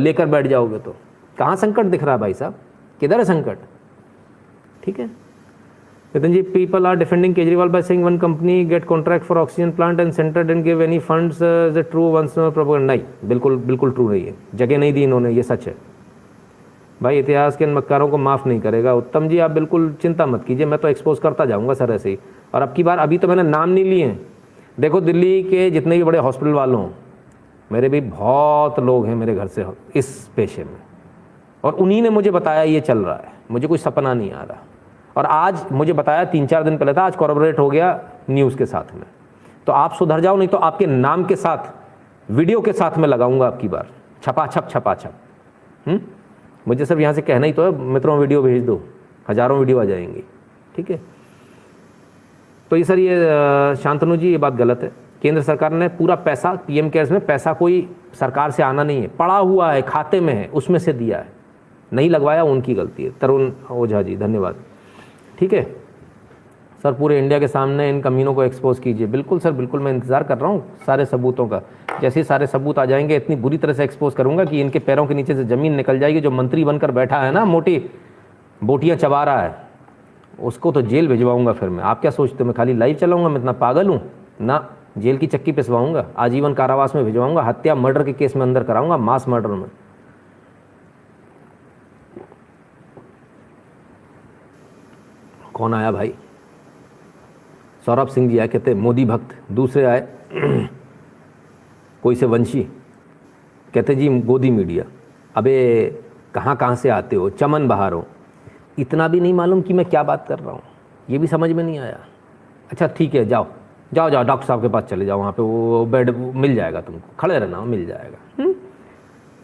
लेकर बैठ जाओगे तो, कहाँ संकट दिख रहा है भाई साहब, किधर है संकट। ठीक है, Nitin ji, people are defending Kejriwal by saying one company get contract for oxygen plant and centre didn't give any funds is true once more propaganda. नहीं, बिल्कुल बिल्कुल ट्रू नहीं है, जगह नहीं दी इन्होंने, ये सच है भाई, इतिहास के इन मक्कारों को माफ़ नहीं करेगा। उत्तम जी आप बिल्कुल चिंता मत कीजिए, मैं तो एक्सपोज करता जाऊंगा सर ऐसे ही। और अब की बार, अभी तो मैंने नाम नहीं लिए हैं, देखो दिल्ली के जितने भी बड़े हॉस्पिटल वालों हों, मेरे भी बहुत लोग हैं मेरे घर से इस पेशे में, और उन्हीं ने मुझे बताया ये चल रहा है, मुझे कोई सपना नहीं आ रहा। और आज मुझे बताया 3-4 दिन पहले था, आज कॉरबोरेट हो गया न्यूज़ के साथ में। तो आप सुधर जाओ, नहीं तो आपके नाम के साथ वीडियो के साथ मैं लगाऊंगा आपकी बार, छपा छप। मुझे सिर्फ यहाँ से कहना ही तो है, मित्रों वीडियो भेज दो, हज़ारों वीडियो आ जाएंगी। ठीक है। तो ये सर, ये शांतनु जी ये बात गलत है। केंद्र सरकार ने पूरा पैसा पीएम केयर्स में, पैसा कोई सरकार से आना नहीं है, पड़ा हुआ है, खाते में है, उसमें से दिया है, नहीं लगवाया उनकी गलती है। तरुण ओझा जी धन्यवाद। ठीक है सर, पूरे इंडिया के सामने इन कमीनों को एक्सपोज कीजिए। बिल्कुल सर बिल्कुल, मैं इंतज़ार कर रहा हूँ सारे सबूतों का। जैसे ही सारे सबूत आ जाएंगे इतनी बुरी तरह से एक्सपोज करूँगा कि इनके पैरों के नीचे से ज़मीन निकल जाएगी। जो मंत्री बनकर बैठा है ना, मोटी बोटियाँ चबा रहा है, उसको तो जेल भिजवाऊँगा फिर मैं। आप क्या सोचते हो मैं खाली लाइव चलाऊँगा? मैं इतना पागल हूँ ना, जेल की चक्की पिसवाऊँगा, आजीवन कारावास में भिजवाऊँगा, हत्या मर्डर के केस में अंदर कराऊँगा, मास मर्डर में। कौन आया भाई? सौरभ सिंह जी आए, कहते मोदी भक्त। दूसरे आए कोई से वंशी, कहते जी गोदी मीडिया। अबे कहाँ कहाँ से आते हो? चमन बहार हो। इतना भी नहीं मालूम कि मैं क्या बात कर रहा हूँ, ये भी समझ में नहीं आया। अच्छा ठीक है, जाओ जाओ जाओ डॉक्टर साहब के पास चले जाओ, वहाँ पे वो बेड मिल जाएगा तुमको, खड़े रहना मिल जाएगा।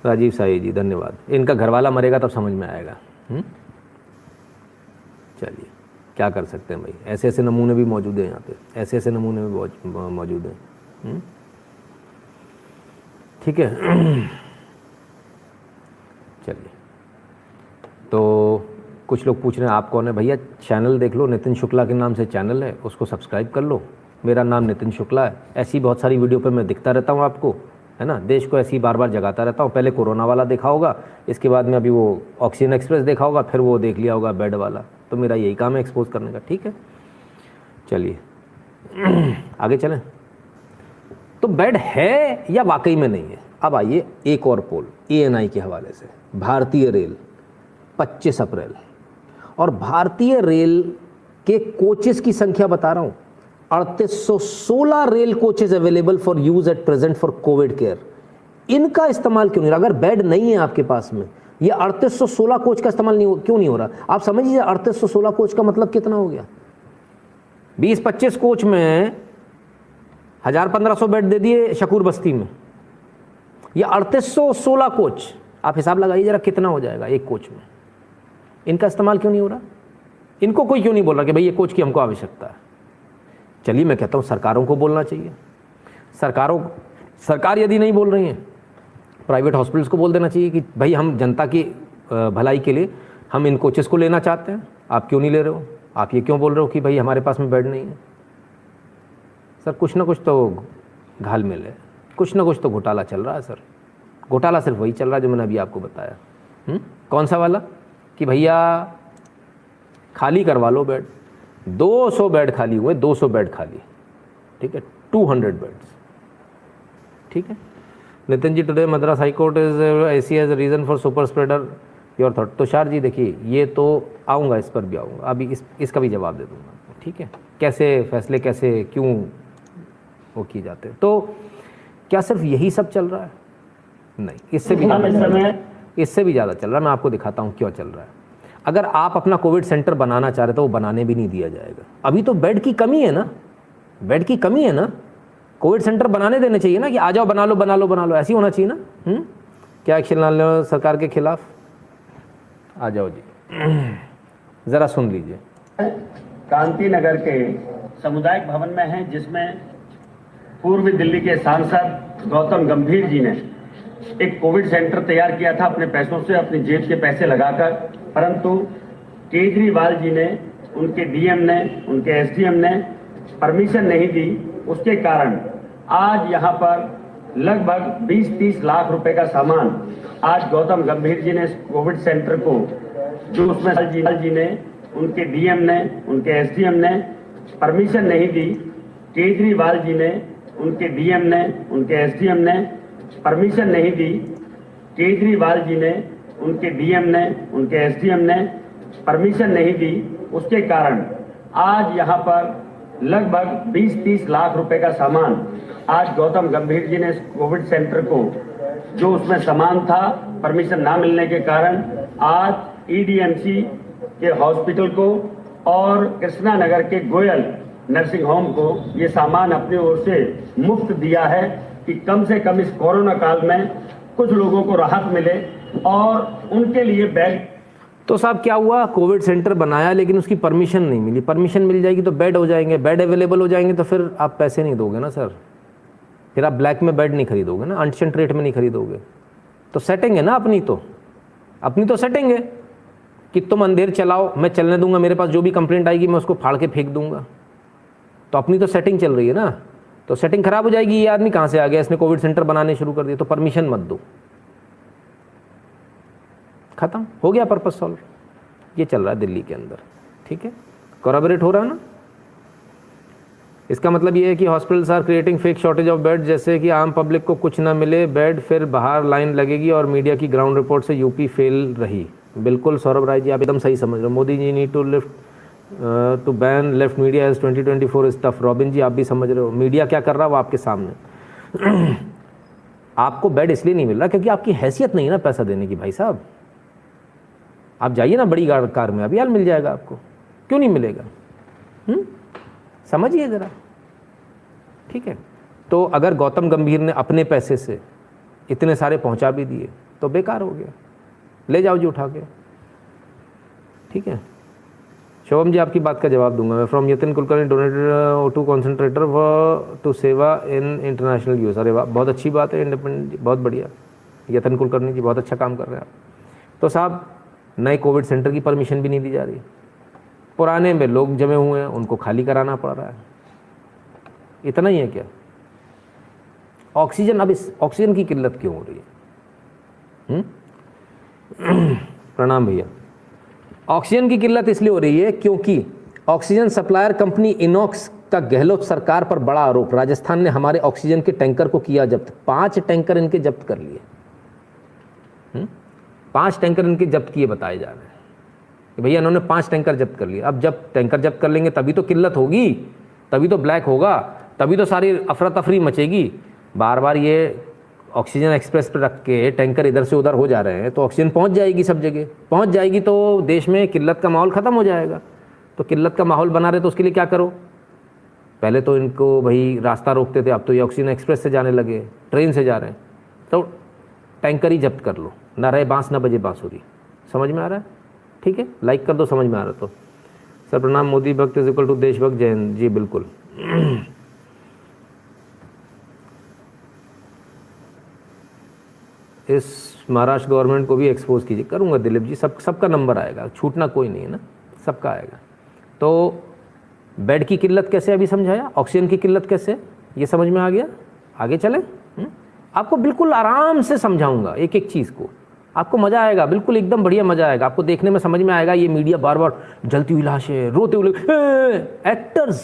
राजीव साई जी धन्यवाद। इनका घरवाला मरेगा तब समझ में आएगा। चलिए क्या कर सकते हैं भाई, ऐसे ऐसे नमूने भी मौजूद हैं यहाँ पे, ऐसे ऐसे नमूने भी मौजूद हैं। ठीक है चलिए, तो कुछ लोग पूछ रहे हैं आप कौन है। भैया चैनल देख लो, नितिन शुक्ला के नाम से चैनल है, उसको सब्सक्राइब कर लो। मेरा नाम नितिन शुक्ला है, ऐसी बहुत सारी वीडियो पे मैं दिखता रहता हूँ आपको, है ना, देश को ऐसी बार बार जगाता रहता हूँ। पहले कोरोना वाला देखा होगा, इसके बाद में अभी वो ऑक्सीजन एक्सप्रेस देखा होगा, फिर वो देख लिया होगा बेड वाला। तो मेरा यही काम है एक्सपोज करने का। ठीक है चलिए आगे चलें। तो बेड है या वाकई में नहीं है? अब आइए एक और पोल ANI के हवाले से, भारतीय रेल 25 अप्रैल और भारतीय रेल के कोचेस की संख्या बता रहा हूँ, 3816 rail coaches available for use at present for Covid care. इनका इस्तेमाल क्यों नहीं हो रहा? अगर बेड नहीं है आपके पास में, ये 3816 कोच का इस्तेमाल क्यों नहीं हो रहा? आप समझिए 3816 कोच का मतलब कितना हो गया, 20-25 कोच में 1000-1500 बेड दे दिए शकूर बस्ती में। ये 3816 कोच, आप हिसाब लगाइए जरा कितना हो जाएगा एक कोच में। इनका इस्तेमाल क्यों नहीं हो रहा? इनको कोई क्यों नहीं बोल रहा कि भाई ये कोच की हमको आवश्यकता है? चलिए मैं कहता हूँ सरकारों को बोलना चाहिए। सरकार यदि नहीं बोल रही है, प्राइवेट हॉस्पिटल्स को बोल देना चाहिए कि भाई हम जनता की भलाई के लिए हम इन कोचेस को लेना चाहते हैं, आप क्यों नहीं ले रहे हो? आप ये क्यों बोल रहे हो कि भाई हमारे पास में बेड नहीं है? सर कुछ ना कुछ तो घाल मिल है, कुछ ना कुछ तो घोटाला चल रहा है सर। घोटाला सिर्फ वही चल रहा है जो मैंने अभी आपको बताया। कौन सा वाला? कि भैया खाली करवा लो बेड। 200 बेड खाली हुए, 200 बेड खाली, ठीक है, 200 बेड्स। ठीक है Nitin ji, today Madras high court is AC as reason for super spreader, your thought. Tushar ji देखिए, ये तो आऊँगा, इस पर भी आऊँगा, अभी इसका भी जवाब दे दूँगा। ठीक है, कैसे फैसले कैसे क्यों वो किए जाते हैं। तो क्या सिर्फ यही सब चल रहा है? नहीं, इससे भी ज़्यादा चल रहा है, इससे भी ज़्यादा चल रहा है। मैं आपको दिखाता हूँ क्यों चल रहा है। अगर आप अपना कोविड सेंटर बनाना चाह रहे तो वो बनाने भी नहीं दिया जाएगा। अभी तो बेड की कमी है ना, बेड की कमी है ना, कोविड सेंटर बनाने देने चाहिए ना, कि आ जाओ बना लो बना लो बना लो, ऐसी होना चाहिए ना। क्या एक्शन लाने सरकार के खिलाफ? आ जाओ जी जरा सुन लीजिए। कांति नगर के सामुदायिक भवन में है, जिसमें पूर्व दिल्ली के सांसद गौतम गंभीर जी ने एक कोविड सेंटर तैयार किया था अपने पैसों से, अपनी जेब के पैसे लगाकर, परंतु केजरीवाल जी ने, उनके DM ने, उनके SDM ने परमिशन नहीं दी। उसके कारण आज यहाँ पर लगभग 20-30 लाख रुपए का सामान आज गौतम गंभीर जी ने कोविड सेंटर को, जो उसमें जी ने, उनके DM ने, उनके SDM ने परमिशन नहीं दी, केजरीवाल जी ने, उनके DM ने, उनके SDM ने परमिशन नहीं दी, केजरीवाल जी ने, उनके DM ने, उनके SDM ने परमिशन नहीं दी। उसके कारण आज यहाँ पर लगभग 20-30 लाख रुपए का सामान आज गौतम गंभीर जी ने कोविड सेंटर को, जो उसमें सामान था, परमिशन ना मिलने के कारण आज EDMC के हॉस्पिटल को और कृष्णा नगर के गोयल नर्सिंग होम को ये सामान अपनी ओर से मुफ्त दिया है, कि कम से कम इस कोरोना काल में कुछ लोगों को राहत मिले और उनके लिए बेड। तो साहब क्या हुआ, कोविड सेंटर बनाया लेकिन उसकी परमिशन नहीं मिली। परमिशन मिल जाएगी तो बेड हो जाएंगे, बेड अवेलेबल हो जाएंगे तो फिर आप पैसे नहीं दोगे ना सर, फिर आप ब्लैक में बेड नहीं खरीदोगे ना, अनशंट रेट में नहीं खरीदोगे, तो सेटिंग है ना अपनी तो सेटिंग है कि तुम अंधेर चलाओ, मैं चलने दूंगा, मेरे पास जो भी कंप्लेंट आएगी मैं उसको फाड़ के फेंक दूंगा। तो अपनी तो सेटिंग चल रही है ना, तो सेटिंग खराब हो जाएगी, ये आदमी कहाँ से आ गया, इसने कोविड सेंटर बनाने शुरू कर दिए, तो परमिशन मत दो, खत्म हो गया पर्पस सॉल्व। ये चल रहा है दिल्ली के अंदर, ठीक है, कोराबोरेट हो रहा है ना। इसका मतलब ये है कि hospitals are creating fake shortage of bed, जैसे कि आम पब्लिक को कुछ ना मिले बेड, फिर बाहर लाइन लगेगी और मीडिया की ग्राउंड रिपोर्ट से यूपी फेल रही। बिल्कुल सौरभ राय जी, आप एकदम सही समझ रहे हो। Modi ji need to lift to ban left media as 2024 is tough. Robin ji आप भी समझ रहे हो, मीडिया क्या कर रहा है वो आपके सामने। आपको बेड इसलिए नहीं मिल रहा क्योंकि आपकी हैसियत नहीं है ना पैसा देने की। भाई साहब आप जाइए ना बड़ी कार में, अभी यार मिल जाएगा आपको, क्यों नहीं मिलेगा, समझिए ज़रा, ठीक है। तो अगर गौतम गंभीर ने अपने पैसे से इतने सारे पहुंचा भी दिए तो बेकार हो गया, ले जाओ जी उठा के, ठीक है। शोभम जी आपकी बात का जवाब दूंगा मैं। From Yatin Kulkarni donated O2 concentrator व to Sewa in international use. अरे वाह, बहुत अच्छी बात है, इंडिपेंडेंट, बहुत बढ़िया यतिन कुलकर्णी जी, बहुत अच्छा काम कर रहे हैं आप। तो साहब नए कोविड सेंटर की परमिशन भी नहीं दी जा रही, पुराने में लोग जमे हुए हैं उनको खाली कराना पड़ रहा है, इतना ही है क्या। ऑक्सीजन, अब इस ऑक्सीजन की किल्लत क्यों हो रही है। प्रणाम भैया। ऑक्सीजन की किल्लत इसलिए हो रही है क्योंकि ऑक्सीजन सप्लायर कंपनी इनॉक्स का गहलोत सरकार पर बड़ा आरोप। राजस्थान ने हमारे ऑक्सीजन के टैंकर को किया जब्त, 5 टैंकर इनके जब्त कर लिए, 5 टैंकर इनके जब्त किए बताए जा रहे हैं कि भैया इन्होंने 5 टैंकर जब्त कर लिए। अब जब टैंकर जब्त कर लेंगे तभी तो किल्लत होगी, तभी तो ब्लैक होगा, तभी तो सारी अफरा तफरी मचेगी। बार बार ये ऑक्सीजन एक्सप्रेस पर रख के टैंकर इधर से उधर हो जा रहे हैं, तो ऑक्सीजन पहुंच जाएगी, सब जगह पहुंच जाएगी, तो देश में किल्लत का माहौल ख़त्म हो जाएगा। तो किल्लत का माहौल बना रहे तो उसके लिए क्या करो, पहले तो इनको भाई रास्ता रोकते थे, अब तो ये ऑक्सीजन एक्सप्रेस से जाने लगे, ट्रेन से जा रहे हैं, तो टैंकर ही जब्त कर लो, ना रहे बांस ना बजे बांसुरी। समझ में आ रहा है, ठीक है, लाइक कर दो समझ में आ रहा तो। सर प्रणाम, मोदी भक्त इज इक्वल टू देशभक्त जैन जी, बिल्कुल। इस महाराष्ट्र गवर्नमेंट को भी एक्सपोज कीजिए, करूँगा दिलीप जी, सबका नंबर आएगा, छूटना कोई नहीं है ना, सबका आएगा। तो बेड की किल्लत कैसे अभी समझाया, ऑक्सीजन की किल्लत कैसे, ये समझ में आ गया। आगे चलें, आपको बिल्कुल आराम से समझाऊंगा एक एक चीज़ को, आपको मज़ा आएगा, बिल्कुल एकदम बढ़िया मज़ा आएगा, आपको देखने में समझ में आएगा। ये मीडिया बार बार जलती हुई लाशें, रोते हुए एक्टर्स,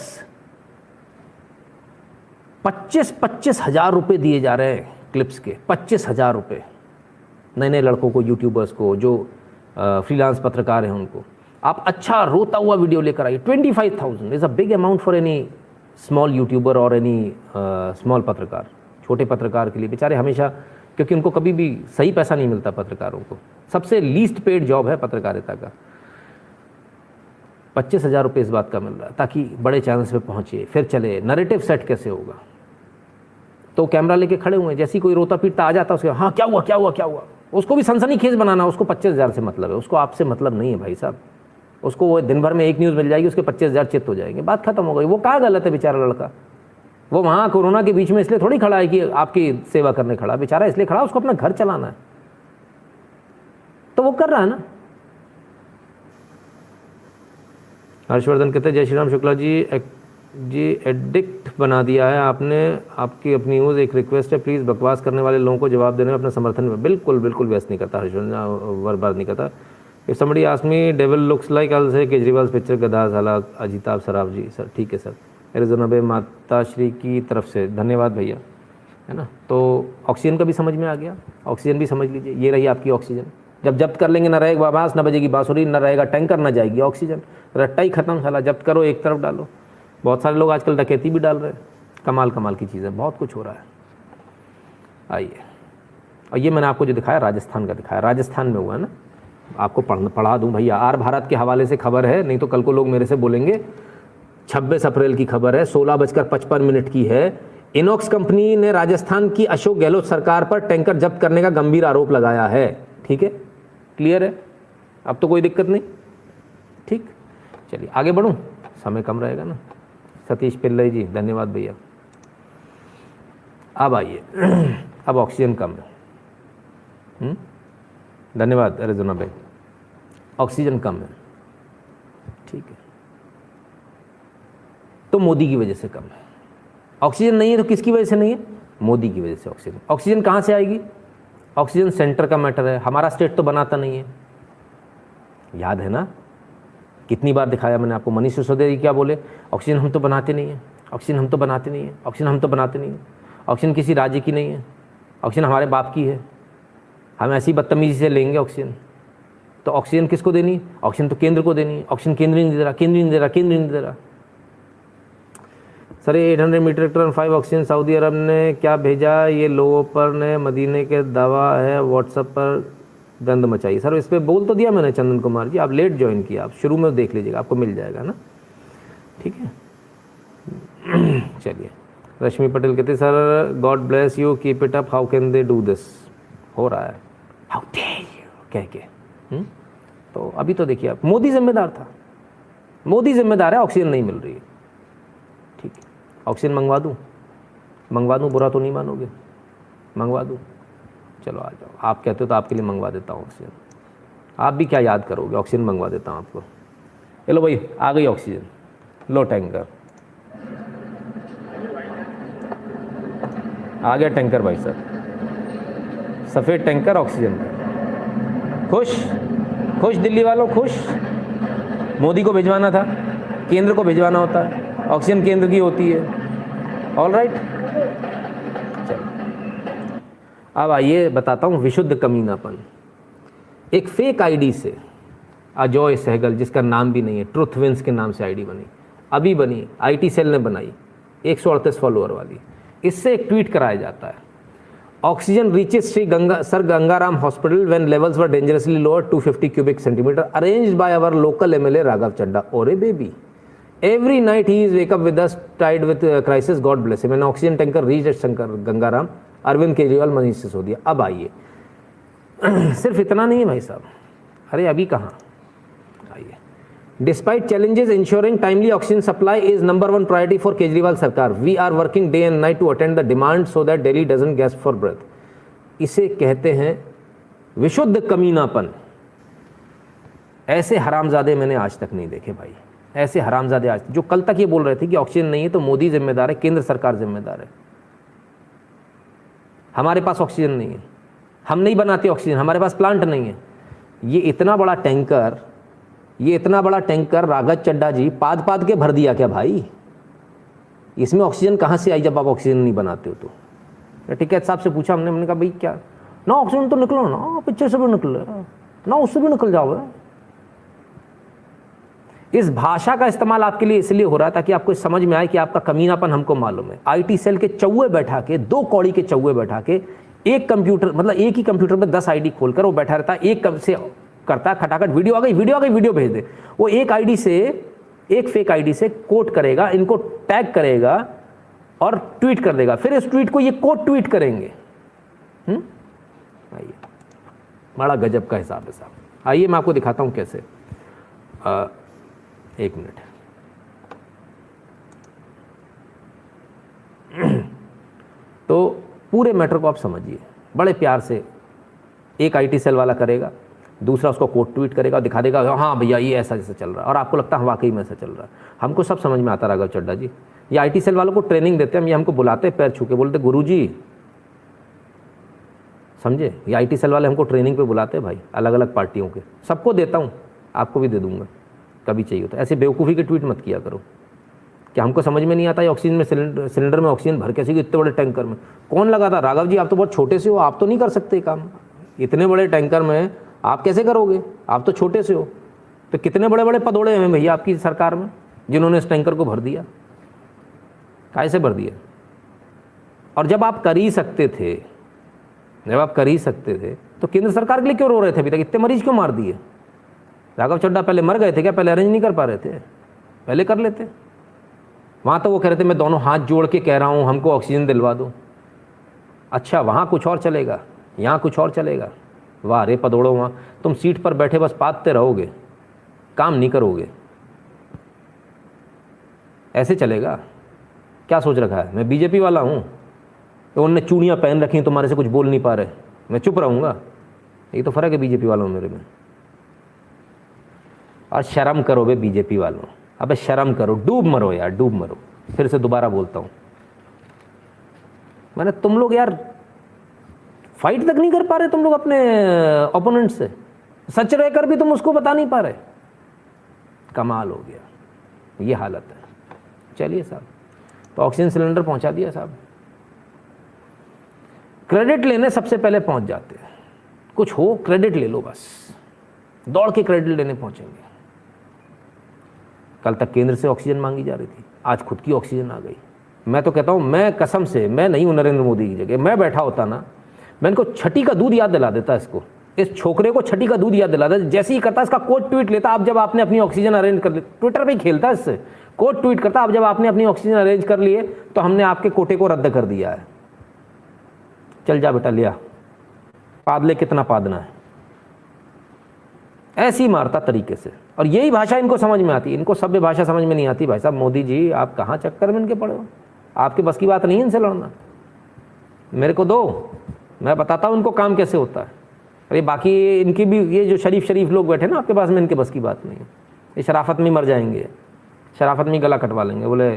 25-25 हज़ार रुपये दिए जा रहे हैं क्लिप्स के, 25 हज़ार रुपये नए नए लड़कों को, यूट्यूबर्स को, जो फ्रीलांस पत्रकार हैं उनको। आप अच्छा रोता हुआ वीडियो लेकर आइए, 25,000 is a big amount for any small YouTuber और एनी स्मॉल पत्रकार, छोटे पत्रकार के लिए बेचारे हमेशा, क्योंकि उनको कभी भी सही पैसा नहीं मिलता पत्रकारों को, सबसे लीस्ट पेड जॉब है पत्रकारिता का। 25 हज़ार रुपये इस बात का मिल रहा है ताकि बड़े चैनल्स पे पहुंचे, फिर चले। नरेटिव सेट कैसे होगा, तो कैमरा लेके खड़े हुए हैं, जैसे कोई रोता पीटता आ जाता उसके, हाँ क्या हुआ क्या हुआ क्या हुआ, उसको भी सनसनीखेज बनाना, उसको 25 हज़ार से मतलब है, उसको आपसे मतलब नहीं है भाई साहब। उसको वो दिन भर में एक न्यूज़ मिल जाएगी, उसके 25 हज़ार चित्त हो जाएंगे, बात खत्म हो गई। वो कहाँ गलत है, बेचारा लड़का वो वहाँ कोरोना के बीच में इसलिए थोड़ी खड़ा है कि आपकी सेवा करने खड़ा, बेचारा इसलिए खड़ा, उसको अपना घर चलाना है, तो वो कर रहा है ना। हर्षवर्धन कहते हैं जय श्री राम शुक्ला जी एडिक्ट बना दिया है आपने, आपकी अपनी न्यूज़। एक रिक्वेस्ट है प्लीज़, बकवास करने वाले लोगों को जवाब देने में अपना समर्थन में बिल्कुल बिल्कुल व्यस्त नहीं करता हर्षवर्धन, बर्बाद नहीं करता। If somebody ask me devil looks like I will say Kejriwal picture गधा साला अजिताभ सराफ जी। सर ठीक है सर, एरिजोना बे माता श्री की तरफ से धन्यवाद भैया, है ना। तो ऑक्सीजन का भी समझ में आ गया, ऑक्सीजन भी समझ लीजिए, ये रही आपकी ऑक्सीजन। जब जब्त कर लेंगे ना रहेगा बांस, ना बजेगी बांसुरी, ना रहेगा टैंकर, ना जाएगी ऑक्सीजन, रट्टा ही खत्म साला, जब्त करो एक तरफ डालो। बहुत सारे लोग आजकल डकैती भी डाल रहे हैं, कमाल कमाल की चीज़ें, बहुत कुछ हो रहा है। आइए, और ये मैंने आपको जो दिखाया राजस्थान का दिखाया, राजस्थान में हुआ है ना, आपको पढ़ा दूँ भैया, आर भारत के हवाले से खबर है, नहीं तो कल को लोग मेरे से बोलेंगे। 26 अप्रैल की खबर है, 16:55 की है। इनॉक्स कंपनी ने राजस्थान की अशोक गहलोत सरकार पर टैंकर जब्त करने का गंभीर आरोप लगाया है, ठीक है, क्लियर है। अब तो कोई दिक्कत नहीं। ठीक, चलिए आगे बढ़ूँ, समय कम रहेगा ना। सतीश पिल्लई जी धन्यवाद भैया। अब आइए, अब ऑक्सीजन कम है, धन्यवाद अरिजोना भाई, ऑक्सीजन कम है, ठीक है, तो मोदी की वजह से कम है। ऑक्सीजन नहीं है तो किसकी वजह से नहीं है? मोदी की वजह से। ऑक्सीजन, ऑक्सीजन कहाँ से आएगी? ऑक्सीजन सेंटर का मैटर है, हमारा स्टेट तो बनाता नहीं है, याद है ना, कितनी बार दिखाया मैंने आपको। मनीष सिसोदिया जी क्या बोले, ऑक्सीजन हम तो बनाते नहीं है, ऑक्सीजन हम तो बनाते नहीं है, ऑक्सीजन हम तो बनाते नहीं है, ऑक्सीजन किसी राज्य की नहीं है, ऑक्सीजन हमारे बाप की है, हम ऐसी बदतमीजी से लेंगे ऑक्सीजन। तो ऑक्सीजन किसको देनी? ऑक्सीजन तो केंद्र को देनी। ऑक्सीजन केंद्र नहीं दे रहा, केंद्र नहीं दे रहा, केंद्र नहीं दे रहा। Sir 800 metric ton 5 oxygen Saudi Arab ने क्या भेजा? ये लोगों पर ने मदीने के दावा है, व्हाट्सएप पर गंद मचाई। सर इस पर बोल तो दिया मैंने चंदन कुमार जी, आप लेट ज्वाइन किया, आप शुरू में देख लीजिएगा, आपको मिल जाएगा ना, ठीक है। चलिए रश्मि पटेल कहते sir God bless you, keep it up, how can they do this, हो रहा है हाउ डेयर यू कह के। तो अभी तो देखिए आप, मोदी जिम्मेदार था, मोदी जिम्मेदार है, ऑक्सीजन नहीं मिल रही है। ठीक, ऑक्सीजन मंगवा दूँ, बुरा तो नहीं मानोगे, मंगवा दूँ, चलो आ जाओ, आप कहते हो तो आपके लिए मंगवा देता हूँ ऑक्सीजन, आप भी क्या याद करोगे, ऑक्सीजन मंगवा देता हूँ आपको। चलो भाई आ गई ऑक्सीजन, लो टैंकर आ गया, टैंकर भाई सर, सफ़ेद टैंकर ऑक्सीजन का। खुश खुश दिल्ली वालों, खुश, मोदी को भिजवाना था, केंद्र को भिजवाना होता है, ऑक्सीजन केंद्र की होती है। ऑल राइट, चलो अब आइए बताता हूँ विशुद्ध कमीनापन। एक फेक आईडी से अजॉय सहगल, जिसका नाम भी नहीं है, ट्रुथ विंस के नाम से आईडी बनी, अभी बनी, आईटी सेल ने बनाई, 138 फॉलोअर वाली। इससे एक ट्वीट कराया जाता है, oxygen reaches Shri Ganga sir Gangaram hospital when levels were dangerously lower 250 cubic centimetre arranged by our local MLA Raghav Chadha. और a baby every night he is wake up with us tied with crisis, God bless him. An oxygen tanker reach at Shankar Gangaram, Arvind Kejriwal, Manish Sisodia. अब आइए, सिर्फ इतना नहीं है भाई साहब, अरे अभी कहाँ, आइए। Despite challenges, ensuring timely oxygen supply is #1 priority for Kejriwal सरकार. We are working day and night to attend the demand so that Delhi doesn't gasp for breath. इसे कहते हैं विशुद्ध कमीनापन। ऐसे हरामजादे मैंने आज तक नहीं देखे भाई, ऐसे हरामजादे आज जो कल तक ये बोल रहे थे कि ऑक्सीजन नहीं है तो मोदी जिम्मेदार है, केंद्र सरकार जिम्मेदार है, हमारे पास ऑक्सीजन नहीं है, हम नहीं बनाते ऑक्सीजन, हमारे पास प्लांट नहीं है। ये इतना बड़ा टैंकर राघव चड्ढा जी पाद पाद के भर दिया क्या भाई? इसमें ऑक्सीजन कहाँ से आई जब आप ऑक्सीजन नहीं बनाते हो? तो टिकैत साहब से पूछा हमने, कहा भाई क्या ना ऑक्सीजन तो निकलो ना, पिक्चर से भी निकलो ना, उससे भी निकल जाओ। इस भाषा का इस्तेमाल आपके लिए इसलिए हो रहा है ताकि आपको समझ में आए कि आपका कमीनापन हमको मालूम है। IT सेल के चौहे बैठा के, दो कौड़ी के चौहे बैठा के, एक कंप्यूटर मतलब एक ही कंप्यूटर पर 10 ID खोलकर वो बैठा रहता है, एक कब से करता खटाखट, वीडियो आ गई, वीडियो भेज दे। वो एक आईडी से, एक फेक आईडी से कोट करेगा, इनको टैग करेगा और ट्वीट कर देगा, फिर इस ट्वीट को ये कोट ट्वीट करेंगे। आइए, बड़ा गजब का हिसाब है साहब। आइए मैं आपको दिखाता हूं कैसे, एक मिनट। तो पूरे मैटर को आप समझिए, बड़े प्यार से एक IT सेल वाला करेगा, दूसरा उसको कोट ट्वीट करेगा और दिखा देगा, हाँ भैया ये ऐसा जैसा चल रहा है, और आपको लगता है वाकई में ऐसा चल रहा है। हमको सब समझ में आता है राघव चड्ढा जी, ये IT सेल वालों को ट्रेनिंग देते हैं, ये हमको बुलाते हैं पैर छू के, बोलते गुरुजी, समझे, ये IT सेल वाले हमको ट्रेनिंग पे बुलाते हैं भाई, अलग अलग पार्टियों के, सबको देता हूँ, आपको भी दे दूँगा कभी चाहिए तो। ऐसे बेवकूफ़ी के ट्वीट मत किया करो कि हमको समझ में नहीं आता, ये ऑक्सीजन में सिलेंडर में ऑक्सीजन भर कैसे, इतने बड़े टैंकर में कौन लगा था? राघव जी आप तो बहुत छोटे से हो, आप तो नहीं कर सकते काम, इतने बड़े टैंकर में आप कैसे करोगे, आप तो छोटे से हो। तो कितने बड़े बड़े पदोड़े हैं भैया आपकी सरकार में, जिन्होंने इस टैंकर को भर दिया, कैसे भर दिया? और जब आप कर ही सकते थे, तो केंद्र सरकार के लिए क्यों रो रहे थे अभी तक? इतने मरीज क्यों मार दिए? राघव चड्ढा पहले मर गए थे क्या? पहले अरेंज नहीं कर पा रहे थे? पहले कर लेते। वहाँ तो वो कह रहे थे मैं दोनों हाथ जोड़ के कह रहा हूँ हमको ऑक्सीजन दिलवा दो। अच्छा, वहाँ कुछ और चलेगा, यहाँ कुछ और चलेगा। वाह रे पदोड़ो वहाँ, तुम सीट पर बैठे बस पाते रहोगे, काम नहीं करोगे। ऐसे चलेगा? क्या सोच रखा है मैं बीजेपी वाला हूँ? तो उनने चूड़ियाँ पहन रखी हैं, तुम्हारे से कुछ बोल नहीं पा रहे, मैं चुप रहूँगा? ये तो फ़र्क है बीजेपी वालों मेरे में। और शर्म करो बे बीजेपी वालों, अबे शर्म करो, डूब मरो यार, डूब मरो। फिर से दोबारा बोलता हूँ, मैंने तुम लोग यार फाइट तक नहीं कर पा रहे तुम लोग अपने ओपोनेंट से, सच रहकर भी तुम उसको बता नहीं पा रहे। कमाल हो गया, ये हालत है। चलिए साहब, तो ऑक्सीजन सिलेंडर पहुंचा दिया साहब। क्रेडिट लेने सबसे पहले पहुंच जाते हैं, कुछ हो क्रेडिट ले लो, बस दौड़ के क्रेडिट लेने पहुंचेंगे। कल तक केंद्र से ऑक्सीजन मांगी जा रही थी, आज खुद की ऑक्सीजन आ गई। मैं तो कहता हूं, मैं कसम से, मैं नहीं हूं नरेंद्र मोदी की जगह, मैं बैठा होता ना, मैं इनको छठी का दूध याद दिला देता, इसको, इस छोकरे को छठी का दूध याद दिला देता। जैसे ही करता इसका कोट ट्वीट लेता, आप जब आपने अपनी ऑक्सीजन अरेंज कर ली, ट्विटर पर ही खेलता है इससे, कोट ट्वीट करता, आप जब आपने अपनी ऑक्सीजन अरेंज कर लिए तो हमने आपके कोटे को रद्द कर दिया है, चल जा बेटा लिया पाद ले, कितना पादना है, ऐसी मारता तरीके से। और यही भाषा इनको समझ में आती है, इनको सभ्य भाषा समझ में नहीं आती। भाई साहब मोदी जी, आप कहाँ चक्कर में इनके पड़े हो, आपके बस की बात नहीं है इनसे लड़ना। मेरे को दो, मैं बताता हूँ इनको काम कैसे होता है। अरे बाकी इनकी भी ये जो शरीफ लोग बैठे ना आपके पास में, इनके बस की बात नहीं है, ये शराफत में मर जाएंगे, शराफत में गला कटवा लेंगे। बोले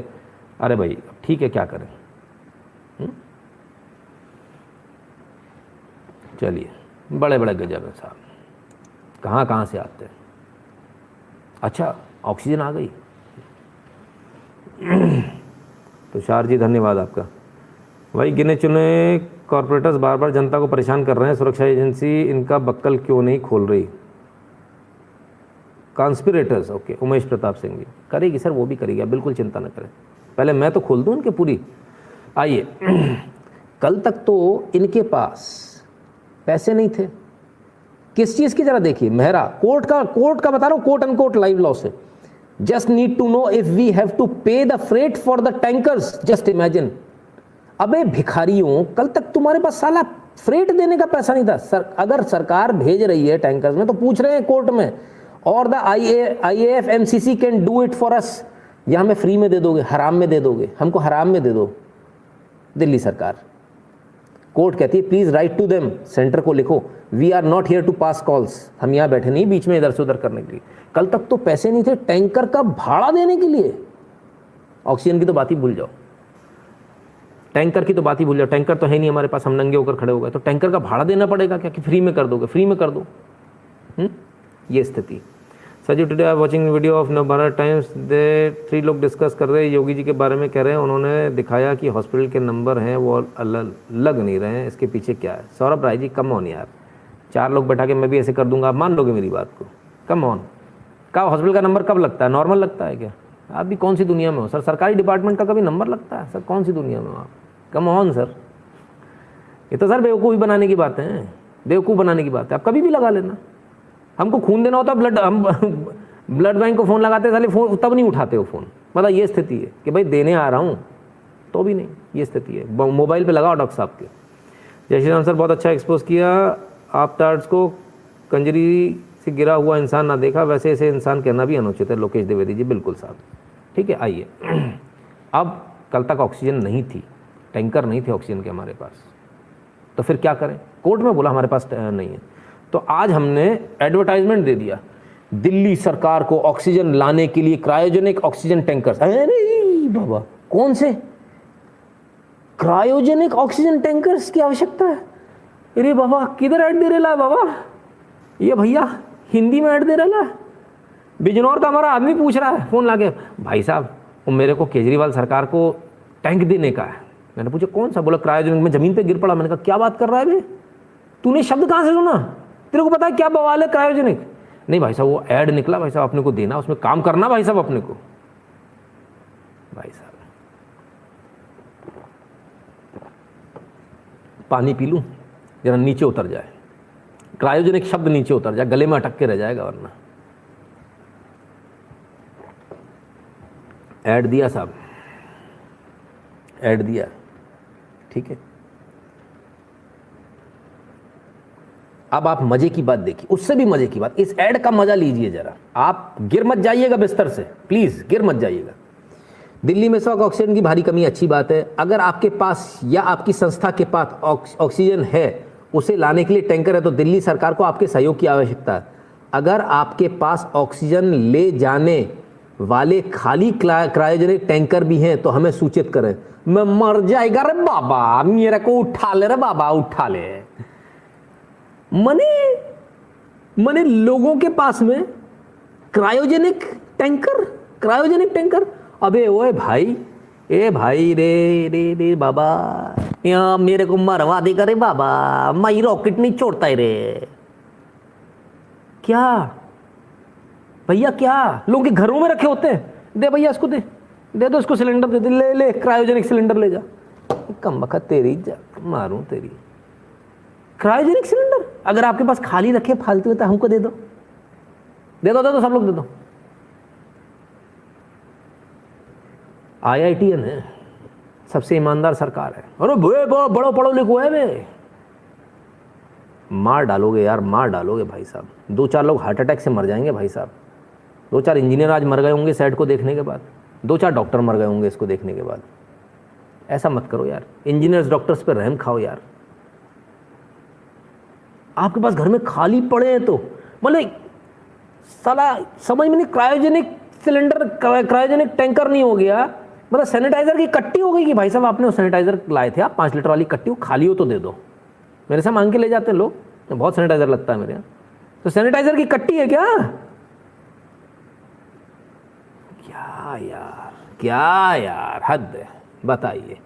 अरे भाई ठीक है, क्या करें। चलिए, बड़े बड़े गजब है साहब, कहाँ कहाँ से आते हैं। अच्छा ऑक्सीजन आ गई तो शार जी धन्यवाद आपका। भाई गिने चुने कॉरपोरेटर्स बार बार जनता को परेशान कर रहे हैं, सुरक्षा एजेंसी इनका बक्कल क्यों नहीं खोल रही? कॉन्स्पिरेटर्स, ओके, उमेश प्रताप सिंह जी करेगी सर, वो भी करेगी, बिल्कुल चिंता ना करें, पहले मैं तो खोल दूँ इनके पूरी। आइए, कल तक तो इनके पास पैसे नहीं थे किस चीज़ की, जरा देखिए मेहरा कोर्ट का बता रहा हूँ, कोर्ट अनकोर्ट लाइव लॉ से। Just need to know if we have to pay the freight for the tankers, just imagine. अबे भिखारियों, कल तक तुम्हारे पास साला फ्रेट देने का पैसा नहीं था। अगर सरकार भेज रही है टैंकर्स में तो पूछ रहे हैं कोर्ट में, और the IAF MCC can do it for us. यह हमें फ्री में दे दोगे? हराम में दे दोगे? हमको हराम में दे दो दिल्ली सरकार। कोर्ट कहती है please write to them, centre को लिखो, we are not here to pass calls, हम यहाँ बैठे नहीं बीच में इधर से उधर करने के लिए। कल तक तो पैसे नहीं थे टैंकर का भाड़ा देने के लिए, ऑक्सीजन की तो बात ही भूल जाओ, टैंकर की तो बात ही भूल जाओ, टैंकर तो है नहीं हमारे पास, हम नंगे होकर खड़े हो गए, तो टैंकर का भाड़ा देना पड़ेगा क्या कि फ्री में कर दोगे? फ्री में कर दो, ये स्थिति। Sir ji today I watching video of Navbharat Times, they three लोग डिस्कस कर रहे हैं योगी जी के बारे में, कह रहे हैं उन्होंने दिखाया कि हॉस्पिटल के नंबर हैं वो लग नहीं रहे हैं, इसके पीछे क्या है? सौरभ राय जी कम ऑन यार, चार लोग बैठा के मैं भी ऐसे कर दूंगा, आप मान लोगे मेरी बात को? कम ऑन, का हॉस्पिटल का नंबर कब लगता है? नॉर्मल लगता है क्या? आप भी कौन सी दुनिया में हो सर, सरकारी डिपार्टमेंट का कभी नंबर लगता है सर? कौन सी दुनिया में हो आप? कम ऑन सर, ये तो सर बेवकूफ़ी बनाने की बातें हैं, बेवकूफ़ बनाने की बात है। आप कभी भी लगा लेना, हमको खून देना होता ब्लड, हम ब्लड बैंक को फ़ोन लगाते साले, फ़ोन तब नहीं उठाते वो फ़ोन, मतलब ये स्थिति है कि भाई देने आ रहा हूँ तो भी नहीं, ये स्थिति है। मोबाइल पे लगाओ डॉक्टर साहब के। जय श्री राम सर, बहुत अच्छा एक्सपोज किया आप टार्ड्स को, कंजरी से गिरा हुआ इंसान ना देखा, वैसे ऐसे इंसान कहना भी अनुचित है। लोकेश द्विवेदी जी बिल्कुल साहब, ठीक है। आइए, अब कल तक ऑक्सीजन नहीं थी, टैंकर नहीं थे ऑक्सीजन के हमारे पास, तो फिर क्या करें? कोर्ट में बोला हमारे पास नहीं है, तो आज हमने एडवर्टाइजमेंट दे दिया दिल्ली सरकार को ऑक्सीजन लाने के लिए, क्रायोजेनिक ऑक्सीजन टैंकर्स। अरे बाबा, कौन से क्रायोजेनिक ऑक्सीजन टैंकर्स की आवश्यकता है? अरे बाबा, किधर ऐड दे रहा है बाबा ये भैया, हिंदी में ऐड दे रहा है। बिजनौर का हमारा आदमी पूछ रहा है फ़ोन लाके, भाई साहब मेरे को केजरीवाल सरकार को टैंक देने का है। मैंने पूछा कौन सा? बोला क्रायोजेनिक। में ज़मीन पर गिर पड़ा, मैंने कहा क्या बात कर रहा है भाई, तूने शब्द कहाँ से सुना, तेरे को पता है क्या बवाल है क्रायोजेनिक? नहीं भाई साहब, वो ऐड निकला भाई साहब, अपने को देना, उसमें काम करना भाई साहब अपने को। भाई साहब पानी पी लूं जरा, नीचे उतर जाए क्रायोजेनिक शब्द, नीचे उतर जाए, गले में अटक के रह जाएगा वरना। ऐड दिया साहब, ऐड दिया, ठीक है। अब आप मजे की बात देखिए, उससे भी मजे की बात, इस ऐड का मजा लीजिए जरा। आप गिर मत जाइएगा बिस्तर से, प्लीज गिर मत जाइएगा। दिल्ली में स्टॉक ऑक्सीजन की भारी कमी, अच्छी बात है। अगर आपके पास या आपकी संस्था के पास ऑक्सीजन है, उसे लाने के लिए टैंकर है, तो दिल्ली सरकार को आपके सहयोग की आवश्यकता है। अगर आपके पास ऑक्सीजन ले जाने वाले खाली क्रायोजेनिक टैंकर भी हैं तो हमें सूचित करें। मैं मर जाएगा रे बाबा, मेरे को उठा ले रे बाबा, उठा ले। मने लोगों के पास में क्रायोजेनिक टैंकर। अबे ओए भाई, ए भाई रे रे रे बाबा, यहाँ मेरे को मरवा देगा रे बाबा, मैं रॉकेट नहीं छोड़ता है रे। क्या भैया, क्या लोगों के घरों में रखे होते हैं? दे भैया इसको, दे दो इसको सिलेंडर, दे दे, ले ले क्रायोजेनिक सिलेंडर ले जा। कम वक्त तेरी जा मारूं तेरी। क्रायोजेनिक सिलेंडर अगर आपके पास खाली रखे फालतू है तो हमको दे दो, दे दो, दे दो, सब लोग दे दो। IITN है, सबसे ईमानदार सरकार है। अरे बड़ो पढ़ो लिखो है बे, मार डालोगे यार, मार डालोगे भाई साहब। दो चार लोग हार्ट अटैक से मर जाएंगे भाई साहब। दो चार इंजीनियर आज मर गए होंगे सेट को देखने के बाद, दो चार डॉक्टर मर गए होंगे इसको देखने के बाद। ऐसा मत करो यार, इंजीनियर्स डॉक्टर्स पे रहम खाओ यार। आपके पास घर में खाली पड़े हैं तो मतलब साला समझ में नहीं, क्रायोजेनिक सिलेंडर क्रायोजेनिक टैंकर नहीं हो गया, मतलब सैनिटाइजर की कट्टी हो गई कि भाई साहब आपने वो सैनिटाइजर लाए थे आप 5 लीटर वाली कट्टी, वो खाली हो तो दे दो। मेरे से मांग के ले जाते हैं लोग, तो बहुत सैनिटाइजर लगता है मेरे यहाँ, तो सैनिटाइजर की कट्टी है क्या? क्या यार हद है। बताइए,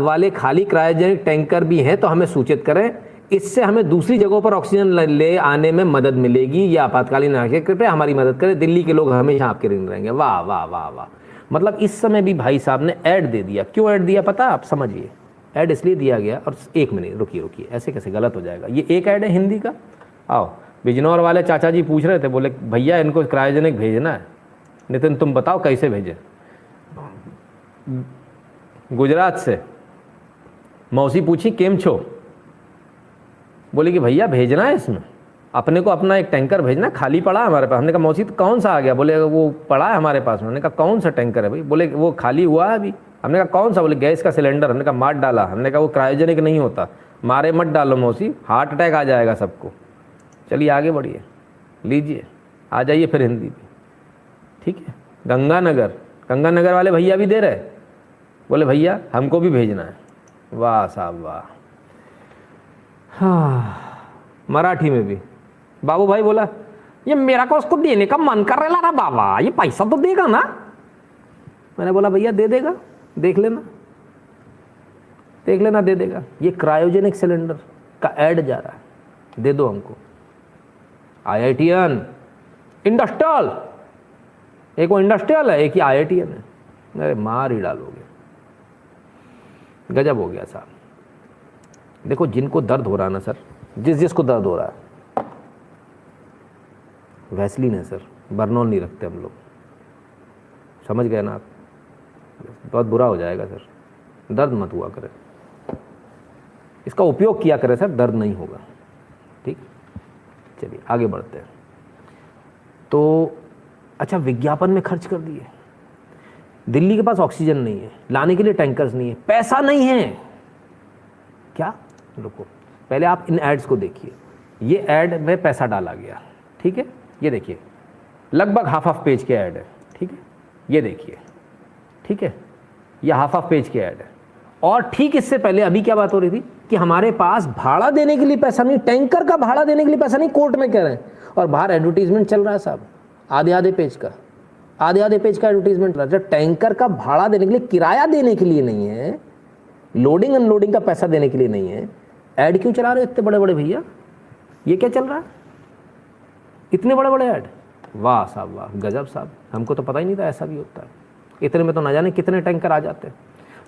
वाले खाली क्रायोजेनिक टैंकर भी हैं तो हमें सूचित करें, इससे हमें दूसरी जगहों पर ऑक्सीजन ले आने में मदद मिलेगी। या आपातकालीन कृपया हमारी मदद करें, दिल्ली के लोग हमेशा आपके ऋण रहेंगे। वाह वाह वाह वाह, मतलब इस समय भी भाई साहब ने ऐड दे दिया। क्यों ऐड दिया पता? आप समझिए, ऐड इसलिए दिया गया। और एक मिनट रुकिए, ऐसे कैसे गलत हो जाएगा? ये एक ऐड है हिंदी का। आओ, बिजनौर वाले चाचा जी पूछ रहे थे, बोले भैया इनको क्रायोजेनिक भेजना है, नितिन तुम बताओ कैसे भेजें। गुजरात से मौसी पूछी केम छो, बोले कि भैया भेजना है, इसमें अपने को अपना एक टैंकर भेजना, खाली पड़ा है हमारे पास। हमने कहा मौसी तो कौन सा आ गया? बोले वो पड़ा है हमारे पास। हमने कहा कौन सा टैंकर है भाई? बोले वो खाली हुआ है अभी। हमने कहा कौन सा? बोले गैस का सिलेंडर। हमने कहा मार डाला। हमने कहा वो क्रायोजेनिक नहीं होता, मारे मत डालो मौसी, हार्ट अटैक आ जाएगा सबको। चलिए आगे बढ़िए, लीजिए आ जाइए फिर हिंदी में, ठीक है। गंगानगर वाले भैया भी दे रहे, बोले भैया हमको भी भेजना है। वाह साहब वाह। हाँ, मराठी में भी बाबू भाई बोला ये मेरा को उसको देने का मन कर रहा था बाबा, ये पैसा तो देगा ना? मैंने बोला भैया दे देगा, देख लेना दे देगा। ये क्रायोजेनिक सिलेंडर का ऐड जा रहा है, दे दो हमको। IITN इंडस्ट्रियल, एक वो इंडस्ट्रियल है, एक ही IITN है। अरे मार ही डालोगे, गजब हो गया साहब। देखो जिनको दर्द हो रहा है ना सर, जिसको दर्द हो रहा है, वैसलीन है सर, बर्नौल नहीं रखते हम लोग, समझ गए ना आप? बहुत बुरा हो जाएगा सर, दर्द मत हुआ करें, इसका उपयोग किया करें सर, दर्द नहीं होगा, ठीक। चलिए आगे बढ़ते हैं। तो अच्छा, विज्ञापन में खर्च कर दिए। दिल्ली के पास ऑक्सीजन नहीं है, लाने के लिए टैंकर्स नहीं है, पैसा नहीं है। क्या रुको, पहले आप इन एड्स को देखिए। ये ऐड में पैसा डाला गया, ठीक है। ये देखिए, लगभग हाफ पेज के ऐड है, ठीक है। ये देखिए, ठीक है, यह हाफ पेज के ऐड है। और ठीक इससे पहले अभी क्या बात हो रही थी कि हमारे पास भाड़ा देने के लिए पैसा नहीं, टैंकर का भाड़ा देने के लिए पैसा नहीं, कोर्ट में कह रहे हैं। और बाहर एडवर्टीजमेंट चल रहा है साहब, आधे आधे पेज का एडवर्टीजमेंट रहा है। जब टैंकर का भाड़ा देने के लिए, किराया देने के लिए नहीं है, लोडिंग अनलोडिंग का पैसा देने के लिए नहीं है, ऐड क्यों चला रहे हो इतने बड़े बड़े भैया? ये क्या चल रहा है, इतने बड़े बड़े ऐड? वाह साहब वाह, गजब साहब, हमको तो पता ही नहीं था ऐसा भी होता है। इतने में तो ना जाने कितने टैंकर आ जाते,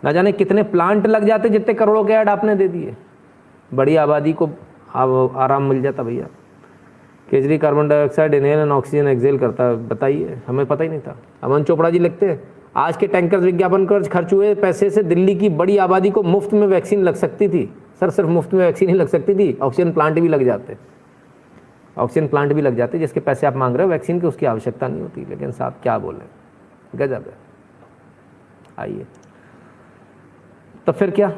ना जाने कितने प्लांट लग जाते, जितने करोड़ों के ऐड आपने दे दिए। बड़ी आबादी को आराम मिल जाता भैया। Kejri carbon dioxide inhale and oxygen exhale करता है, बताइए, हमें पता ही नहीं था। अमन चोपड़ा जी लिखते हैं, आज के टैंकर्स विज्ञापन खर्च हुए पैसे से दिल्ली की बड़ी आबादी को मुफ्त में वैक्सीन लग सकती थी। सर सिर्फ मुफ्त में वैक्सीन ही लग सकती थी, ऑक्सीजन प्लांट भी लग जाते, ऑक्सीजन प्लांट भी लग जाते जिसके पैसे आप मांग रहे हो, वैक्सीन की उसकी आवश्यकता नहीं होती। लेकिन साहब क्या बोले, गजब है। आइए तो फिर क्या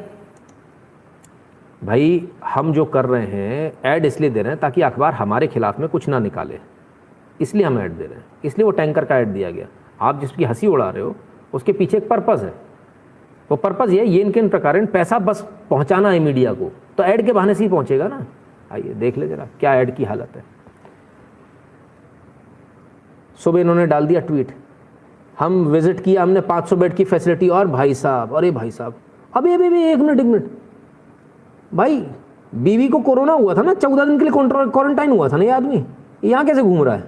भाई, हम जो कर रहे हैं ऐड इसलिए दे रहे हैं ताकि अखबार हमारे खिलाफ में कुछ ना निकाले, इसलिए हम ऐड दे रहे हैं, इसलिए वो टैंकर का ऐड दिया गया। आप जिसकी हंसी उड़ा रहे हो उसके पीछे एक पर्पज़ है, वो पर्पज़ ये है ये इनके प्रकार पैसा बस पहुंचाना है मीडिया को, तो ऐड के बहाने से ही पहुँचेगा ना। आइए देख ले जरा क्या ऐड की हालत है। सुबह इन्होंने डाल दिया ट्वीट, हम विजिट किया, हमने 500 बेड की फैसिलिटी, और भाई साहब, अरे भाई साहब, अभी अभी भी एक मिनट भाई, बीवी को कोरोना हुआ था ना, 14 दिन के लिए क्वारंटाइन हुआ था ना ये आदमी, यहाँ कैसे घूम रहा है?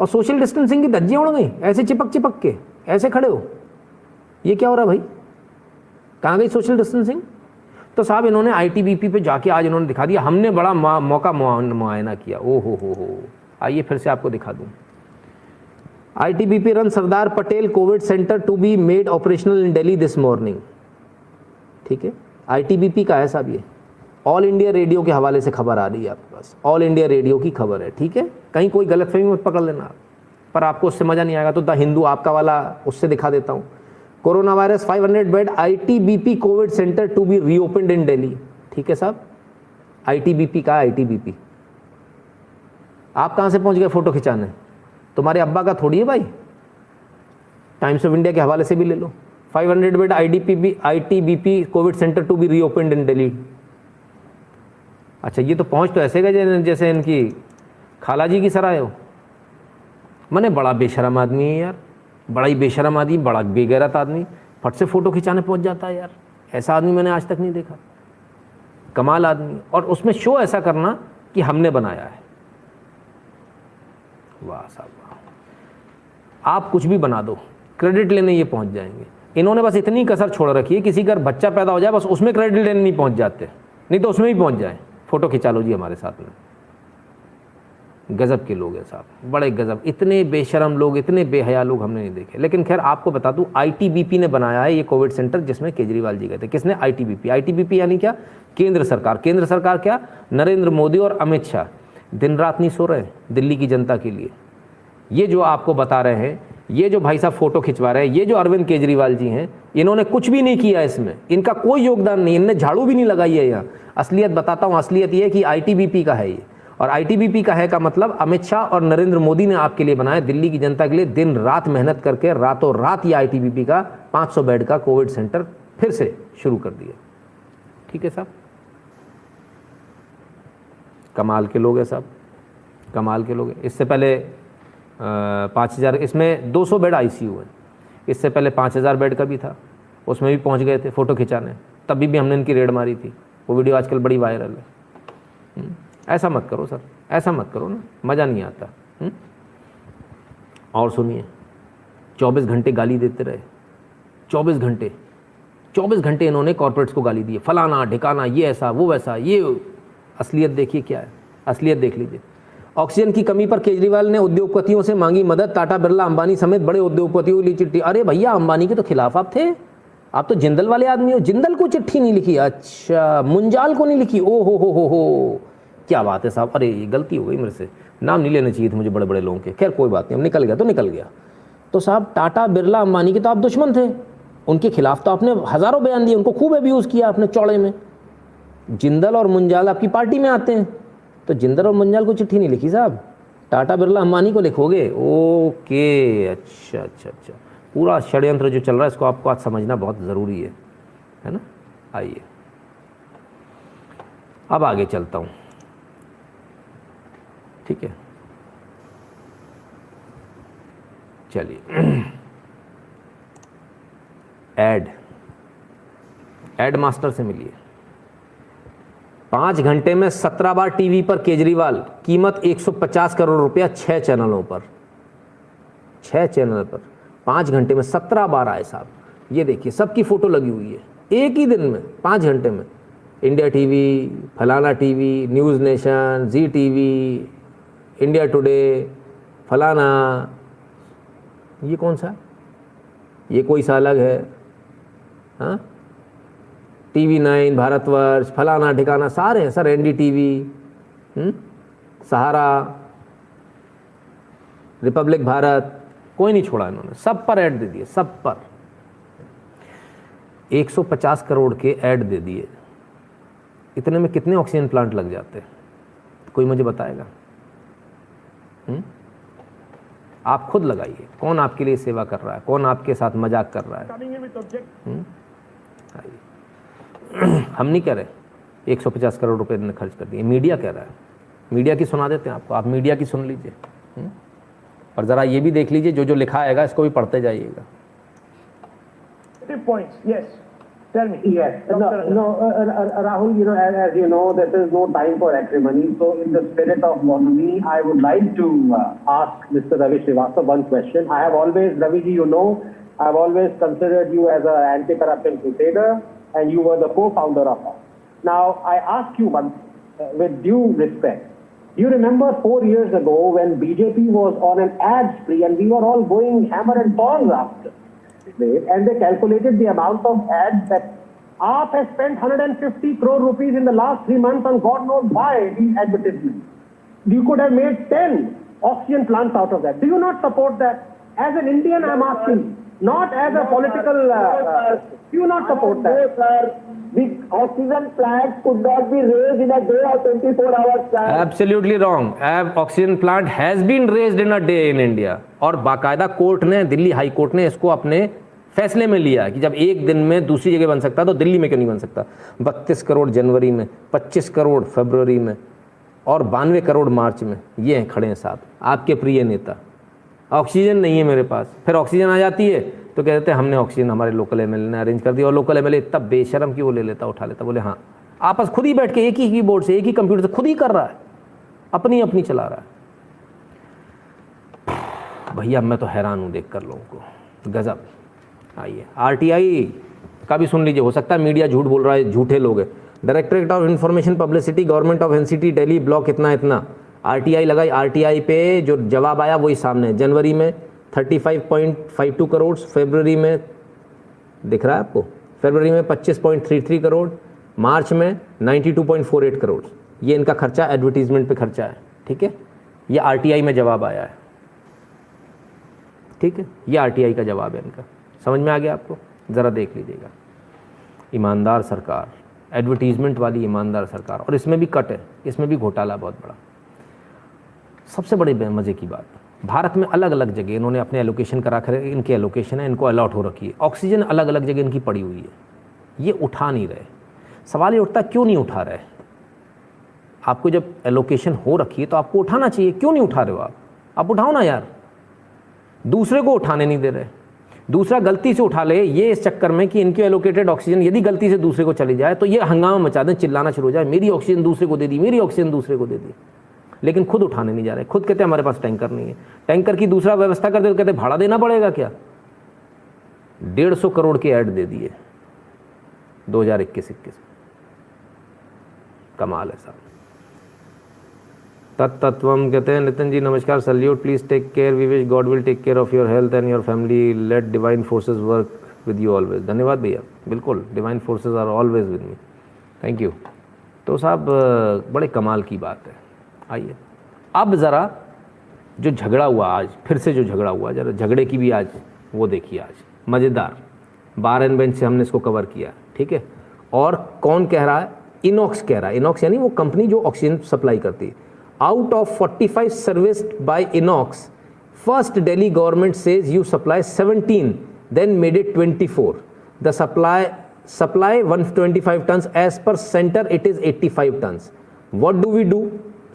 और सोशल डिस्टेंसिंग की धज्जियाँ उड़ गई, ऐसे चिपक के ऐसे खड़े हो, ये क्या हो रहा भाई, कहाँ गई सोशल डिस्टेंसिंग? तो साहब इन्होंने ITBP पे जाके आज इन्होंने दिखा दिया हमने बड़ा मौका मुआयना किया। ओ हो, आइए फिर से आपको दिखा दूँ। ITBP run Sardar Patel Covid centre to be made operational in Delhi this morning, ठीक है। ITBP का है साहब ये, ऑल इंडिया रेडियो के हवाले से खबर आ रही है आपके पास, ऑल इंडिया रेडियो की खबर है, ठीक है, कहीं कोई गलतफहमी मत पकड़ लेना आप, पर आपको उससे मज़ा नहीं आएगा तो द हिंदू आपका वाला उससे दिखा देता हूँ। Corona virus 500 bed ITBP Covid centre to be reopened in Delhi, ठीक है साहब, ITBP का, ITBP। आप कहाँ से पहुँच गए फोटो खिंचाने, तुम्हारे अब्बा का थोड़ी है भाई, टाइम्स ऑफ इंडिया के हवाले से भी ले लो, 500 bed ITBP Covid centre to be reopened in Delhi. अच्छा ये तो पहुंच तो ऐसे गए जैसे इनकी खाला जी की सराय हो, मैंने बड़ा बेशरम आदमी है यार, बड़ा ही बेशरम आदमी, बड़ा बेगैरत आदमी, फट से फ़ोटो खिंचाने पहुंच जाता है यार, ऐसा आदमी मैंने आज तक नहीं देखा, कमाल आदमी, और उसमें शो ऐसा करना कि हमने बनाया है। वाह साहब, आप कुछ भी बना दो क्रेडिट लेने ये पहुंच जाएंगे, इन्होंने बस इतनी कसर छोड़ रखी है किसी का बच्चा पैदा हो जाए बस उसमें क्रेडिट लेने नहीं पहुंच जाते, नहीं तो उसमें भी पहुंच जाए, फोटो खिंचा लो जी हमारे साथ में। गजब के लोग हैं साहब, बड़े गजब, इतने बेशरम लोग, इतने बेहया लोग हमने नहीं देखे। लेकिन खैर आपको बता दूं, ITBP ने बनाया है ये कोविड सेंटर जिसमें केजरीवाल जी गए थे। किसने? ITBP यानी क्या? केंद्र सरकार। केंद्र सरकार क्या? नरेंद्र मोदी और अमित शाह दिन रात नहीं सो रहे दिल्ली की जनता के लिए। ये जो आपको बता रहे हैं, ये जो भाई साहब फोटो खिंचवा रहे हैं, ये जो अरविंद केजरीवाल जी हैं, इन्होंने कुछ भी नहीं किया इसमें, इनका कोई योगदान नहीं, इनने झाड़ू भी नहीं लगाई है यहाँ। असलियत बताता हूँ, असलियत ये है कि ITBP का है ये, और ITBP का है का मतलब अमित शाह और नरेंद्र मोदी ने आपके लिए बनाया, दिल्ली की जनता के लिए दिन रात मेहनत करके रातों रात ये ITBP का 500 बेड का कोविड सेंटर फिर से शुरू कर दिया। ठीक है साहब, कमाल के लोग हैं साहब, कमाल के लोग हैं। इससे पहले 5000, इसमें 200 बेड ICU है, इससे पहले 5000 बेड का भी था, उसमें भी पहुंच गए थे फ़ोटो खिंचाने, तभी भी हमने इनकी रेड मारी थी, वो वीडियो आजकल बड़ी वायरल है। ऐसा मत करो सर, ऐसा मत करो ना, मज़ा नहीं आता। और सुनिए, 24 घंटे गाली देते रहे, 24 घंटे इन्होंने कॉर्पोरेट्स को गाली दी, फलाना ढिकाना, ये ऐसा वो वैसा, ये असलियत देखिए क्या है, असलियत देख लीजिए। ऑक्सीजन की कमी पर केजरीवाल ने उद्योगपतियों से मांगी मदद, टाटा, बिरला, अंबानी समेत बड़े उद्योगपतियों को लिखी चिट्ठी। अरे भैया, अंबानी के तो खिलाफ आप थे, आप तो जिंदल वाले आदमी हो, जिंदल को चिट्ठी नहीं लिखी, अच्छा मुंजाल को नहीं लिखी, ओ हो क्या बात है साहब। अरे ये गलती हो गई मेरे से, नाम नहीं लेना चाहिए थे मुझे बड़े बड़े लोगों के, खैर कोई बात नहीं, हम निकल गया तो निकल गया। तो साहब टाटा, बिरला, अंबानी के तो आप दुश्मन थे, उनके खिलाफ तो आपने हज़ारों बयान दिए, उनको खूब अब्यूज़ किया आपने चौड़े में, जिंदल और मुंजाल आपकी पार्टी में आते हैं, तो जिंदल और मुंजाल को चिट्ठी नहीं लिखी साहब, टाटा, बिरला, अंबानी को लिखोगे, ओके। अच्छा, पूरा षड्यंत्र जो चल रहा है इसको आपको आज समझना बहुत ज़रूरी है ना। आइए अब आगे चलता हूँ, ठीक है, चलिए। एड मास्टर से मिलिए। 5 घंटे में 17 बार टीवी पर केजरीवाल, कीमत 150 करोड़ रुपया 6 चैनलों पर, 6 चैनल पर 5 घंटे में 17 बार आए साहब। ये देखिए, सबकी फ़ोटो लगी हुई है एक ही दिन में, 5 घंटे में, इंडिया टीवी, फलाना TV, news nation, Zee TV, India Today, फलाना, ये कौन सा, ये कोई सा अलग है, हाँ TV9, भारतवर्ष, फलाना ठिकाना सारे हैं sir, NDTV, Sahara, Republic Bharat, कोई नहीं छोड़ा इन्होंने, सब पर ऐड दे दिए, सब पर 150 करोड़ के ऐड दे दिए। इतने में कितने ऑक्सीजन प्लांट लग जाते हैं, कोई मुझे बताएगा? आप खुद लगाइए, कौन आपके लिए सेवा कर रहा है, कौन आपके साथ मजाक कर रहा है? हम नहीं कह रहे 150 करोड़ रुपए ने खर्च कर दिए, मीडिया कह रहा है। मीडिया की सुना देते हैं आपको, आप मीडिया की सुन लीजिए और ज़रा ये भी देख लीजिए जो जो लिखा आएगा इसको भी पढ़ते जाइएगा। Tell me. Yes. Rahul, as you know, there is no time for acrimony. So, in the spirit of monotony, I would like to ask Mr. Ravi Srivastava one question. I have always, Raviji, you know, I have always considered you as an anti-corruption crusader, and you were the co-founder of us. Now, I ask you one, with due respect. You remember 4 years ago when BJP was on an ad spree, and we were all going hammer and tongs after. And they calculated the amount of ads that AAP has spent 150 crore rupees in the last 3 months on God knows why these advertisements. You could have made 10 oxygen plants out of that. Do you not support that? As an Indian, I am asking, not as a political. Do you not support that? The oxygen plants could not be raised in a day or 24 hours. Absolutely wrong. Oxygen plant has been raised in a day in India. और बाकायदा court ने, Delhi high court ने इसको अपने फैसले में लिया कि जब एक दिन में दूसरी जगह बन सकता तो दिल्ली में क्यों नहीं बन सकता। 32 करोड़ जनवरी में, 25 करोड़ फरवरी में और 92 करोड़ मार्च में, ये हैं खड़े हैं साथ आपके प्रिय नेता। ऑक्सीजन नहीं है मेरे पास, फिर ऑक्सीजन आ जाती है तो कहते हैं हमने ऑक्सीजन हमारे लोकल MLA ने अरेंज कर दिया। और लोकल MLA इतना बेशरम कि वो ले लेता, उठा लेता, बोले हाँ आपस खुद ही बैठ के एक ही कीबोर्ड से, एक ही कंप्यूटर से खुद ही कर रहा है, अपनी अपनी चला रहा है। भैया मैं तो हैरान हूँ देखकर लोगों को, गजब। आइए RTI का भी सुन लीजिए, हो सकता है मीडिया झूठ बोल रहा है, झूठे लोग हैं। Directorate of information publicity government of NCT Delhi block इतना इतना RTI लगाई, RTI पे जो जवाब आया वही सामने। जनवरी में 35.52 करोड़, फरवरी में दिख रहा है आपको, फरवरी में 25.33 करोड़, मार्च में 92.48 करोड़, ये इनका खर्चा एडवर्टीजमेंट पे खर्चा है, ठीक है। ये RTI में जवाब आया है, ठीक है, ये RTI का जवाब है इनका। समझ में आ गया आपको? ज़रा देख लीजिएगा। ईमानदार सरकार, एडवर्टीजमेंट वाली ईमानदार सरकार। और इसमें भी कट है, इसमें भी घोटाला बहुत बड़ा। सबसे बड़े मज़े की बात, भारत में अलग अलग जगह इन्होंने अपने एलोकेशन करा कर, इनके एलोकेशन है, इनको अलॉट हो रखी है ऑक्सीजन, अलग अलग जगह इनकी पड़ी हुई है, ये उठा नहीं रहे। सवाल ये उठता क्यों नहीं उठा रहे? आपको जब एलोकेशन हो रखी है तो आपको उठाना चाहिए, क्यों नहीं उठा रहे हो आप? आप उठाओ ना यार, दूसरे को उठाने नहीं दे रहे। दूसरा गलती से उठा ले, ये इस चक्कर में कि इनके एलोकेटेड ऑक्सीजन यदि गलती से दूसरे को चली जाए तो ये हंगामा मचा दें, चिल्लाना शुरू हो जाए, मेरी ऑक्सीजन दूसरे को दे दी, मेरी ऑक्सीजन दूसरे को दे दी। लेकिन खुद उठाने नहीं जा रहे, खुद कहते हैं हमारे पास टैंकर नहीं है। टैंकर की दूसरा व्यवस्था कर दे तो कहते भाड़ा देना पड़ेगा क्या। 150 करोड़ के ऐड दे दिए 2021-21। कमाल है साहब। तत्त्वम कहते हैं नितिन जी नमस्कार, salute, please take care, we wish God will take care of your health and your family, let divine forces work with you always. धन्यवाद भैया, बिल्कुल divine forces are always with me, thank you. तो साहब बड़े कमाल की बात है। आइए अब ज़रा जो झगड़ा हुआ आज, फिर से जो झगड़ा हुआ, ज़रा झगड़े की भी आज वो देखिए, आज मज़ेदार बार एंड बेंच से हमने इसको कवर किया, ठीक है। और कौन कह रहा है? Inox कह रहा है। Inox यानी वो कंपनी जो ऑक्सीजन सप्लाई करती है। Out of 45 serviced by Inox, first Delhi government says you supply 17, then made it 24. The supply 125 tons. As per center, it is 85 tons. What do we do?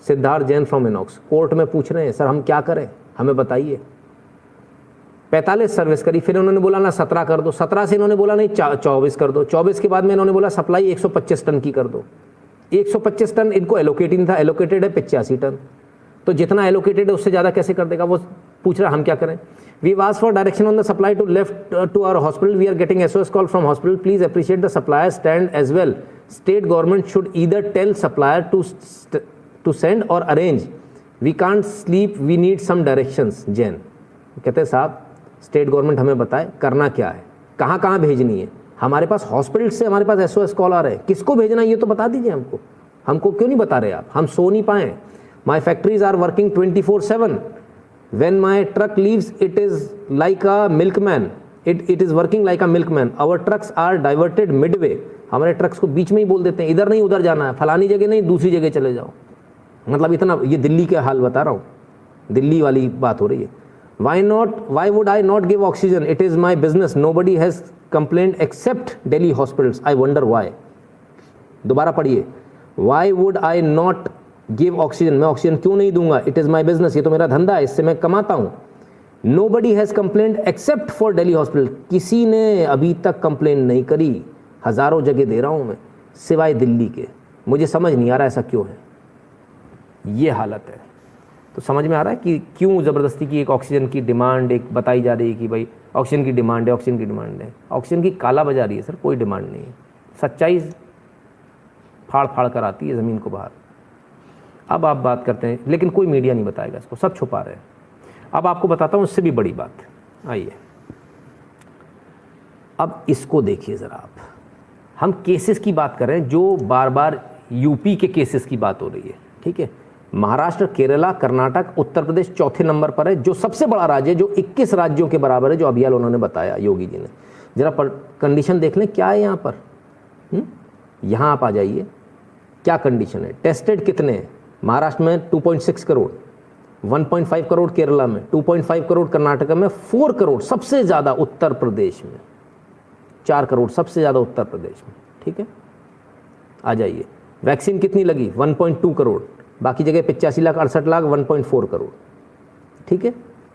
Siddharth Jain from Inox. Court में पूछ रहे हैं sir हम क्या करें, हमें बताइए। 45 service करी, फिर उन्होंने बोला ना 17 कर दो, 17 से इन्होंने बोला नहीं 24 कर दो, 24 के बाद में इन्होंने बोला सप्लाई 125 टन की कर दो। 125 टन इनको एलोकेट नहीं था, एलोकेटेड है 85 टन, तो जितना एलोकेटेड है उससे ज़्यादा कैसे कर देगा। वो पूछ रहा हम क्या करें। We was for direction on the supply to left to our hospital, we are getting SOS call from hospital, please appreciate the supplier stand as well, state government should either tell supplier to send or arrange, we can't sleep, we need some directions. Jain कहते हैं साहब state government हमें बताए करना क्या है, कहाँ कहाँ भेजनी है। हमारे पास हॉस्पिटल से हमारे पास SOS कॉल आ रहे हैं, किसको भेजना है ये तो बता दीजिए हमको, हमको क्यों नहीं बता रहे आप? हम सो नहीं पाए। My factories are working 24/7, when my truck leaves it is like a milkman, it is working like a milkman, our trucks are diverted midway, हमारे ट्रक्स को बीच में ही बोल देते हैं इधर नहीं उधर जाना है, फलानी जगह नहीं दूसरी जगह चले जाओ। मतलब इतना, ये दिल्ली के हाल बता रहा हूँ, दिल्ली वाली बात हो रही है। Why would I not give oxygen? It is my business. Nobody has complained except Delhi hospitals. I wonder why. दोबारा पढ़िए, Why would I not give oxygen? मैं ऑक्सीजन क्यों नहीं दूंगा? It is my business. ये तो मेरा धंधा है, इससे मैं कमाता हूँ। Nobody has complained except for Delhi hospital. किसी ने अभी तक कंप्लेन नहीं करी, हजारों जगह दे रहा हूँ मैं, सिवाय दिल्ली के। मुझे समझ नहीं आ रहा ऐसा क्यों है, ये हालत है। तो समझ में आ रहा है कि क्यों ज़बरदस्ती की एक ऑक्सीजन की डिमांड एक बताई जा रही है कि भाई ऑक्सीजन की डिमांड है, ऑक्सीजन की डिमांड है। ऑक्सीजन की काला बाजारी है सर, कोई डिमांड नहीं है, सच्चाई फाड़ फाड़ कर आती है ज़मीन को बाहर। अब आप बात करते हैं, लेकिन कोई मीडिया नहीं बताएगा इसको, सब छुपा रहे हैं। अब आपको बताता हूँ उससे भी बड़ी बात, आइए अब इसको देखिए ज़रा आप। हम केसेस की बात कर रहे हैं, जो बार बार यूपी के केसेस की बात हो रही है, ठीक है। महाराष्ट्र, केरला, कर्नाटक, उत्तर प्रदेश चौथे नंबर पर है, जो सबसे बड़ा राज्य है, जो 21 राज्यों के बराबर है, जो अभियान उन्होंने बताया योगी जी ने। जरा कंडीशन देख लें क्या है यहाँ पर, यहाँ आप आ जाइए, क्या कंडीशन है। टेस्टेड कितने हैं महाराष्ट्र में? 2.6 करोड़, 1.5 करोड़ केरला में, 2.5 करोड़ कर्नाटक में, 4 करोड़ सबसे ज़्यादा उत्तर प्रदेश में, 4 करोड़ सबसे ज़्यादा उत्तर प्रदेश में, ठीक है। आ जाइए, वैक्सीन कितनी लगी? 1.2 करोड़, बाकी जगह 85 लाख 68 लाख, 1.4 करोड़, ठीक है।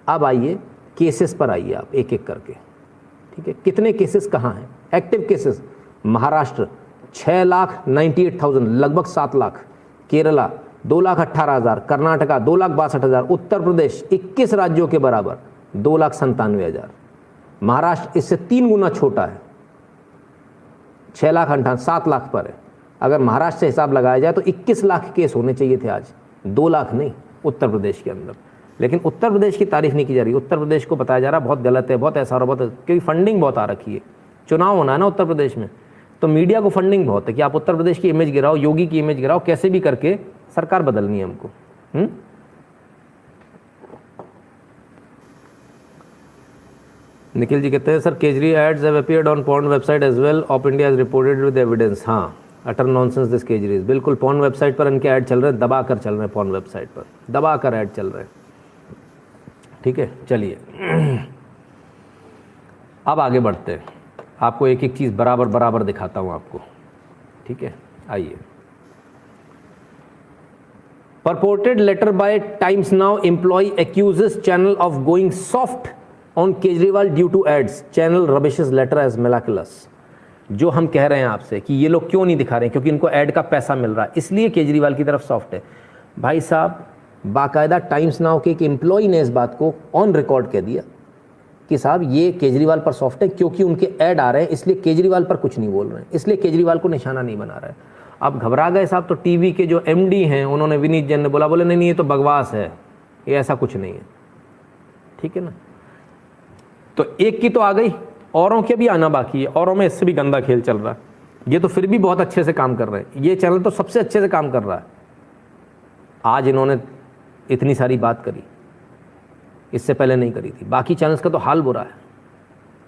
अब आइए केसेस पर, आइए आप एक एक करके, ठीक है। कितने केसेस कहाँ हैं? एक्टिव केसेस महाराष्ट्र 6,98,000, लगभग 7 लाख, केरला 2,18,000, कर्नाटका 2,62,000, उत्तर प्रदेश 21 राज्यों के बराबर 2,97,000। महाराष्ट्र इससे 3 गुना छोटा है, 6,98,000 7 लाख पर है। अगर महाराष्ट्र से हिसाब लगाया जाए तो 21 लाख केस होने चाहिए थे आज, 2 लाख नहीं उत्तर प्रदेश के अंदर। लेकिन उत्तर प्रदेश की तारीफ नहीं की जा रही, उत्तर प्रदेश को बताया जा रहा बहुत गलत है, बहुत ऐसा हो रहा, बहुत, क्योंकि फंडिंग बहुत आ रखी है, चुनाव होना है ना उत्तर प्रदेश में, तो मीडिया को फंडिंग बहुत है कि आप उत्तर प्रदेश की इमेज गिराओ, योगी की इमेज गिराओ, कैसे भी करके सरकार बदलनी है हमको। निखिल जी कहते हैं sir Kejriwal ads have appeared on porn website as well, of India is reported with evidence. हाँ, अटर नॉनसेंस दिस केजरीवाल, बिल्कुल पॉर्न वेबसाइट पर इनके ऐड चल रहे हैं, दबा कर चल रहे हैं, पॉर्न वेबसाइट पर दबा कर ऐड चल रहे हैं, ठीक है। चलिए अब आगे बढ़ते हैं, आपको एक एक चीज़ बराबर बराबर दिखाता हूँ आपको, ठीक है। आइए, purported letter by Times Now employee accuses channel of going soft on Kejriwal due to ads, channel rubbishes letter as miraculous। जो हम कह रहे हैं आपसे कि ये लोग क्यों नहीं दिखा रहे हैं, क्योंकि इनको ऐड का पैसा मिल रहा है, इसलिए केजरीवाल की तरफ सॉफ्ट है। भाई साहब, बाकायदा टाइम्स नाउ के एक एम्प्लॉई ने इस बात को ऑन रिकॉर्ड कह दिया कि साहब ये केजरीवाल पर सॉफ्ट है क्योंकि उनके ऐड आ रहे हैं, इसलिए केजरीवाल पर कुछ नहीं बोल रहे हैं, इसलिए केजरीवाल को निशाना नहीं बना रहा है। अब घबरा गए साहब, तो टीवी के जो MD हैं उन्होंने, विनीत जैन ने बोला, बोले नहीं ये तो बकवास है, ये ऐसा कुछ नहीं है, ठीक है ना। तो एक की तो आ गई, औरों के भी आना बाकी है, औरों में इससे भी गंदा खेल चल रहा है। ये तो फिर भी बहुत अच्छे से काम कर रहे हैं, ये चैनल तो सबसे अच्छे से काम कर रहा है। आज इन्होंने इतनी सारी बात करी, इससे पहले नहीं करी थी। बाकी चैनल्स का तो हाल बुरा है,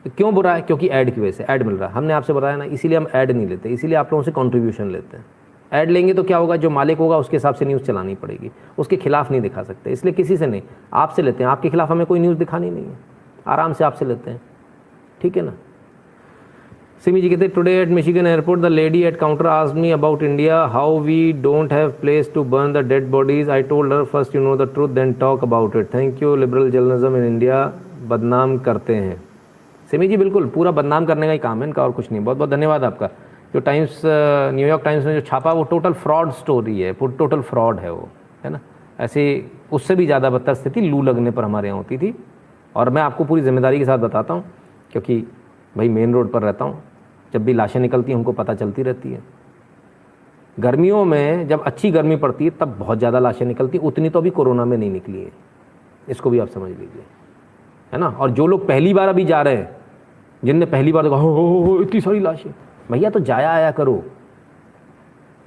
तो क्यों बुरा है? क्योंकि ऐड की वजह से, ऐड मिल रहा है। हमने आपसे बताया ना, इसीलिए हम ऐड नहीं लेते, इसीलिए आप लोगों से कॉन्ट्रीब्यूशन लेते हैं। ऐड लेंगे तो क्या होगा, जो मालिक होगा उसके हिसाब से न्यूज़ चलानी पड़ेगी, उसके खिलाफ नहीं दिखा सकते, इसलिए किसी से नहीं, आपसे लेते हैं। आपके खिलाफ हमें कोई न्यूज़ दिखानी नहीं है, आराम से आपसे लेते हैं, ठीक है ना। सिमी जी कहते, today at Michigan airport the lady at counter asked me about India, how we don't have place to burn the dead bodies. I told her first you know the truth then talk about it. Thank you, liberal journalism in India बदनाम करते हैं। सिमी जी बिल्कुल, पूरा बदनाम करने का ही काम है इनका और कुछ नहीं। बहुत बहुत धन्यवाद आपका। जो टाइम्स, न्यूयॉर्क टाइम्स में जो छापा, वो टोटल फ्रॉड स्टोरी है, टोटल फ्रॉड है वो, है ना। ऐसे उससे भी ज़्यादा बदतर स्थिति लू लगने पर हमारे यहाँ होती थी, और मैं आपको पूरी जिम्मेदारी के साथ बताता हूँ, क्योंकि भाई मेन रोड पर रहता हूँ, जब भी लाशें निकलती हैं हमको पता चलती रहती है। गर्मियों में जब अच्छी गर्मी पड़ती है तब बहुत ज़्यादा लाशें निकलती, उतनी तो अभी कोरोना में नहीं निकली है, इसको भी आप समझ लीजिए, है ना। और जो लोग पहली बार अभी जा रहे हैं जिनने पहली बार देखा हो इतनी सारी लाशें। भैया तो जाया आया करो,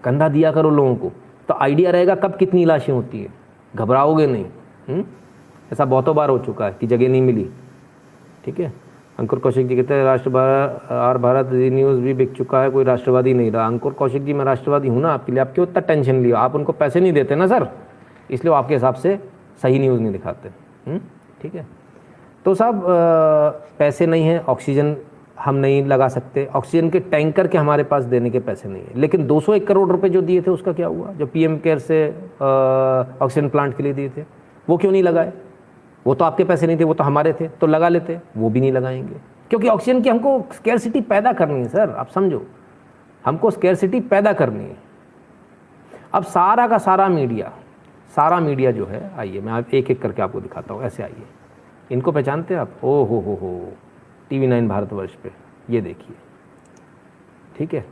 कंधा दिया करो लोगों को, तो आइडिया रहेगा कब कितनी लाशें होती है, घबराओगे नहीं। ऐसा बहुतों बार हो चुका है कि जगह नहीं मिली। ठीक है, अंकुर कौशिक जी कहते हैं भारत न्यूज़ भी बिक चुका है, कोई राष्ट्रवादी नहीं रहा। अंकुर कौशिक जी, मैं राष्ट्रवादी हूँ ना आपके लिए, आप क्यों इतना टेंशन लिया? आप उनको पैसे नहीं देते ना सर, इसलिए वो आपके हिसाब से सही न्यूज़ नहीं दिखाते। ठीक है, तो साहब पैसे नहीं हैं, ऑक्सीजन हम नहीं लगा सकते, ऑक्सीजन के टैंकर के हमारे पास देने के पैसे नहीं है। लेकिन 201 करोड़ रुपए जो दिए थे उसका क्या हुआ, जो पीएम केयर्स से ऑक्सीजन प्लांट के लिए दिए थे, वो क्यों नहीं लगाए? वो तो आपके पैसे नहीं थे, वो तो हमारे थे, तो लगा लेते। वो भी नहीं लगाएंगे क्योंकि ऑक्सीजन की हमको स्कैरसिटी पैदा करनी है सर, आप समझो, हमको स्कैरसिटी पैदा करनी है। अब सारा का सारा मीडिया जो है, आइए मैं एक एक करके आपको दिखाता हूँ। ऐसे आइए, इनको पहचानते हैं आप? ओ हो TV9 भारतवर्ष पे ये देखिए। ठीक है,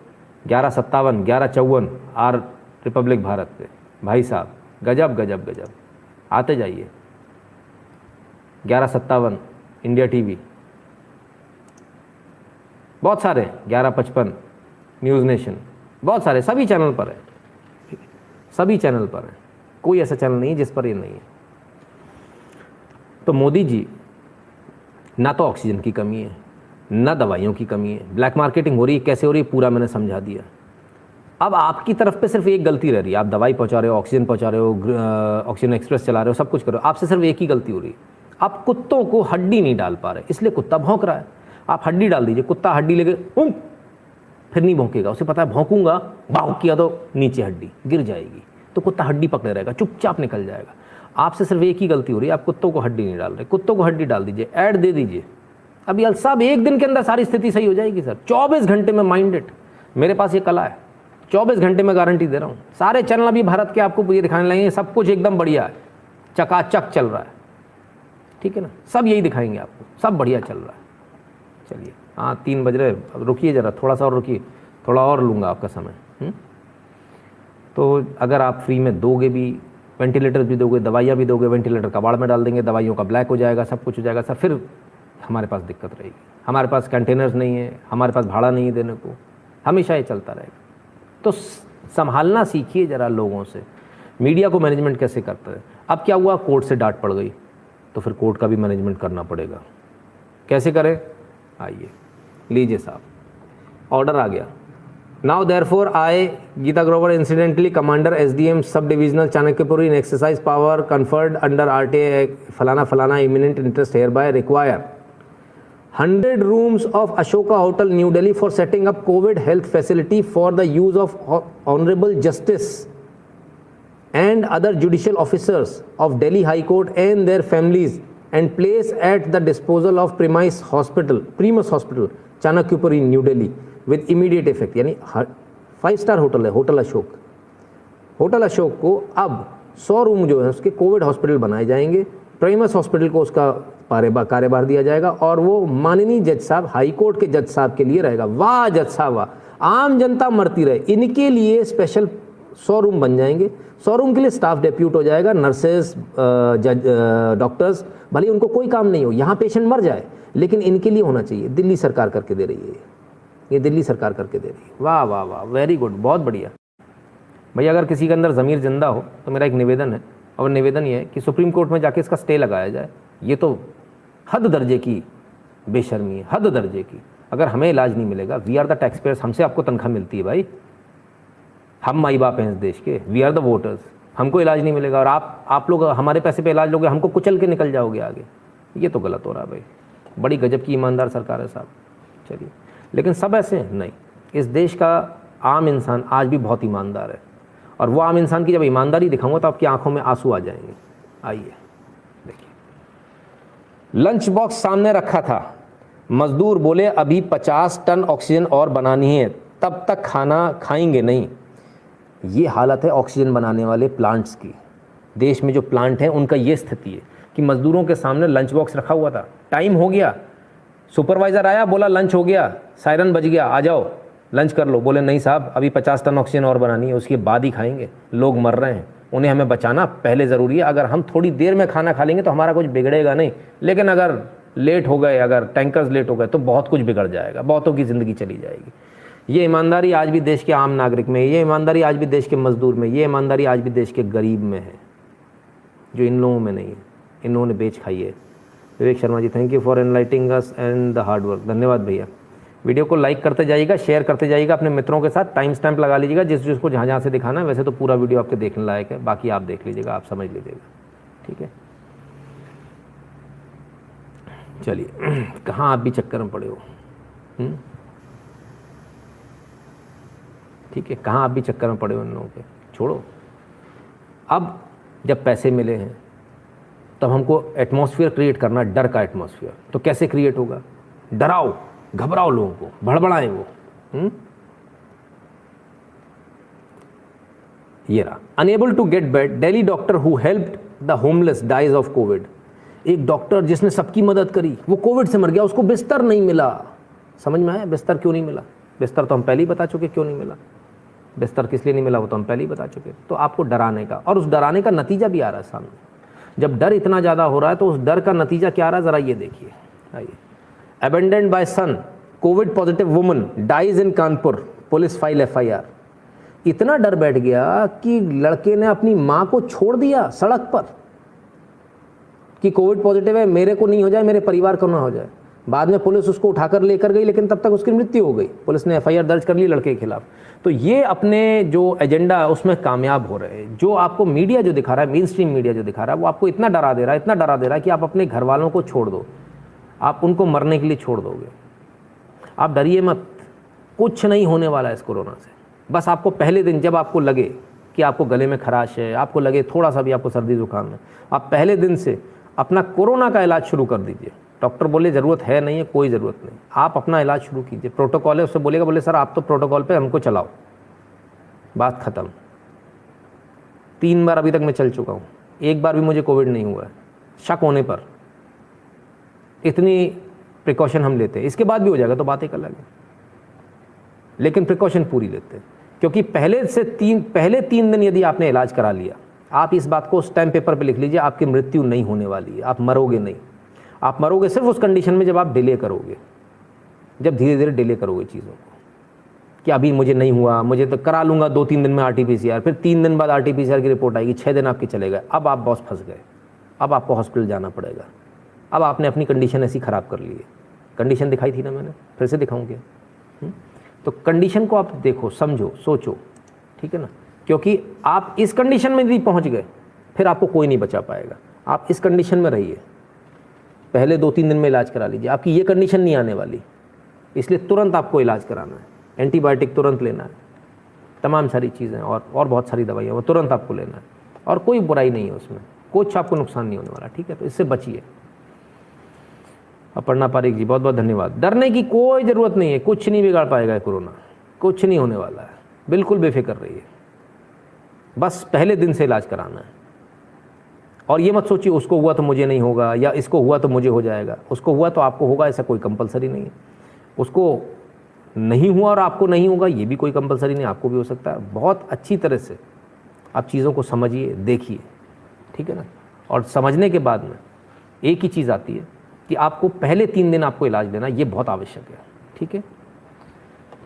11:57 11:54 आर रिपब्लिक भारत पे, भाई साहब गजब गजब गजब। आते जाइए, 11:57 इंडिया टीवी, बहुत सारे 11:55 न्यूज़ नेशन, बहुत सारे, सभी चैनल पर है, सभी चैनल पर है, कोई ऐसा चैनल नहीं है जिस पर ये नहीं है। तो मोदी जी, ना तो ऑक्सीजन की कमी है, ना दवाइयों की कमी है, ब्लैक मार्केटिंग हो रही है, कैसे हो रही है पूरा मैंने समझा दिया। अब आपकी तरफ पे सिर्फ एक गलती रह रही है, आप दवाई पहुंचा रहे हो, ऑक्सीजन पहुंचा रहे हो, ऑक्सीजन एक्सप्रेस चला रहे हो, सब कुछ कर रहे हो, आपसे सिर्फ एक ही गलती हो रही है, आप कुत्तों को हड्डी नहीं डाल पा रहे, इसलिए कुत्ता भौंक रहा है। आप हड्डी डाल दीजिए, कुत्ता हड्डी लेके फिर नहीं भौंकेगा, उसे पता है भौंकूंगा, भौंक किया तो नीचे हड्डी गिर जाएगी, तो कुत्ता हड्डी पकड़े रहेगा, चुपचाप निकल जाएगा। आपसे सिर्फ एक ही गलती हो रही है, आप कुत्तों को हड्डी नहीं डाल रहे, कुत्तों को हड्डी डाल दीजिए, ऐड दे दीजिए। अभी अल साहब एक दिन के अंदर सारी स्थिति सही हो जाएगी सर, 24 घंटे में माइंडेड, मेरे पास ये कला है, 24 घंटे में गारंटी दे रहा हूँ। सारे चैनल अभी भारत के आपको ये दिखाने लगेंगे, सब कुछ एकदम बढ़िया है, चकाचक चल रहा है। ठीक है ना, सब यही दिखाएंगे आपको, सब बढ़िया चल रहा है। चलिए, हाँ 3 बज रहे, रुकिए ज़रा, थोड़ा सा और रुकिए, थोड़ा और लूँगा आपका समय। तो अगर आप फ्री में दोगे भी, वेंटिलेटर भी दोगे, दवाइयाँ भी दोगे, वेंटिलेटर कबाड़ में डाल देंगे, दवाइयों का ब्लैक हो जाएगा, सब कुछ हो जाएगा सर, फिर हमारे पास दिक्कत रहेगी, हमारे पास कंटेनर्स नहीं है, हमारे पास भाड़ा नहीं है देने को, हमेशा ये चलता रहेगा। तो संभालना सीखिए ज़रा लोगों से, मीडिया को मैनेजमेंट कैसे करते हैं। अब क्या हुआ, कोर्ट से डांट पड़ गई, तो फिर कोर्ट का भी मैनेजमेंट करना पड़ेगा, कैसे करें? आइए लीजिए साहब, ऑर्डर आ गया। Now therefore I, Geeta Grover, incidentally Commander SDM Sub Divisional Chanakapuri, in exercise power conferred under RTA Falana Falana imminent interest hereby require 100 rooms of Ashoka Hotel, New Delhi for setting up COVID health facility for the use of Honorable Justice and other judicial officers of Delhi High Court and their families, and place at the disposal of Primus Hospital, Chanakapuri, New Delhi, with immediate effect. यानी 5 star hotel है, hotel Ashok को अब 100 room जो है उसके Covid hospital बनाए जाएंगे, Primus hospital को उसका कारोबार दिया जाएगा, और वो माननीय जज साहब, हाई कोर्ट के जज साहब के लिए रहेगा। वाह जज साहब वाह, आम जनता मरती रहे, इनके लिए स्पेशल 100 रूम बन जाएंगे, 100 रूम के लिए स्टाफ डेप्यूट हो जाएगा, नर्सेस, जज, डॉक्टर्स, भले उनको कोई काम नहीं हो, यहाँ पेशेंट मर जाए, लेकिन इनके लिए होना चाहिए। दिल्ली सरकार करके दे रही है, ये दिल्ली सरकार करके दे रही है। वाह वाह वाह, वेरी गुड, बहुत बढ़िया। भैया अगर किसी के अंदर ज़मीर जिंदा हो तो मेरा एक निवेदन है, और निवेदन ये है कि सुप्रीम कोर्ट में जाके इसका स्टे लगाया जाए। ये तो हद दर्जे की बेशर्मी है, हद दर्जे की। अगर हमें इलाज नहीं मिलेगा, we are the tax payers, हमसे आपको तनख्वाह मिलती है भाई, हम माई बाप हैं इस देश के, वी आर द वोटर्स, हमको इलाज नहीं मिलेगा और आप लोग हमारे पैसे पर इलाज लोगे, हमको कुचल के निकल जाओगे आगे। ये तो गलत हो रहा है भाई, बड़ी गजब की ईमानदार सरकार है साहब। चलिए, लेकिन सब ऐसे नहीं, इस देश का आम इंसान आज भी बहुत ईमानदार है, और वो आम इंसान की जब ईमानदारी दिखाऊंगा तो आपकी आंखों में आंसू आ जाएंगे। आइए देखिए, लंच बॉक्स सामने रखा था, मजदूर बोले अभी 50 टन ऑक्सीजन और बनानी है, तब तक खाना खाएंगे नहीं। ये हालत है ऑक्सीजन बनाने वाले प्लांट्स की, देश में जो प्लांट हैं उनका ये स्थिति है कि मजदूरों के सामने लंच बॉक्स रखा हुआ था, टाइम हो गया, सुपरवाइजर आया, बोला लंच हो गया, सायरन बज गया, आ जाओ लंच कर लो, बोले नहीं साहब अभी 50 टन ऑक्सीजन और बनानी है, उसके बाद ही खाएंगे, लोग मर रहे हैं, उन्हें हमें बचाना पहले ज़रूरी है। अगर हम थोड़ी देर में खाना खा लेंगे तो हमारा कुछ बिगड़ेगा नहीं, लेकिन अगर लेट हो गए, अगर टैंकर्स लेट हो गए तो बहुत कुछ बिगड़ जाएगा, बहुतों की ज़िंदगी चली जाएगी। ये ईमानदारी आज भी देश के आम नागरिक में है, ये ईमानदारी आज भी देश के मजदूर में, ये ईमानदारी आज भी देश के गरीब में है, जो इन लोगों में नहीं है, इन लोगों ने बेच खाई है। Vivek Sharma ji, thank you for enlightening us and the hard work. धन्यवाद भैया। वीडियो को लाइक करते जाइएगा, शेयर करते जाइएगा, अपने मित्रों के साथ टाइम स्टैम्प लगा लीजिएगा, जिसको जहाँ जहाँ से दिखाना है। वैसे तो पूरा वीडियो आपके देखने लायक है, बाकी आप देख लीजिएगा, आप समझ लीजिएगा, ठीक है। चलिए, कहाँ आप भी चक्कर में पड़े हो, ठीक है, कहाँ आप भी चक्कर में पड़े हो इन लोगों के, छोड़ो। अब जब पैसे मिले हैं तब हमको एटमॉस्फेयर क्रिएट करना, डर का एटमॉस्फेयर। तो कैसे क्रिएट होगा? डराओ, घबराओ लोगों को, भड़बड़ाएं वो। ये रहा, unable to get bed, Delhi doctor who helped the homeless dies of Covid. एक डॉक्टर जिसने सबकी मदद करी वो कोविड से मर गया, उसको बिस्तर नहीं मिला। समझ में आया? बिस्तर क्यों नहीं मिला? बिस्तर तो हम पहले ही बता चुके क्यों नहीं मिला, बिस्तर किस लिए नहीं मिला वो तो हम पहले ही बता चुके। तो आपको डराने का, और उस डराने का नतीजा भी आ रहा है सामने। जब डर इतना ज़्यादा हो रहा है तो उस डर का नतीजा क्या आ रहा है, ज़रा ये देखिए। आइए, abandoned by son, Covid positive woman dies in Kanpur, police file FIR. इतना डर बैठ गया कि लड़के ने अपनी माँ को छोड़ दिया सड़क पर कि कोविड पॉजिटिव है, मेरे को नहीं हो जाए, मेरे परिवार को ना हो जाए। बाद में पुलिस उसको उठाकर लेकर गई, लेकिन तब तक उसकी मृत्यु हो गई। पुलिस ने एफआईआर दर्ज कर ली लड़के के खिलाफ। तो ये अपने जो एजेंडा है उसमें कामयाब हो रहे हैं। जो आपको मीडिया जो दिखा रहा है, मेन स्ट्रीम मीडिया जो दिखा रहा है, वो आपको इतना डरा दे रहा है, इतना डरा दे रहा है कि आप अपने घर वालों को छोड़ दो, आप उनको मरने के लिए छोड़ दोगे। आप डरिए मत, कुछ नहीं होने वाला है इस कोरोना से। बस आपको पहले दिन जब आपको लगे कि आपको गले में खराश है, आपको लगे थोड़ा सा भी आपको सर्दी जुकाम है, आप पहले दिन से अपना कोरोना का इलाज शुरू कर दीजिए। डॉक्टर बोले ज़रूरत है, नहीं है, कोई ज़रूरत नहीं, आप अपना इलाज शुरू कीजिए। प्रोटोकॉल है, उससे बोलेगा, बोले सर आप तो प्रोटोकॉल पे हमको चलाओ, बात ख़त्म। 3 बार अभी तक मैं चल चुका हूँ, एक बार भी मुझे कोविड नहीं हुआ है, शक होने पर इतनी प्रिकॉशन हम लेते हैं। इसके बाद भी हो जाएगा तो बात एक अलग है, लेकिन प्रिकॉशन पूरी लेते हैं, क्योंकि पहले तीन दिन यदि आपने इलाज करा लिया, आप इस बात को स्टैम्प पेपर पे लिख लीजिए, आपकी मृत्यु नहीं होने वाली है, आप मरोगे नहीं। आप मरोगे सिर्फ उस कंडीशन में जब आप डिले करोगे, जब धीरे धीरे डिले करोगे चीज़ों को, कि अभी मुझे नहीं हुआ, मुझे तो करा लूँगा 2-3 दिन में RT-PCR, फिर 3 दिन बाद RT-PCR की रिपोर्ट आएगी, 6 दिन आपके चले गए, अब आप बॉस फंस गए, अब आपको हॉस्पिटल जाना पड़ेगा, अब आपने अपनी कंडीशन ऐसी ख़राब कर ली है। कंडीशन दिखाई थी ना मैंने, फिर से दिखाऊँगी। तो कंडीशन को आप देखो, समझो, सोचो, ठीक है ना, क्योंकि आप इस कंडीशन में यदि पहुंच गए फिर आपको कोई नहीं बचा पाएगा। आप इस कंडीशन में रहिए, पहले 2-3 दिन में इलाज करा लीजिए, आपकी ये कंडीशन नहीं आने वाली, इसलिए तुरंत आपको इलाज कराना है, एंटीबायोटिक तुरंत लेना है, तमाम सारी चीज़ें और बहुत सारी दवाइयाँ वो तुरंत आपको लेना है, और कोई बुराई नहीं है उसमें, कुछ आपको नुकसान नहीं होने वाला, ठीक है। तो इससे बचिए। अपर्णा पारिक जी, बहुत बहुत धन्यवाद। डरने की कोई ज़रूरत नहीं है, कुछ नहीं बिगाड़ पाएगा कोरोना, कुछ नहीं होने वाला है, बिल्कुल बेफिक्र रहिए, बस पहले दिन से इलाज कराना है। और ये मत सोचिए उसको हुआ तो मुझे नहीं होगा, या इसको हुआ तो मुझे हो जाएगा, उसको हुआ तो आपको होगा, ऐसा कोई कंपलसरी नहीं है। उसको नहीं हुआ और आपको नहीं होगा ये भी कोई कंपलसरी नहीं, आपको भी हो सकता है। बहुत अच्छी तरह से आप चीज़ों को समझिए, देखिए, ठीक है ना। और समझने के बाद में एक ही चीज़ आती है कि आपको पहले 3 दिन आपको इलाज लेना, ये बहुत आवश्यक है, ठीक है।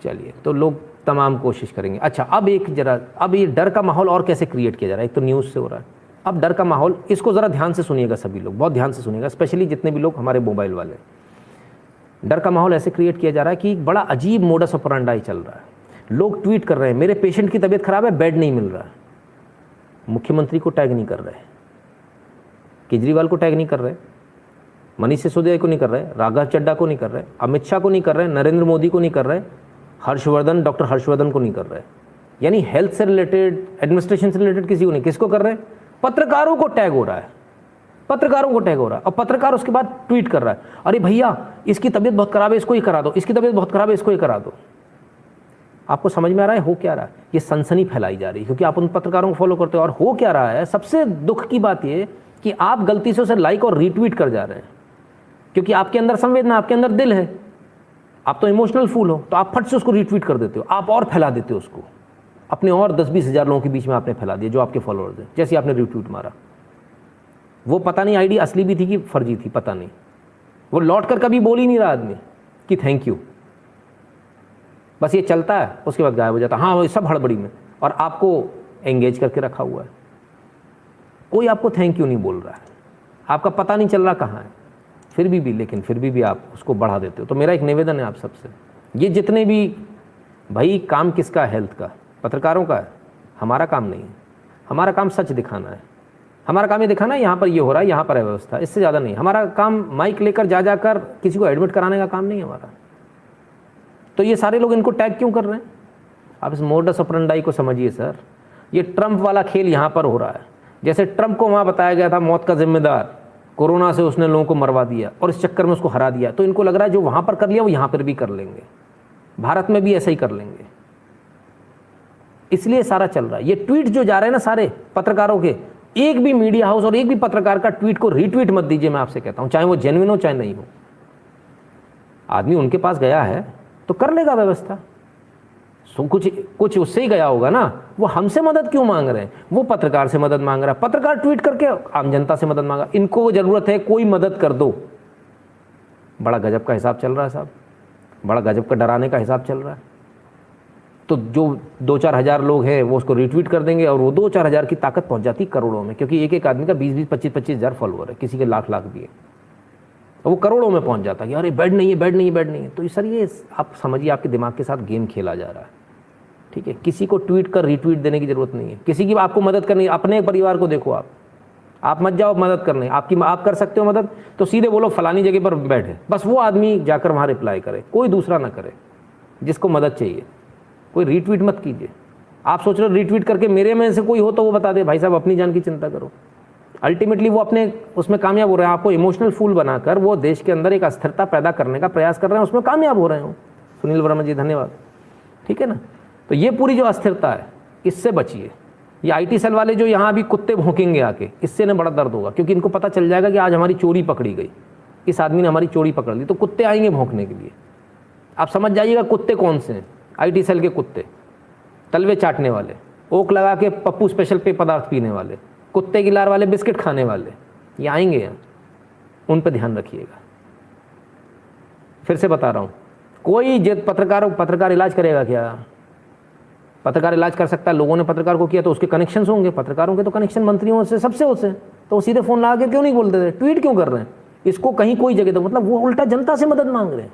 चलिए, तो लोग तमाम कोशिश करेंगे। अच्छा, अब ये डर का माहौल और कैसे क्रिएट किया जा रहा है, एक तो न्यूज़ से हो रहा है, अब डर का माहौल, इसको ज़रा ध्यान से सुनिएगा सभी लोग, बहुत ध्यान से सुनिएगा, स्पेशली जितने भी लोग हमारे मोबाइल वाले। डर का माहौल ऐसे क्रिएट किया जा रहा है कि बड़ा अजीब मोडस ऑपरेंडा ही चल रहा है। लोग ट्वीट कर रहे हैं, मेरे पेशेंट की तबीयत खराब है, बेड नहीं मिल रहा है। मुख्यमंत्री को टैग नहीं कर रहे, केजरीवाल को टैग नहीं कर रहे, मनीष सिसोदिया को नहीं कर रहे, राघव चड्ढा को नहीं कर रहे, अमित शाह को नहीं कर रहे, नरेंद्र मोदी को नहीं कर रहे, हर्षवर्धन, डॉक्टर हर्षवर्धन को नहीं कर रहे, यानी हेल्थ से रिलेटेड, एडमिनिस्ट्रेशन से रिलेटेड किसी को नहीं। किसको कर रहे? पत्रकारों को टैग हो रहा है, पत्रकारों को टैग हो रहा है, और पत्रकार उसके बाद ट्वीट कर रहा है, अरे भैया इसकी तबीयत बहुत खराब है, इसको ही करा दो, इसकी तबीयत बहुत खराब है, इसको ही करा दो। आपको समझ में आ रहा है हो क्या रहा है? ये सनसनी फैलाई जा रही है, क्योंकि आप उन पत्रकारों को फॉलो करते हो। और हो क्या रहा है, सबसे दुख की बात ये कि आप गलती से उसे लाइक और रीट्वीट कर जा रहे हैं, क्योंकि आपके अंदर संवेदना, आपके अंदर दिल है, आप तो इमोशनल फूल हो, तो आप फट से उसको रीट्वीट कर देते हो, आप और फैला देते हो उसको, अपने और 10-20 हज़ार लोगों के बीच में आपने फैला दिया, जो आपके फॉलोअर्स हैं। जैसे आपने रीट्वीट मारा, वो पता नहीं आईडी असली भी थी कि फर्जी थी, पता नहीं, वो लौट कर कभी बोल ही नहीं रहा आदमी कि थैंक यू, बस ये चलता है, उसके बाद गायब हो जाता है। हाँ, वो सब हड़बड़ी में, और आपको एंगेज करके रखा हुआ है, कोई आपको थैंक यू नहीं बोल रहा है, आपका पता नहीं चल रहा कहाँ है, फिर भी आप उसको बढ़ा देते हो। तो मेरा एक निवेदन है आप सबसे, ये जितने भी भाई, काम किसका, हेल्थ का, पत्रकारों का है, हमारा काम नहीं है। हमारा काम सच दिखाना है, हमारा काम ये दिखाना है यहाँ पर ये हो रहा है, यहाँ पर अव्यवस्था, इससे ज़्यादा नहीं। हमारा काम माइक लेकर जाकर किसी को एडमिट कराने का काम नहीं है हमारा। तो ये सारे लोग इनको टैग क्यों कर रहे हैं? आप इस मोडस ऑपरेंडी को समझिए सर। ये ट्रम्प वाला खेल यहाँ पर हो रहा है, जैसे ट्रम्प को वहाँ बताया गया था मौत का जिम्मेदार, कोरोना से उसने लोगों को मरवा दिया और इस चक्कर में उसको हरा दिया। तो इनको लग रहा है जो वहाँ पर कर लिया वो यहाँ पर भी कर लेंगे, भारत में भी ऐसा ही कर लेंगे, इसलिए सारा चल रहा है। ये ट्वीट जो जा रहे हैं ना सारे पत्रकारों के, एक भी मीडिया हाउस और एक भी पत्रकार का ट्वीट को रीट्वीट मत दीजिए, मैं आपसे कहता हूँ, चाहे वो जेन्युइन हो चाहे नहीं हो। आदमी उनके पास गया है तो कर लेगा व्यवस्था, कुछ उससे ही गया होगा ना। वो हमसे मदद क्यों मांग रहे हैं? वो पत्रकार से मदद मांग रहा है, पत्रकार ट्वीट करके आम जनता से मदद मांगा। इनको वो ज़रूरत है, कोई मदद कर दो। बड़ा गजब का हिसाब चल रहा है साहब, बड़ा गजब का डराने का हिसाब चल रहा है। तो जो 2-4 हज़ार लोग हैं वो उसको रिट्वीट कर देंगे, और वो 2-4 हज़ार की ताकत पहुँच जाती करोड़ों में, क्योंकि एक एक आदमी का 20-20, 25-25 हज़ार फॉलोअर है, किसी के लाख भी है, और वो करोड़ों में पहुँच जाता है। अरे बैड नहीं है, बैड नहीं है, बैड नहीं है। तो सर ये आप समझिए, आपके दिमाग के साथ गेम खेला जा रहा है, ठीक है। किसी को ट्वीट कर रिट्वीट देने की ज़रूरत नहीं है, किसी की आपको मदद करनी है। अपने परिवार को देखो, आप मत जाओ मदद करने, आप कर सकते हो मदद तो सीधे बोलो फलानी जगह पर बैठे, बस वो आदमी जाकर वहाँ रिप्लाई करे, कोई दूसरा ना करे जिसको मदद चाहिए। कोई रिट्वीट मत कीजिए। आप सोच रहे हो रिट्वीट करके मेरे में से कोई हो तो वो बता दे, भाई साहब अपनी जान की चिंता करो। अल्टीमेटली वो अपने उसमें कामयाब हो रहे हैं, आपको इमोशनल फूल बनाकर वो देश के अंदर एक अस्थिरता पैदा करने का प्रयास कर रहे हैं, उसमें कामयाब हो रहे हो। सुनील वर्मा जी धन्यवाद, ठीक है ना। तो ये पूरी जो अस्थिरता है, इससे बचिए। ये आईटी सेल वाले जो यहाँ अभी कुत्ते भौंकेंगे आके, इससे ना बड़ा दर्द होगा, क्योंकि इनको पता चल जाएगा कि आज हमारी चोरी पकड़ी गई, इस आदमी ने हमारी चोरी पकड़ ली, तो कुत्ते आएंगे भौंकने के लिए। आप समझ जाइएगा कुत्ते कौन से हैं, आईटी सेल के कुत्ते, तलवे चाटने वाले, ओक लगा के पप्पू स्पेशल पे पदार्थ पीने वाले, कुत्ते की लार वाले, बिस्किट खाने वाले, ये आएंगे यहाँ। उन पर ध्यान रखिएगा। फिर से बता रहा हूँ, कोई जिद पत्रकार इलाज करेगा क्या? पत्रकार इलाज कर सकता है। लोगों ने पत्रकार को किया तो उसके कनेक्शन होंगे, पत्रकारों के तो कनेक्शन मंत्रियों से सबसे होते, तो वो सीधे फोन लगा के क्यों नहीं बोलते थे? ट्वीट क्यों कर रहे हैं? इसको कहीं कोई जगह दो, मतलब वो उल्टा जनता से मदद मांग रहे हैं,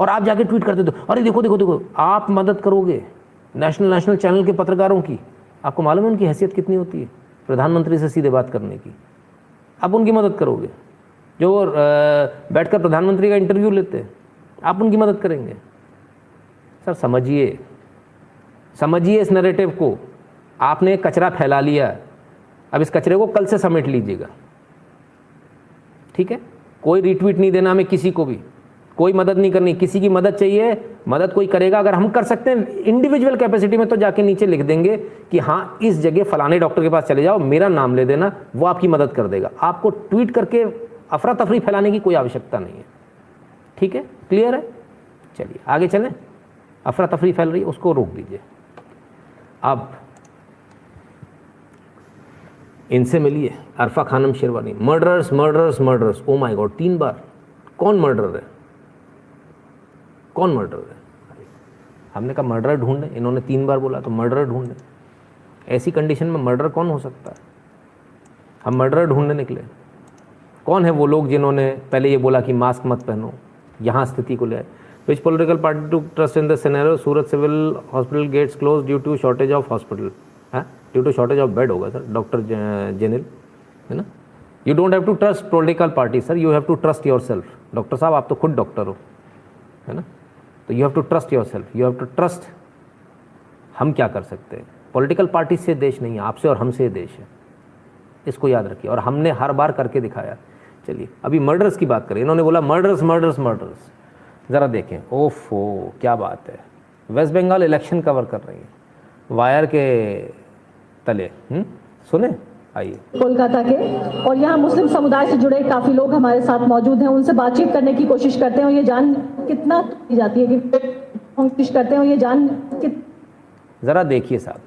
और आप जाके ट्वीट करते दो, अरे देखो देखो देखो। आप मदद करोगे नेशनल चैनल के पत्रकारों की, आपको मालूम है उनकी हैसियत कितनी होती है प्रधानमंत्री से सीधे बात करने की। आप उनकी मदद करोगे, जो बैठकर प्रधानमंत्री का इंटरव्यू लेते हैं, आप उनकी मदद करेंगे। सर समझिए इस नैरेटिव को। आपने कचरा फैला लिया, अब इस कचरे को कल से समेट लीजिएगा, ठीक है। कोई रिट्वीट नहीं देना हमें किसी को भी, कोई मदद नहीं करनी। किसी की मदद चाहिए, मदद कोई करेगा। अगर हम कर सकते हैं इंडिविजुअल कैपेसिटी में, तो जाके नीचे लिख देंगे कि हाँ इस जगह फलाने डॉक्टर के पास चले जाओ, मेरा नाम ले देना, वो आपकी मदद कर देगा। आपको ट्वीट करके अफरा तफरी फैलाने की कोई आवश्यकता नहीं है, ठीक है, क्लियर है। चलिए आगे चलें। अफरा तफरी फैल रही है, उसको रोक दीजिए। अब इनसे मिलिए, Arfa Khanam Sherwani. Murderers murderers murderers, oh my God, 3 बार। कौन मर्डरर है? हमने कहा मर्डरर ढूंढे, इन्होंने 3 बार बोला तो मर्डरर ढूंढे। ऐसी कंडीशन में मर्डरर कौन हो सकता है? हम मर्डरर ढूंढने निकले। कौन है वो लोग जिन्होंने पहले ये बोला कि मास्क मत पहनो, यहाँ स्थिति को ले आए? Which political party took trust in the scenario? Surat civil hospital gets close due to shortage of hospital, है due to shortage of bed होगा सर, डॉक्टर जेनिल, है ना। You don't have to trust political party sir, you have to trust yourself. Doctor साहब आप तो खुद doctor हो, है ना, तो you have to trust yourself, you have to trust. हम क्या कर सकते हैं? पॉलिटिकल पार्टी से देश नहीं है, आपसे और हमसे देश है, इसको याद रखिए। और हमने हर बार करके दिखाया। चलिए अभी मर्डर्स की बात करें। इन्होंने बोला मर्डर्स मर्डर्स मर्डर्स, ज़रा देखें, ओफो क्या बात है। वेस्ट बंगाल इलेक्शन कवर कर रही है वायर के तले, सुने आइए। कोलकाता के, और यहाँ मुस्लिम समुदाय से जुड़े काफ़ी लोग हमारे साथ मौजूद हैं, उनसे बातचीत करने की कोशिश करते हैं, और ये जान कितना जाती है कि कोशिश करते हैं, और ये जान ज़रा देखिए साहब,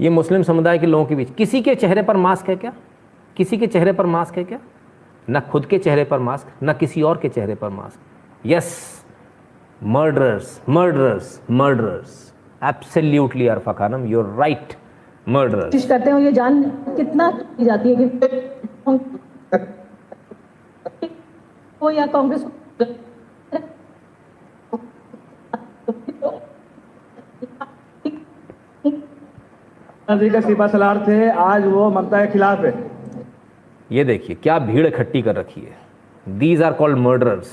ये मुस्लिम समुदाय के लोगों के बीच। किसी के चेहरे पर मास्क है क्या? ना खुद के चेहरे पर मास्क, ना किसी और के चेहरे पर mask. Yes, murderers murderers murderers, absolutely Arfa Khanam, you are right, murderers. कोशिश करते हो ये जान कितना जाती है कि वो या कांग्रेस सिपा सलार थे, आज वो ममता के खिलाफ है। ये देखिए क्या भीड़ इकट्ठी कर रखी है। These are called murderers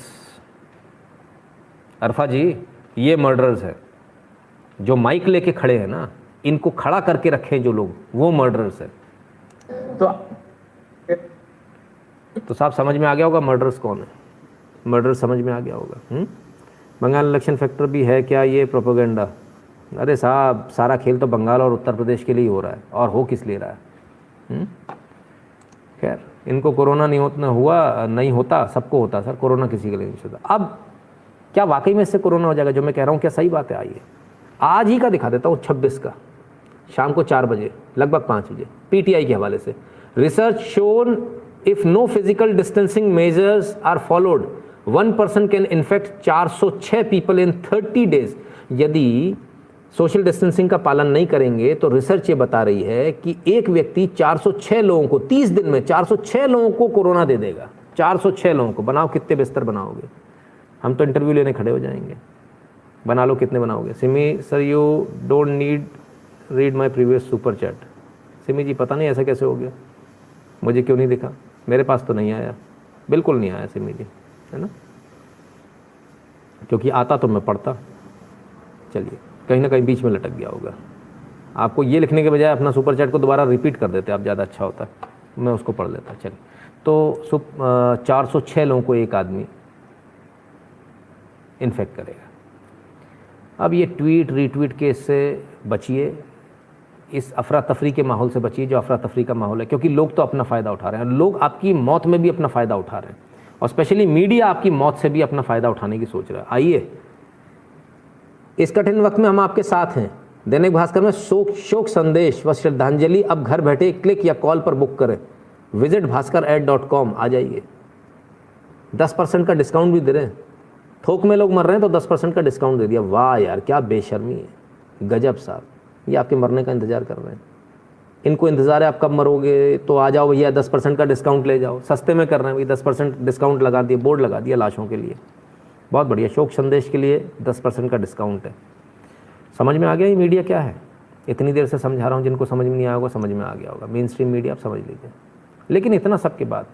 Arfa ji, ये मर्डरर्स है। जो माइक लेके खड़े हैं ना, इनको खड़ा करके रखे जो लोग, वो मर्डरर्स है। तो साहब समझ में आ गया होगा मर्डरर्स कौन है, मर्डरर्स समझ में आ गया होगा। बंगाल इलेक्शन फैक्टर भी है क्या ये प्रोपेगेंडा? अरे साहब, सारा खेल तो बंगाल और उत्तर प्रदेश के लिए हो रहा है, और हो किस लिए रहा है? खैर, इनको कोरोना नहीं होता, सबको होता सर, कोरोना किसी के लिए नहीं होता। अब क्या वाकई में इससे कोरोना हो जाएगा जो मैं कह रहा हूँ? क्या सही बात है? आइए आज ही का दिखा देता हूँ, 26 का, शाम को 4 बजे, लगभग 5 बजे, पीटीआई के हवाले से। Research shown if no physical distancing measures are followed, 1 person can infect 406 people in 30 days. यदि सोशल डिस्टेंसिंग का पालन नहीं करेंगे तो रिसर्च ये बता रही है कि एक व्यक्ति 406 लोगों को 30 दिन में 406 लोगों को कोरोना दे देगा। 406 लोगों को बनाओ, कितने बिस्तर बनाओगे? हम तो इंटरव्यू लेने खड़े हो जाएंगे। बना लो, कितने बनाओगे? Simi sir, you don't need read my previous super chat. Simi ji पता नहीं ऐसा कैसे हो गया, मुझे क्यों नहीं दिखा, मेरे पास तो नहीं आया, बिल्कुल नहीं आया सिमी जी, है ना? क्योंकि आता तो मैं पढ़ता। चलिए, कहीं ना कहीं बीच में लटक गया होगा। आपको ये लिखने के बजाय अपना सुपर चैट को दोबारा रिपीट कर देते आप, ज़्यादा अच्छा होता, मैं उसको पढ़ लेता। चलिए, तो 406 लोगों को एक आदमी इन्फेक्ट करेगा। अब ये ट्वीट रीट्वीट के इससे बचिए, इस अफरा तफरी के माहौल से बचिए जो अफरा तफरी का माहौल है, क्योंकि लोग तो अपना फ़ायदा उठा रहे हैं, लोग आपकी मौत में भी अपना फ़ायदा उठा रहे हैं, और स्पेशली मीडिया आपकी मौत से भी अपना फ़ायदा उठाने की सोच रहा है। आइए, इस कठिन वक्त में हम आपके साथ हैं। दैनिक भास्कर में शोक संदेश व श्रद्धांजलि अब घर बैठे क्लिक या कॉल पर बुक करें। विजिट bhaskar@.com आ जाइए। 10% का डिस्काउंट भी दे रहे हैं, थोक में लोग मर रहे हैं तो 10% का डिस्काउंट दे दिया। वाह यार, क्या बेशर्मी है, गजब साहब। ये आपके मरने का इंतज़ार कर रहे हैं, इनको इंतज़ार है आप कब मरोगे, तो आ जाओ भैया 10% का डिस्काउंट ले जाओ, सस्ते में कर रहे हैं भैया, 10% डिस्काउंट लगा दिए, बोर्ड लगा दिया लाशों के लिए। बहुत बढ़िया, शोक संदेश के लिए 10% का डिस्काउंट है। समझ में आ गया ये मीडिया क्या है? इतनी देर से समझा रहा हूँ, जिनको समझ में नहीं आया होगा समझ में आ गया होगा। मेन स्ट्रीम मीडिया आप समझ लीजिए। लेकिन इतना सब के बाद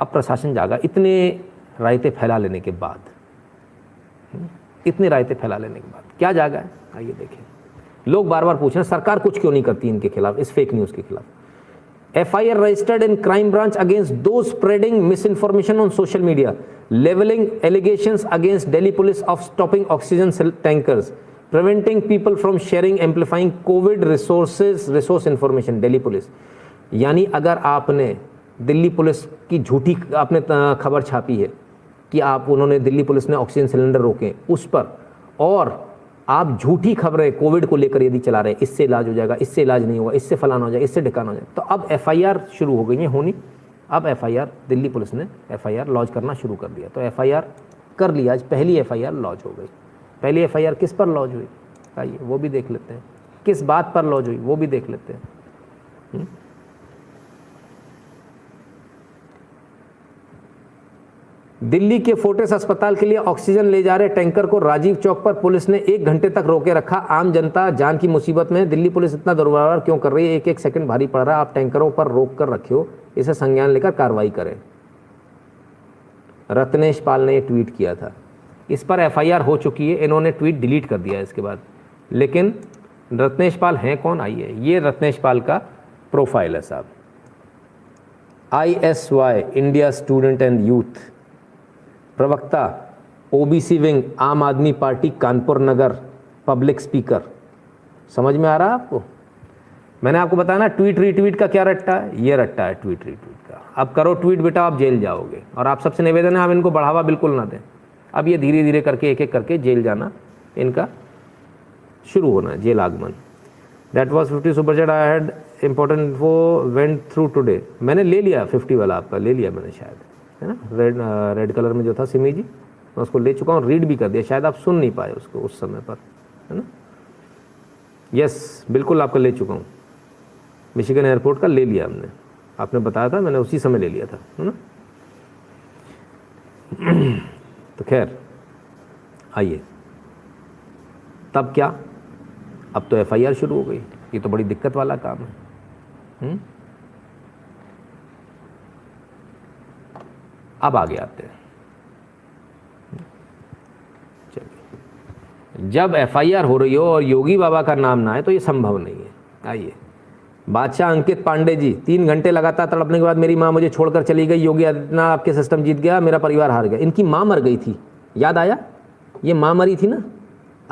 अब प्रशासन जागा, इतने रायते फैला लेने के बाद, इतने रायते फैला लेने के बाद क्या जागा है? आइए देखें। लोग बार बार पूछ रहे हैं सरकार कुछ क्यों नहीं करती इनके खिलाफ, इस फेक न्यूज़ के खिलाफ। FIR registered in crime branch against दो spreading misinformation on social media, leveling allegations against Delhi police of stopping oxygen tankers, preventing people from sharing, amplifying COVID resource information. Delhi police, यानी अगर आपने Delhi police की झूठी आपने खबर छापी है कि आप उन्होंने दिल्ली पुलिस ने ऑक्सीजन सिलेंडर रोके, उस पर, और आप झूठी खबरें कोविड को लेकर यदि चला रहे हैं, इससे इलाज हो जाएगा, इससे इलाज नहीं होगा, इससे फलाना हो जाएगा, इससे ढिकाना हो जाएगा, तो अब FIR शुरू हो गई है होनी। अब FIR, दिल्ली पुलिस ने FIR लॉन्च करना शुरू कर दिया। तो FIR कर लिया, आज पहली FIR लॉन्च हो गई। पहली FIR किस पर लॉन्च हुई आइए वो भी देख लेते हैं, किस बात पर लॉन्च हुई वो भी देख लेते हैं। दिल्ली के फोर्टिस अस्पताल के लिए ऑक्सीजन ले जा रहे टैंकर को राजीव चौक पर पुलिस ने 1 घंटे तक रोके रखा। आम जनता जान की मुसीबत में है, दिल्ली पुलिस इतना दुर्व्यवहार क्यों कर रही है? एक एक सेकंड भारी पड़ रहा है, आप टैंकरों पर रोक कर रखे हो, इसे संज्ञान लेकर कार्रवाई करें। रत्नेश पाल ने ये ट्वीट किया था, इस पर FIR हो चुकी है, इन्होंने ट्वीट डिलीट कर दिया इसके बाद। लेकिन रत्नेश पाल हैं कौन? आइए, ये रत्नेश पाल का प्रोफाइल है साहब। ISY India student and youth, प्रवक्ता OBC wing Aam Aadmi party Kanpur Nagar, public speaker. समझ में आ रहा है आपको? मैंने आपको बताया ना ट्वीट रीट्वीट का क्या रट्टा है, ये रट्टा है ट्वीट रीट्वीट का। अब करो ट्वीट बेटा, आप जेल जाओगे, और आप सबसे निवेदन है आप इनको बढ़ावा बिल्कुल ना दें। अब ये धीरे धीरे करके एक एक करके जेल जाना इनका शुरू होना है, जेल आगमन। That was 50 super chat. I had important वो went through today. मैंने ले लिया 50 वाला आपका ले लिया मैंने शायद, है ना, रेड कलर में जो था सिमी जी, मैं उसको ले चुका हूँ, रीड भी कर दिया, शायद आप सुन नहीं पाए उसको उस समय पर, है ना। यस बिल्कुल आपका ले चुका हूँ, मिशिगन एयरपोर्ट का ले लिया हमने, आपने बताया था मैंने उसी समय ले लिया था, है ना। तो खैर आइए, तब क्या, अब तो एफआईआर शुरू हो गई, ये तो बड़ी दिक्कत वाला काम है। अब आगे आते हैं, चलिए। जब एफआईआर हो रही हो और योगी बाबा का नाम ना आए तो ये संभव नहीं है। आइए, बादशाह अंकित पांडे जी, 3 घंटे लगातार तड़पने के बाद मेरी माँ मुझे छोड़कर चली गई, योगी आदित्यनाथ आपके सिस्टम जीत गया, मेरा परिवार हार गया। इनकी माँ मर गई थी, याद आया, ये माँ मरी थी ना।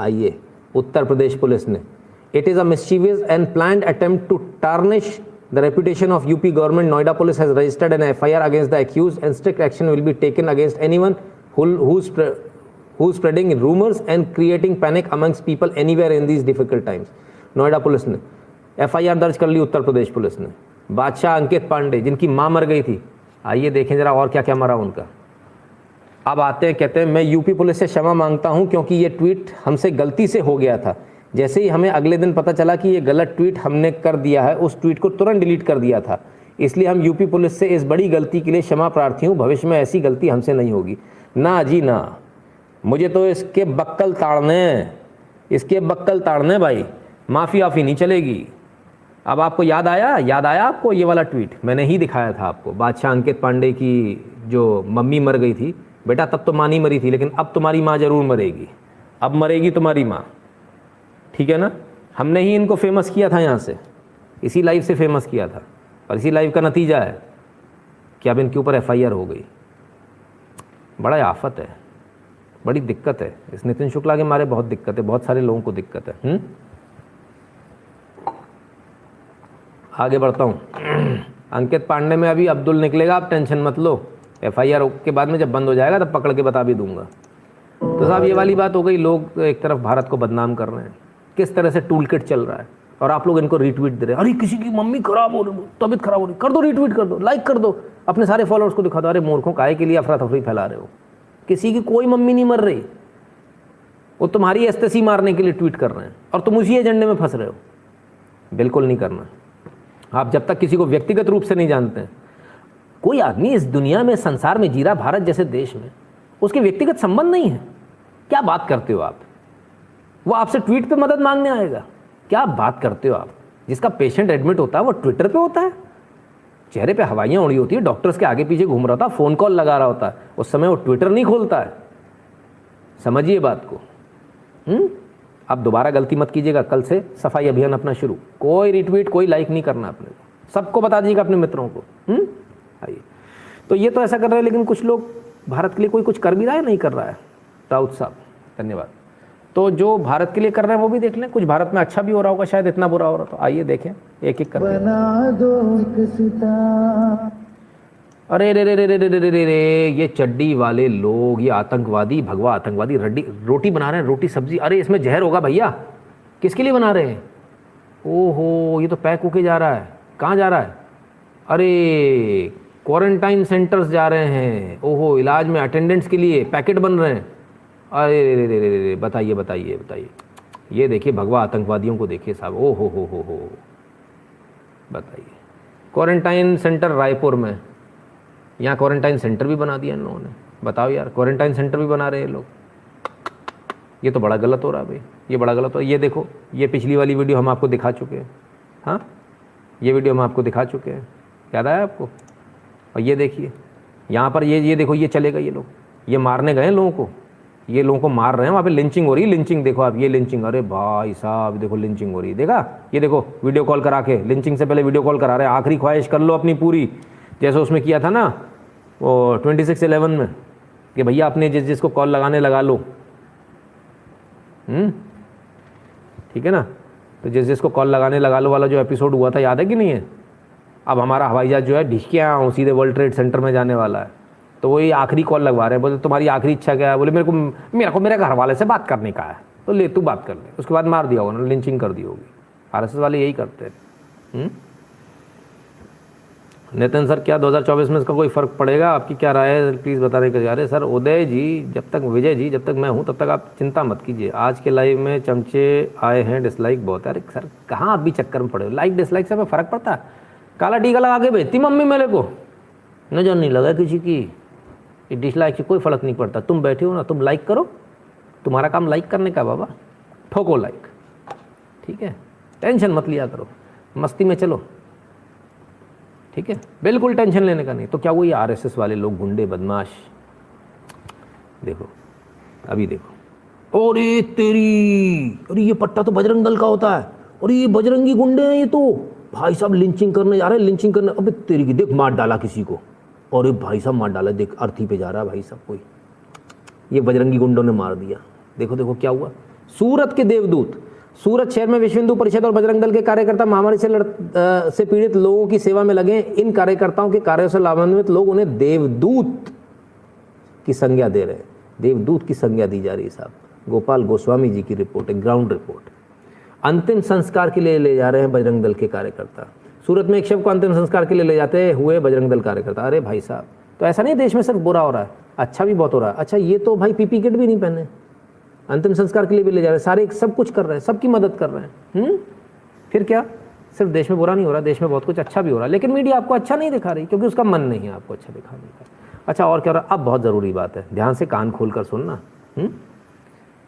आइए, उत्तर प्रदेश पुलिस ने, it is a mischievous and planned attempt to tarnish the reputation of UP government, Noida police has registered an FIR against the accused and strict action will be taken against anyone who spreading rumours and creating panic amongst people anywhere in these difficult times. Noida police ने FIR दर्ज कर ली, उत्तर Pradesh police ने। बादशाह अंकित पांडे जिनकी माँ मर गई थी, आइए देखें जरा और क्या क्या मरा उनका। अब आते हैं, कहते हैं मैं यूपी पुलिस से क्षमा मांगता हूं क्योंकि ये ट्वीट हमसे गलती से हो गया था। जैसे ही हमें अगले दिन पता चला कि ये गलत ट्वीट हमने कर दिया है, उस ट्वीट को तुरंत डिलीट कर दिया था, इसलिए हम यूपी पुलिस से इस बड़ी गलती के लिए क्षमा प्रार्थी हूं। भविष्य में ऐसी गलती हमसे नहीं होगी। ना जी ना, मुझे तो इसके बक्कल ताड़ने, इसके बक्कल ताड़ने भाई, माफ़ी वाफ़ी नहीं चलेगी। अब आपको याद आया, याद आया आपको ये वाला ट्वीट मैंने ही दिखाया था आपको, बादशाह अंकित पांडे की जो मम्मी मर गई थी। बेटा तब तो माँ नहीं मरी थी, लेकिन अब तुम्हारी माँ ज़रूर मरेगी, अब मरेगी तुम्हारी माँ, ठीक है ना। हमने ही इनको फेमस किया था यहाँ से, इसी लाइव से फेमस किया था, और इसी लाइव का नतीजा है कि अब इनके ऊपर एफआईआर हो गई। बड़ा आफत है, बड़ी दिक्कत है, इस नितिन शुक्ला के मारे बहुत दिक्कत है, बहुत सारे लोगों को दिक्कत है। आगे बढ़ता हूँ। अंकित पांडे में अभी अब्दुल निकलेगा, आप टेंशन मत लो, एफआईआर के बाद में जब बंद हो जाएगा तब पकड़ के बता भी दूंगा। तो साहब ये वाली बात हो गई, लोग एक तरफ भारत को बदनाम कर रहे हैं, किस तरह से टूल किट चल रहा है, और आप लोग इनको रीट्वीट दे रहे हैं। अरे किसी की मम्मी खराब हो रही, तबीयत खराब हो रही, कर दो रीट्वीट, कर दो लाइक, कर दो, अपने सारे फॉलोअर्स को दिखा दो। अरे मूर्खों, काहे के लिए अफरा तफरी फैला रहे हो, किसी की कोई मम्मी नहीं मर रही, वो तुम्हारी एस्तेसी मारने के लिए ट्वीट कर रहे हैं और तुम उसी एजेंडे में फंस रहे हो। बिल्कुल नहीं करना। आप जब तक किसी को व्यक्तिगत रूप से नहीं जानते हैं, कोई आदमी इस दुनिया में, संसार में जी रहा, भारत जैसे देश में, उसके व्यक्तिगत संबंध नहीं है, क्या बात करते हो आप। वो आपसे ट्वीट पे मदद मांगने आएगा, क्या बात करते हो आप। जिसका पेशेंट एडमिट होता है वो ट्विटर पे होता है, चेहरे पे हवाइयाँ उड़ी होती है, डॉक्टर्स के आगे पीछे घूम रहा होता है, फ़ोन कॉल लगा रहा होता है, उस समय वो ट्विटर नहीं खोलता है, समझिए बात को। आप दोबारा गलती मत कीजिएगा, कल से सफाई अभियान अपना शुरू, कोई रिट्वीट, कोई लाइक नहीं करना अपने को, सबको बता दीजिएगा अपने मित्रों को। तो ये तो ऐसा कर रहे हैं, लेकिन कुछ लोग भारत के लिए कोई कुछ कर भी रहा है, नहीं कर रहा है। राउत साहब धन्यवाद। तो जो भारत के लिए कर रहे हैं वो भी देख लें, कुछ भारत में अच्छा भी हो रहा होगा, शायद इतना बुरा हो रहा हो। तो आइए देखें, एक एक करके बना दो एक सितारा। अरे रे रे रे रे रे रे रे, ये चड्डी वाले लोग, ये आतंकवादी, भगवा आतंकवादी, रोटी बना रहे हैं, रोटी सब्जी। अरे इसमें जहर होगा भैया, किसके लिए बना रहे हैं। ओहो, ये तो पैक होके जा रहा है, कहाँ जा रहा है, अरे क्वारंटाइन सेंटर्स जा रहे हैं। ओहो, इलाज में अटेंडेंट्स के लिए पैकेट बन रहे हैं। अरे रे रे रे रे, बताइए बताइए बताइए, ये देखिए भगवा आतंकवादियों को देखिए साहब। ओहो हो, बताइए। क्वारंटाइन सेंटर रायपुर में, यहाँ क्वारंटाइन सेंटर भी बना दिया इन लोगों ने। बताओ यार, क्वारंटाइन सेंटर भी बना रहे हैं लोग, ये तो बड़ा गलत हो रहा है भाई, ये बड़ा गलत हो रहा है। ये देखो, ये पिछली वाली वीडियो हम आपको दिखा चुके हैं, हाँ ये वीडियो हम आपको दिखा चुके हैं, याद आया आपको। और ये देखिए यहाँ पर, ये देखो, ये चलेगा, ये लोग ये मारने गए लोगों को, ये लोगों को मार रहे हैं, वहाँ पे लिंचिंग हो रही है, लिंचिंग देखो आप, ये लिंचिंग, अरे भाई साहब देखो लिंचिंग हो रही है, देखा, ये देखो वीडियो कॉल करा के, लिंचिंग से पहले वीडियो कॉल करा रहे हैं, आखिरी ख्वाहिश कर लो अपनी पूरी, जैसे उसमें किया था ना वो 26/11 में, कि भैया अपने जिस जिसको कॉल लगाने लगा लो, ठीक है ना। तो जिस जिसको कॉल लगाने लगा लो वाला जो एपिसोड हुआ था, याद है कि नहीं है। अब हमारा हवाई जहाज जो है ढिकिया सीधे वर्ल्ड ट्रेड सेंटर में जाने वाला है, तो वही आखिरी कॉल लगवा रहे हैं, बोले तुम्हारी आखिरी इच्छा क्या है, बोले मेरे को मेरे घर वाले से बात करने का है, तो ले तू बात कर ले। उसके बाद मार दिया होगा, लिंचिंग कर दी होगी। आरएसएस वाले यही करते हैं। नितिन सर, क्या 2024 में इसका कोई फ़र्क पड़ेगा? आपकी क्या राय है, प्लीज़ बताने के। अरे सर उदय जी, जब तक विजय जी, जब तक मैं हूँ तब तक आप चिंता मत कीजिए। आज के लाइव में चमचे आए हैं, डिसलाइक बहुत है। अरे सर कहाँ आप भी चक्कर में पड़े हो, लाइक डिसलाइक से हमें फ़र्क पड़ता है। काला टीका लगा के भेजती मम्मी मेरे को, नजर नहीं लगा किसी की, डिसलाइक से कोई फ़र्क नहीं पड़ता। तुम बैठे हो ना, तुम लाइक करो, तुम्हारा काम लाइक करने का बाबा, ठोको लाइक, ठीक है? टेंशन मत लिया करो, मस्ती में चलो, ठीक है? बिल्कुल टेंशन लेने का नहीं। तो क्या वो ये आरएसएस वाले लोग गुंडे बदमाश, देखो अभी देखो, अरे तेरी, अरे ये पट्टा तो बजरंग दल का होता है, अरे ये बजरंगी गुंडे हैं ये तो, भाई साहब लिंचिंग करने जा रहे हैं, लिंचिंग करने, अबे तेरी की देख मार डाला किसी को, अरे भाई साहब मार डाला, देख अर्थी पे जा रहा है भाई साहब कोई, ये बजरंगी गुंडों ने मार दिया, देखो देखो क्या हुआ। सूरत के देवदूत, सूरत शहर में विश्व हिंदू परिषद और बजरंग दल के कार्यकर्ता महामारी से पीड़ित लोगों की सेवा में लगे। इन कार्यकर्ताओं के कार्यों से लाभान्वित लोग उन्हें देवदूत की संज्ञा दे रहे हैं, देवदूत की संज्ञा दी जा रही है साहब। गोपाल गोस्वामी जी की रिपोर्ट है, ग्राउंड रिपोर्ट। अंतिम संस्कार के लिए ले जा रहे हैं बजरंग दल के कार्यकर्ता। सूरत में एक शव को अंतिम संस्कार के लिए ले जाते हुए बजरंग दल कार्यकर्ता। अरे भाई साहब, तो ऐसा नहीं देश में सिर्फ बुरा हो रहा है, अच्छा भी बहुत हो रहा है। अच्छा ये तो भाई पीपी किट भी नहीं पहने, अंतिम संस्कार के लिए भी ले जा रहे हैं, सारे सब कुछ कर रहे हैं, सबकी मदद कर रहे हैं। फिर क्या, सिर्फ देश में बुरा नहीं हो रहा, देश में बहुत कुछ अच्छा भी हो रहा है। लेकिन मीडिया आपको अच्छा नहीं दिखा रही, क्योंकि उसका मन नहीं है आपको अच्छा दिखाने का। अच्छा और क्या हो रहा है, अब बहुत ज़रूरी बात है, ध्यान से कान खोल कर सुनना।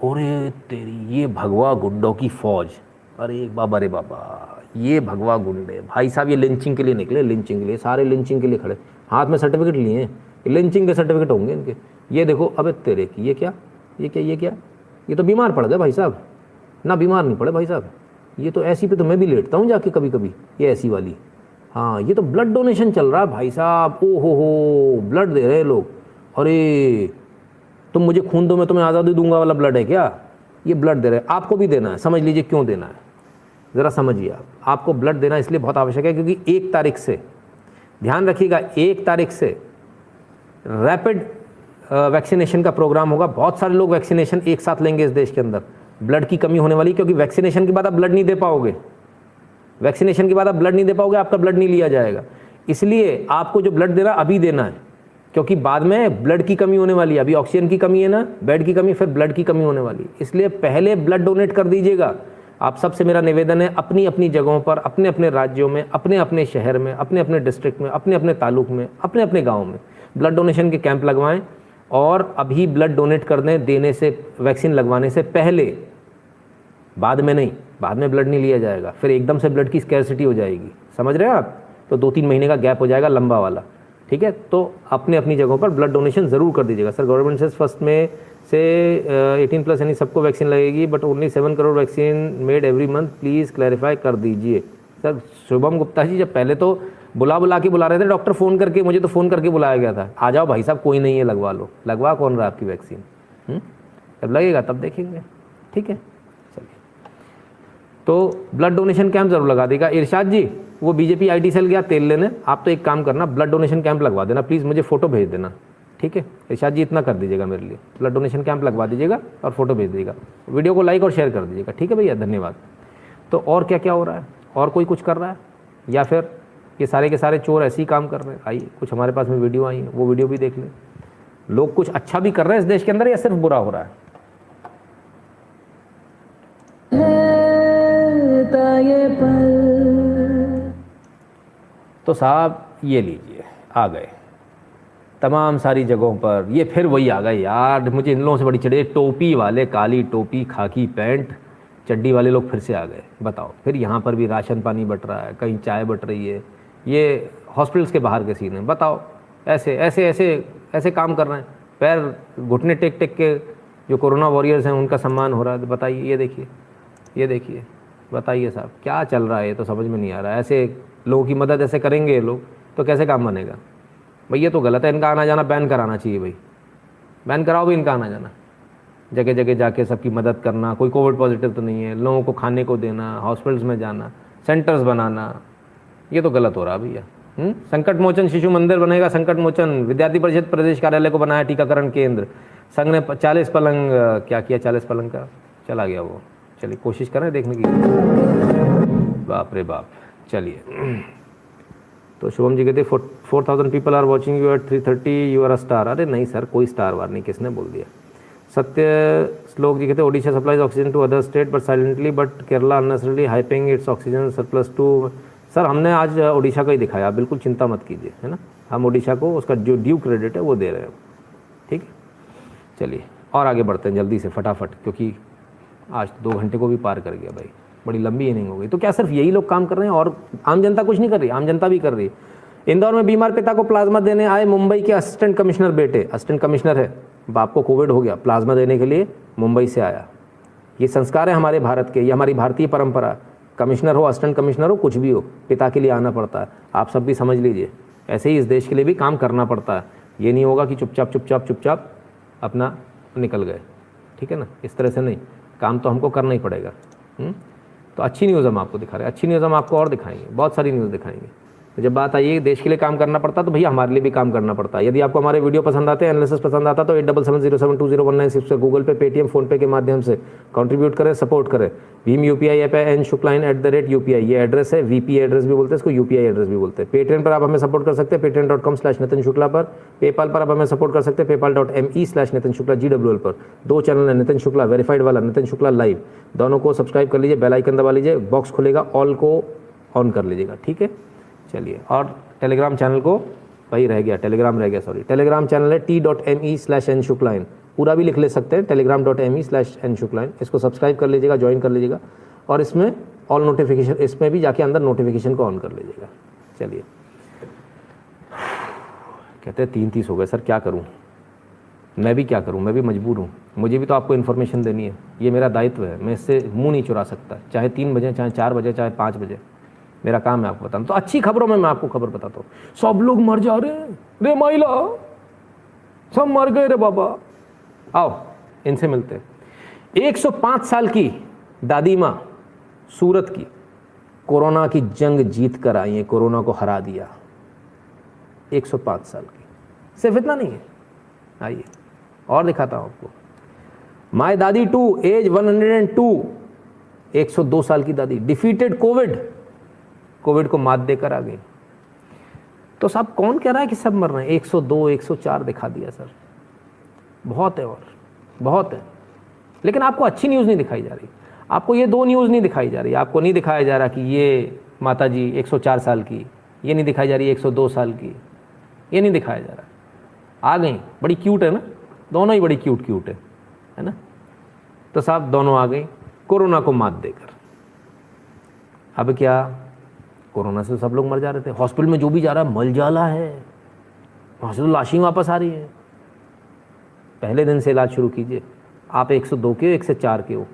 अरे तेरी ये भगवा गुंडों की फौज, अरे बाबा रे बाबा, ये भगवा गुंडे भाई साहब, ये लिंचिंग के लिए निकले, लिंचिंग के लिए, सारे लिंचिंग के लिए खड़े, हाथ में सर्टिफिकेट लिए, लिंचिंग के सर्टिफिकेट होंगे इनके। ये देखो, अब तेरे की, ये क्या, ये क्या, ये क्या, ये तो बीमार पड़ गए भाई साहब ना, बीमार नहीं पड़े भाई साहब, ये तो ऐसी पे तो मैं भी लेटता हूँ जाके कभी कभी, ये ऐसी वाली। हाँ ये तो ब्लड डोनेशन चल रहा है भाई साहब, ओ हो ब्लड दे रहे लोग। अरे तुम मुझे खून दो मैं तुम्हें आज़ादी दूंगा वाला ब्लड है क्या? ये ब्लड दे रहे, आपको भी देना है, समझ लीजिए क्यों देना है, ज़रा समझिए आप। आपको ब्लड देना इसलिए बहुत आवश्यक है क्योंकि 1 तारीख से, ध्यान रखिएगा, 1 तारीख से रैपिड वैक्सीनेशन का प्रोग्राम होगा। बहुत सारे लोग वैक्सीनेशन एक साथ लेंगे इस देश के अंदर, ब्लड की कमी होने वाली, क्योंकि वैक्सीनेशन के बाद आप ब्लड नहीं दे पाओगे, वैक्सीनेशन के बाद आप ब्लड नहीं दे पाओगे, आपका ब्लड नहीं लिया जाएगा। इसलिए आपको जो ब्लड देना अभी देना है, क्योंकि बाद में ब्लड की कमी होने वाली है। अभी ऑक्सीजन की कमी है ना, बेड की कमी, फिर ब्लड की कमी होने वाली है, इसलिए पहले ब्लड डोनेट कर दीजिएगा। आप सबसे मेरा निवेदन है, अपनी अपनी जगहों पर, अपने अपने राज्यों में, अपने अपने शहर में, अपने अपने डिस्ट्रिक्ट में, अपने अपने तालुक में, अपने अपने गाँव में ब्लड डोनेशन के कैंप लगवाएं और अभी ब्लड डोनेट कर दें, देने से, वैक्सीन लगवाने से पहले, बाद में नहीं, बाद में ब्लड नहीं लिया जाएगा, फिर एकदम से ब्लड की स्कैरसिटी हो जाएगी, समझ रहे हैं आप? तो 2-3 महीने का गैप हो जाएगा लंबा वाला, ठीक है? तो अपने अपनी जगहों पर ब्लड डोनेशन ज़रूर कर दीजिएगा। सर गवर्नमेंट से फर्स्ट में से 18+ यानी सबको वैक्सीन लगेगी, but only 7 crore vaccine made every month, please clarify कर दीजिए। सर शुभम गुप्ता जी, जब पहले तो बुला रहे थे डॉक्टर फ़ोन करके, मुझे तो फ़ोन करके बुलाया गया था, आ जाओ भाई साहब कोई नहीं है, लगवा लो। लगवा कौन रहा आपकी वैक्सीन? जब लगेगा तब देखेंगे, ठीक है? चलिए, तो ब्लड डोनेशन कैंप ज़रूर लगा देगा। इरशाद जी, वो बीजेपी आईटी सेल गया तेल लेने, आप तो एक काम करना, ब्लड डोनेशन कैंप लगवा देना, प्लीज़ मुझे फ़ोटो भेज देना, ठीक है? इरशाद जी इतना कर दीजिएगा मेरे लिए, ब्लड डोनेशन कैंप लगवा दीजिएगा और फ़ोटो भेज दीजिएगा, वीडियो को लाइक और शेयर कर दीजिएगा, ठीक है भैया? धन्यवाद। तो और क्या क्या हो रहा है, और कोई कुछ कर रहा है या फिर ये सारे के सारे चोर ऐसे ही काम कर रहे हैं? आइए, कुछ हमारे पास में वीडियो आई है, वो वीडियो भी देख लें। लोग कुछ अच्छा भी कर रहे हैं इस देश के अंदर या सिर्फ बुरा हो रहा है? तो साहब ये लीजिए, आ गए तमाम सारी जगहों पर, ये फिर वही आ गए यार, मुझे इन लोगों से बड़ी चढ़े, टोपी वाले, काली टोपी, खाकी पैंट, चड्डी वाले लोग फिर से आ गए। बताओ, फिर यहाँ पर भी राशन पानी बट रहा है, कहीं चाय बट रही है, ये हॉस्पिटल्स के बाहर के सीन है। बताओ, ऐसे ऐसे ऐसे ऐसे काम कर रहे हैं, पैर घुटने टेक टेक के जो कोरोना वॉरियर्स हैं उनका सम्मान हो रहा है। बताइए, ये देखिए, ये देखिए, बताइए साहब क्या चल रहा है, ये तो समझ में नहीं आ रहा है। ऐसे लोगों की मदद ऐसे करेंगे ये लोग तो कैसे काम बनेगा भाई? ये तो गलत है, इनका आना जाना बैन कराना चाहिए भाई, बैन कराओ भाई इनका आना जाना, जगह जगह जाके सबकी मदद करना, कोई कोविड पॉजिटिव तो नहीं है, लोगों को खाने को देना, हॉस्पिटल्स में जाना, सेंटर्स बनाना, ये तो गलत हो रहा भैया। संकट मोचन शिशु मंदिर बनेगा, संकट मोचन विद्यार्थी परिषद प्रदेश कार्यालय को बनाया टीकाकरण केंद्र, संघ ने 40 पलंग क्या किया, 40 पलंग का चला गया वो, चलिए कोशिश करें देखने की। बाप रे बाप। चलिए तो शुभम जी कहते 4000 people are watching you at 3:30, you are a star. अरे नहीं सर, कोई स्टार वार नहीं, किसने बोल दिया। सत्य श्लोक जी कहते Odisha supplies oxygen to other state but silently, but Kerala unnecessarily hyping its oxygen surplus too. Sir हमने आज ओडिशा का ही दिखाया, बिल्कुल चिंता मत कीजिए, है ना। हम ओडिशा को उसका जो ड्यू क्रेडिट है वो दे रहे हैं, ठीक है। चलिए और आगे बढ़ते हैं जल्दी से फटाफट, क्योंकि आज 2 घंटे को भी पार कर गया भाई, बड़ी लंबी इनिंग हो गई। तो क्या सिर्फ यही लोग काम कर रहे हैं और आम जनता कुछ नहीं कर रही? आम जनता भी कर रही है। इंदौर में बीमार पिता को प्लाज्मा देने आए मुंबई के असिस्टेंट कमिश्नर बेटे, असिस्टेंट कमिश्नर है, बाप को कोविड हो गया, प्लाज्मा देने के लिए मुंबई से आया। ये संस्कार है हमारे भारत के, ये हमारी भारतीय परंपरा। कमिश्नर हो, असिस्टेंट कमिश्नर हो, कुछ भी हो, पिता के लिए आना पड़ता है। आप सब भी समझ लीजिए, ऐसे ही इस देश के लिए भी काम करना पड़ता है। ये नहीं होगा कि चुपचाप चुपचाप चुपचाप अपना निकल गए, ठीक है ना, इस तरह से नहीं। काम तो हमको करना ही पड़ेगा। तो अच्छी न्यूज़ हम आपको दिखा रहे हैं, अच्छी न्यूज़ हम आपको और दिखाएंगे, बहुत सारी न्यूज़ दिखाएंगे। तो जब बात आई है देश के लिए काम करना पड़ता है, तो भैया हमारे लिए भी काम करना पड़ता है। यदि आपको हमारे वीडियो पसंद आते हैं, एनालिसिस पसंद आता है, तो 8770720196 से गूगल पे, पेटीएम, फ़ोनपे के माध्यम से कंट्रीब्यूट करें, सपोर्ट करें। भीम UPI ऐप है, n.shuklain@the rate UPI ये एड्रेस है। VP एड्रेस भी बोलते हैं इसको, UPI एड्रेस भी बोलते हैं। पेटीएम पर आप हमें सपोर्ट कर सकते हैं, patreon.com/nitin-shukla पर। पेपाल पर आप हमें सपोर्ट कर सकते हैं, paypal.me/nitin-shukla GWL पर। 2 चैनल है, नितिन शुक्ला वेरीफाइड वाला, नितिन शुक्ला लाइव, दोनों को सब्सक्राइब कर लीजिए, बेल आइकन दबा लीजिए, बॉक्स खुलेगा, ऑल को ऑन कर लीजिएगा, ठीक है। चलिए और टेलीग्राम चैनल को वही रह गया, टेलीग्राम रह गया सॉरी, टेलीग्राम चैनल है t.me/n-shuklain, पूरा भी लिख ले सकते हैं telegram.me/n-shuklain। इसको सब्सक्राइब कर लीजिएगा, ज्वाइन कर लीजिएगा, और इसमें ऑल नोटिफिकेशन, इसमें भी जाके अंदर नोटिफिकेशन को ऑन कर लीजिएगा। चलिए कहते हैं 3:30 हो गए सर, क्या करूं, मैं भी क्या करूं, मैं भी मजबूर हूं, मुझे भी तो आपको इन्फॉर्मेशन देनी है, ये मेरा दायित्व है, मैं इससे मुँह नहीं चुरा सकता, चाहे 3 बजे, चाहे 4 बजे, चाहे 5 बजे, मेरा काम है आपको बताऊँ। तो अच्छी खबरों में मैं आपको खबर बताता हूँ। सब लोग मर जा रहे हैं रे महिला, सब मर गए रे बाबा। आओ इनसे मिलते हैं। 105 साल की दादी माँ सूरत की कोरोना की जंग जीत कर आई है, कोरोना को हरा दिया। 105 साल की, सिर्फ इतना नहीं है, आइए और दिखाता हूँ आपको। माय दादी 2 एज 102, 102 साल की दादी डिफीटेड कोविड, कोविड को मात देकर आ गई। तो साहब कौन कह रहा है कि सब मर रहे हैं? 102 104 दिखा दिया सर, बहुत है और बहुत है। लेकिन आपको अच्छी न्यूज़ नहीं दिखाई जा रही, आपको ये 2 न्यूज़ नहीं दिखाई जा रही, आपको नहीं दिखाया जा रहा कि ये माता जी 104 साल की, ये नहीं दिखाई जा रही 102 साल की, ये नहीं दिखाया जा रहा। आ गई, बड़ी क्यूट है ना, दोनों ही बड़ी क्यूट क्यूट है ना। तो साहब दोनों आ गई कोरोना को मात देकर। अब क्या, कोरोना से सब लोग मर जा रहे थे, हॉस्पिटल में जो भी जा रहा है मल जाला है, वहाँ से तो लाशें वापस आ रही है। पहले दिन से इलाज शुरू कीजिए, आप 102 के हो, 104 के हो,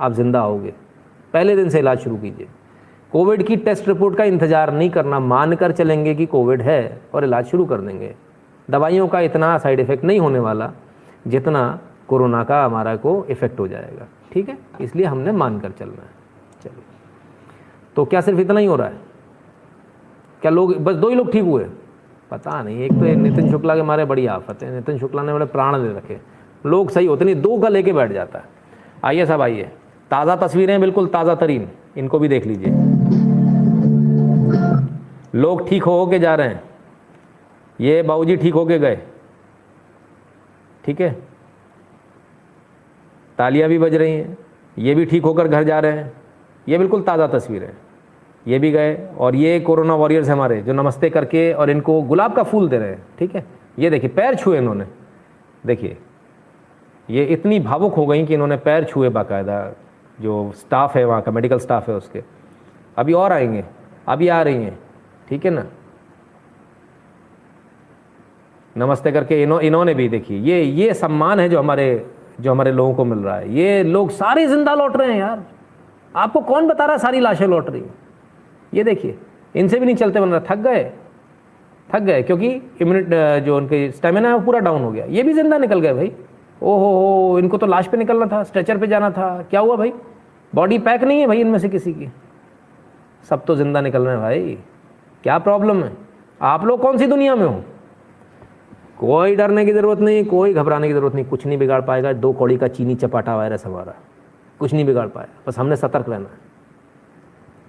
आप जिंदा आओगे, पहले दिन से इलाज शुरू कीजिए। कोविड की टेस्ट रिपोर्ट का इंतजार नहीं करना, मानकर चलेंगे कि कोविड है और इलाज शुरू कर देंगे। दवाइयों का इतना साइड इफेक्ट नहीं होने वाला जितना कोरोना का हमारा को इफेक्ट हो जाएगा, ठीक है, इसलिए हमने मानकर चलना है। चलिए तो क्या सिर्फ इतना ही हो रहा है? क्या लोग बस 2 ही लोग ठीक हुए? पता नहीं। एक तो नितिन शुक्ला के मारे बड़ी आफत है, नितिन शुक्ला ने बड़े प्राण दे रखे, लोग सही होते नहीं, 2 का लेके बैठ जाता है। आइए साहब आइए, ताज़ा तस्वीरें, बिल्कुल ताज़ा तरीन, इनको भी देख लीजिए। लोग ठीक होके जा रहे हैं, ये बाबूजी ठीक होके गए, ठीक है, तालियां भी बज रही हैं, ये भी ठीक होकर घर जा रहे हैं, ये बिल्कुल ताज़ा तस्वीर है, ये भी गए, और ये कोरोना वॉरियर्स हमारे जो नमस्ते करके और इनको गुलाब का फूल दे रहे हैं, ठीक है। ये देखिए पैर छुए इन्होंने, देखिए ये इतनी भावुक हो गई कि इन्होंने पैर छुए बाकायदा, जो स्टाफ है वहाँ का, मेडिकल स्टाफ है उसके। अभी और आएंगे, अभी आ रही हैं, ठीक है ना, नमस्ते करके इन्होंने भी देखिए, ये सम्मान है जो हमारे लोगों को मिल रहा है। ये लोग सारे जिंदा लौट रहे हैं यार, आपको कौन बता रहा है सारी लाशें लौट रही हैं? ये देखिए, इनसे भी नहीं चलते बन रहा, थक गए क्योंकि इम्यूनिटी जो उनके स्टेमिना है वो पूरा डाउन हो गया। ये भी जिंदा निकल गए भाई, ओहो, इनको तो लाश पे निकलना था, स्ट्रेचर पे जाना था, क्या हुआ भाई? बॉडी पैक नहीं है भाई इनमें से किसी की, सब तो जिंदा निकल रहे हैं भाई, क्या प्रॉब्लम है? आप लोग कौन सी दुनिया में हो? कोई डरने की ज़रूरत नहीं, कोई घबराने की ज़रूरत नहीं, कुछ नहीं बिगाड़ पाएगा 2 कौड़ी का चीनी चपाटा वायरस हमारा, कुछ नहीं बिगाड़ पाया। बस हमने सतर्क रहना है,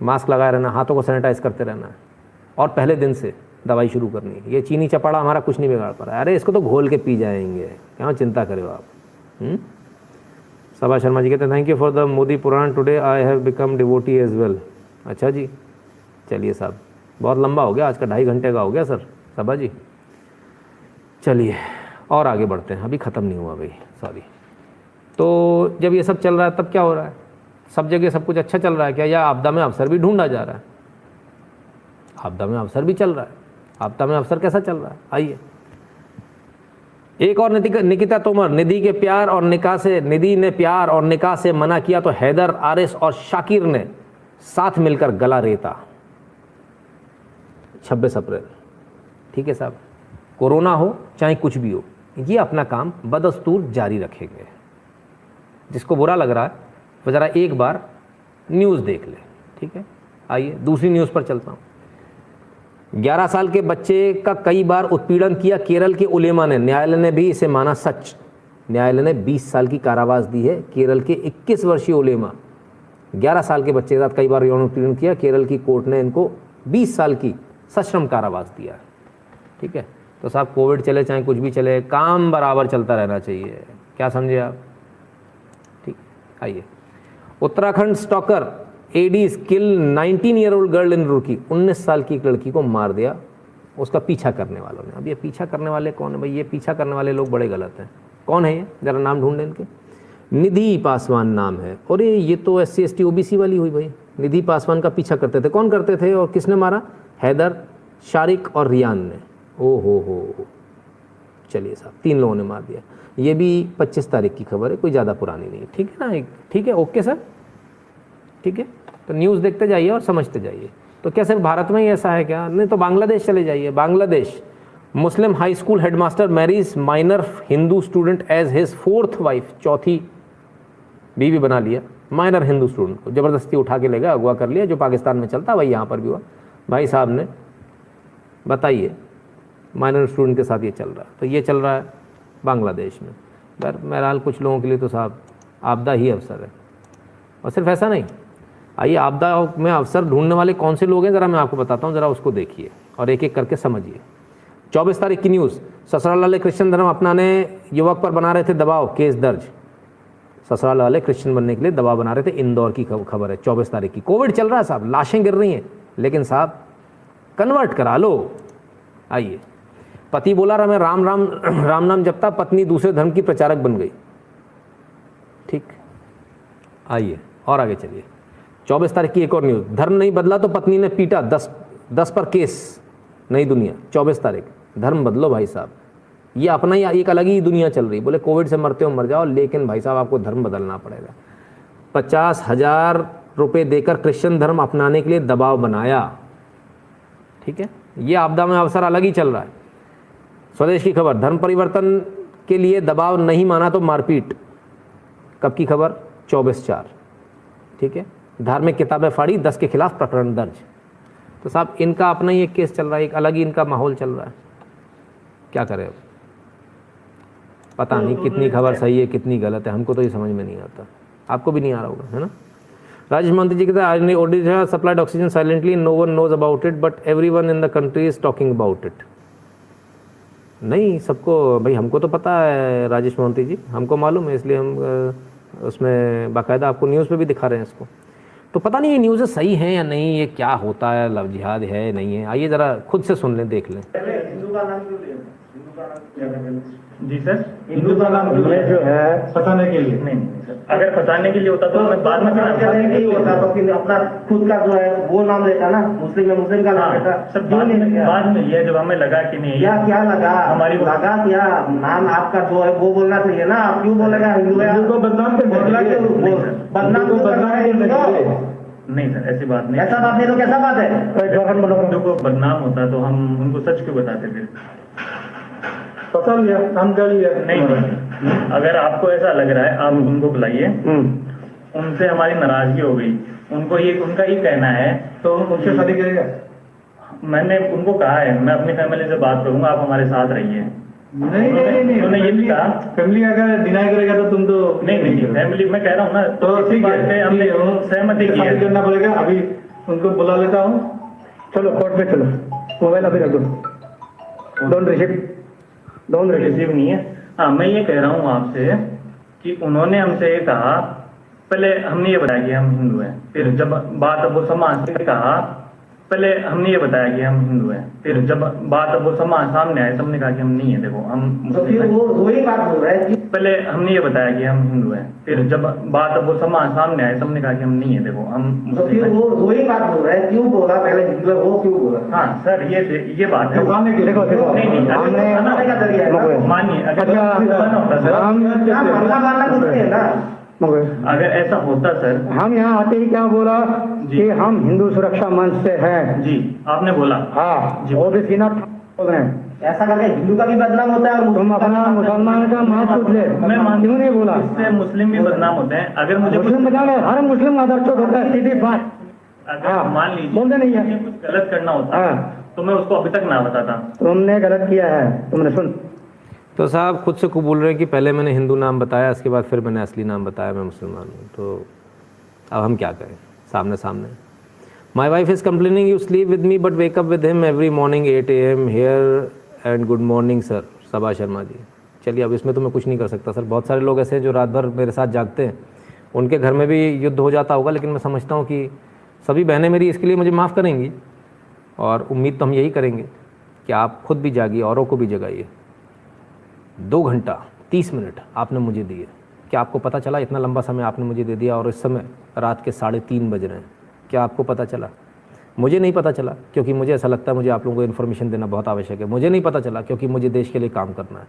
मास्क लगाए रहना, हाथों को सैनिटाइज़ करते रहना है और पहले दिन से दवाई शुरू करनी है। ये चीनी चपाड़ा हमारा कुछ नहीं बिगाड़ पा रहा है। अरे इसको तो घोल के पी जाएंगे, क्या चिंता करे हो आप। सभा शर्मा जी कहते हैं thank you for the Modi Purana today, I have become devotee as well. अच्छा जी, चलिए साहब बहुत लंबा हो गया आज का, 2.5 घंटे का हो गया सर सभा जी। चलिए और आगे बढ़ते हैं, अभी ख़त्म नहीं हुआ भाई सॉरी। तो जब ये सब चल रहा है तब क्या हो रहा है? सब जगह सब कुछ अच्छा चल रहा है क्या, या आपदा में अवसर भी ढूंढा जा रहा है? आपदा में अवसर भी चल रहा है। आपदा में अवसर कैसा चल रहा है? आइए एक और निकिता तोमर, निधि ने प्यार और निकाह से मना किया तो हैदर, आरिस और शाकिर ने साथ मिलकर गला रेता। 26 अप्रैल। ठीक है साहब, कोरोना हो चाहे कुछ भी हो, ये अपना काम बदस्तूर जारी रखेंगे। जिसको बुरा लग रहा है वो ज़रा एक बार न्यूज़ देख ले, ठीक है। आइए दूसरी न्यूज़ पर चलता हूँ। 11 साल के बच्चे का कई बार उत्पीड़न किया केरल के उलेमा ने, न्यायालय ने भी इसे माना सच। न्यायालय ने 20 साल की कारावास दी है केरल के 21 वर्षीय उलेमा, 11 साल के बच्चे के साथ कई बार यौन उत्पीड़न किया। केरल की कोर्ट ने इनको 20 साल की सश्रम कारावास दिया, ठीक है। तो साहब कोविड चले चाहे कुछ भी चले, काम बराबर चलता रहना चाहिए, क्या समझे आप, ठीक। आइए Uttarakhand stalker aides kill 19-year-old girl in Roorkee, 19 साल की एक लड़की को मार दिया उसका पीछा करने वालों ने। अब ये पीछा करने वाले कौन है भाई? ये पीछा करने वाले लोग बड़े गलत हैं। कौन है ये, ज़रा नाम ढूंढ लें इनके। निधि पासवान नाम है, और ये तो SC, ST, OBC वाली हुई भाई। निधि पासवान का पीछा करते थे, कौन करते थे और किसने मारा? हैदर, शारिक और रियान ने। ओ हो चलिए साहब 3 लोगों ने मार दिया। ये भी 25 तारीख की खबर है, कोई ज़्यादा पुरानी नहीं है, ठीक है ना। एक ठीक है, ओके सर, ठीक है। तो न्यूज़ देखते जाइए और समझते जाइए। तो क्या सिर्फ भारत में ही ऐसा है क्या? नहीं तो बांग्लादेश चले जाइए। Bangladesh Muslim high school headmaster marries minor Hindu student as his 4th wife, चौथी बीवी बना लिया। माइनर हिंदू स्टूडेंट को ज़बरदस्ती उठा के ले गया, अगवा कर लिया, जो पाकिस्तान में चलता वही यहाँ पर भी हुआ। भाई साहब ने बताइए माइनर स्टूडेंट के साथ ये चल रहा है, तो ये चल रहा है बांग्लादेश में। पर बहरहाल कुछ लोगों के लिए तो साहब आपदा ही अवसर है, और सिर्फ ऐसा नहीं। आइए आपदा में अवसर ढूंढने वाले कौन से लोग हैं ज़रा मैं आपको बताता हूँ, ज़रा उसको देखिए और एक एक करके समझिए। 24 तारीख की न्यूज़, ससुराल वाले क्रिश्चियन धर्म अपनाने युवक पर बना रहे थे दबाव, केस दर्ज। ससुराल वाले क्रिश्चियन बनने के लिए दबाव बना रहे थे, इंदौर की खबर है 24 तारीख की। कोविड चल रहा है साहब, लाशें गिर रही हैं, लेकिन साहब कन्वर्ट करा लो। आइए पति बोला रहा मैं राम नाम जपता, पत्नी दूसरे धर्म की प्रचारक बन गई, ठीक। आइए और आगे चलिए। 24 तारीख की एक और न्यूज़, धर्म नहीं बदला तो पत्नी ने पीटा, 10 पर केस, नई दुनिया। 24 तारीख, धर्म बदलो भाई साहब, ये अपना ही एक अलग ही दुनिया चल रही। बोले कोविड से मरते हो मर जाओ, लेकिन भाई साहब आपको धर्म बदलना पड़ेगा। 50,000 रुपये देकर क्रिश्चियन धर्म अपनाने के लिए दबाव बनाया, ठीक है। ये आपदा में अवसर अलग ही चल रहा है। स्वदेश की खबर, धर्म परिवर्तन के लिए दबाव नहीं माना तो मारपीट। कब की खबर? 24/4, ठीक है। धार्मिक किताबें फाड़ी, 10 के खिलाफ प्रकरण दर्ज। तो साहब इनका अपना ही एक केस चल रहा है, एक अलग ही इनका माहौल चल रहा है, क्या करें अब। पता नहीं कितनी खबर सही है कितनी गलत है, हमको तो ये समझ में नहीं आता, आपको भी नहीं आ रहा होगा, है ना। राजेश मंत्री जी कहते हैं Odisha supplied oxygen silently, no one knows about it but everyone in the country is talking about it. नहीं सबको भाई, हमको तो पता है राजेश मंत्री जी, हमको मालूम है, इसलिए हम उसमें बाकायदा आपको न्यूज़ पे भी दिखा रहे हैं इसको। तो पता नहीं ये न्यूज़ सही हैं या नहीं, ये क्या होता है, लव जिहाद है नहीं है, आइए ज़रा खुद से सुन लें देख लें। जी सर, हिंदुस्तान में जो है फसाने के लिए नहीं सर, अगर फसाने के लिए होता तो मैं बाद में करने के लिए होता तो फिर अपना खुद का जो है वो नाम लेता ना, मुस्लिम में मुस्लिम का नाम लेता सर। बाद में ये जब हमें लगा कि नहीं, या क्या लगा हमारी लगा क्या नाम आपका जो है वो बोलना चाहिए ना, आप क्यों बोलेगा हिंदू को बदनाम पे बोला के बदनाम को बदनाम नहीं सर, ऐसी बात नहीं, ऐसा बात नहीं तो कैसा बात है। हिंदू को बदनाम होता तो हम उनको सच क्यों बताते फिर? नहीं, अगर आपको ऐसा लग रहा है आप उनको बुलाइए, उनसे हमारी नाराजगी हो गई, उनको ये उनका ये कहना है तो उनसे शादी करेगा। मैंने उनको कहा है मैं अपनी फैमिली से बात करूंगा, आप हमारे साथ रहिए, नहीं नहीं नहीं, उन्होंने ये भी कहा फैमिली अगर डिनाई करेगा तो तुम तो नहीं फैमिली मैं कह रहा हूँ ना, तो ठीक है हमने सहमति करना पड़ेगा। अभी उनको बुला लेता हूँ, चलो कोर्ट में चलो, मोबाइल अभी रख दो, डोंट रिसीव नहीं है। हाँ मैं ये कह रहा हूँ आपसे कि उन्होंने हमसे ये कहा, पहले हमने ये बताया कि हम हिंदू हैं, फिर जब बात वो समाज से कहा, पहले हमने ये बताया कि हम हिंदू हैं, फिर जब बात वो समाज सामने आए सबने कहा कि हम नहीं है, देखो हम तो फिर वो वही बात हो रहा है कि पहले हमने ये बताया कि हम हिंदू हैं, फिर जब बात वो समाज सामने आए सबने कहा कि हम नहीं है, देखो हम तो फिर वो वही बात हो रहा है, क्यों बोला पहले हिंदू है वो क्यों बोला। हाँ सर ये बात है, मानिए अगर मगर अगर ऐसा होता सर, हम यहाँ आते ही क्या बोला कि हम हिंदू सुरक्षा मंच से हैं जी, आपने बोला हाँ जी, वो भी सीना बोल रहे हैं, ऐसा करके हिंदू का भी बदनाम होता है और तुम अपना मुसलमान का मांस पूछ ले, मैं क्यों नहीं बोला, इससे मुस्लिम भी बदनाम होते हैं। अगर मुझे मुस्लिम बदनाम है, हर मुस्लिम आदर्शों होता है, सीधी बात। अगर मान लीजिए बोलते नहीं है कुछ गलत करना होता तो मैं उसको अभी तक ना बताता, तुमने गलत किया है, तुमने सुन। तो साहब खुद से कबूल रहे हैं कि पहले मैंने हिंदू नाम बताया, इसके बाद फिर मैंने असली नाम बताया, मैं मुसलमान हूँ, तो अब हम क्या करें सामने सामने। My wife is complaining you sleep with me but wake up with him every morning 8 AM here and good morning sir, Saba Sharma ji. चलिए अब इसमें तो मैं कुछ नहीं कर सकता सर, बहुत सारे लोग ऐसे हैं जो रात भर मेरे साथ जागते हैं, उनके घर में भी युद्ध हो जाता होगा, लेकिन मैं समझता हूँ कि सभी बहनें मेरी इसके लिए मुझे माफ़ करेंगी, और उम्मीद तो हम यही करेंगे कि आप खुद भी जागिए, औरों को भी जगाइए। 2 घंटा 30 मिनट आपने मुझे दिए, क्या आपको पता चला इतना लंबा समय आपने मुझे दे दिया, और इस समय रात के 3:30 बज रहे हैं, क्या आपको पता चला? मुझे नहीं पता चला, क्योंकि मुझे ऐसा लगता है मुझे आप लोगों को इन्फॉर्मेशन देना बहुत आवश्यक है। मुझे नहीं पता चला क्योंकि मुझे देश के लिए काम करना है,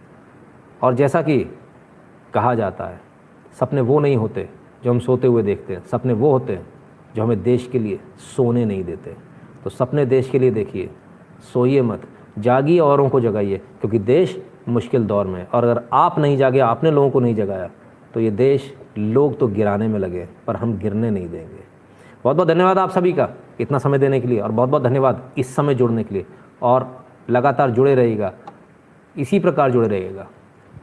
और जैसा कि कहा जाता है सपने वो नहीं होते जो हम सोते हुए देखते हैं, सपने वो होते हैं जो हमें देश के लिए सोने नहीं देते। तो सपने देश के लिए देखिए, सोइए मत, जागिए, औरों को जगाइए, क्योंकि देश मुश्किल दौर में, और अगर आप नहीं जागे, आपने लोगों को नहीं जगाया, तो ये देश लोग तो गिराने में लगे, पर हम गिरने नहीं देंगे। बहुत बहुत धन्यवाद आप सभी का इतना समय देने के लिए, और बहुत बहुत धन्यवाद इस समय जुड़ने के लिए, और लगातार जुड़े रहिएगा, इसी प्रकार जुड़े रहिएगा,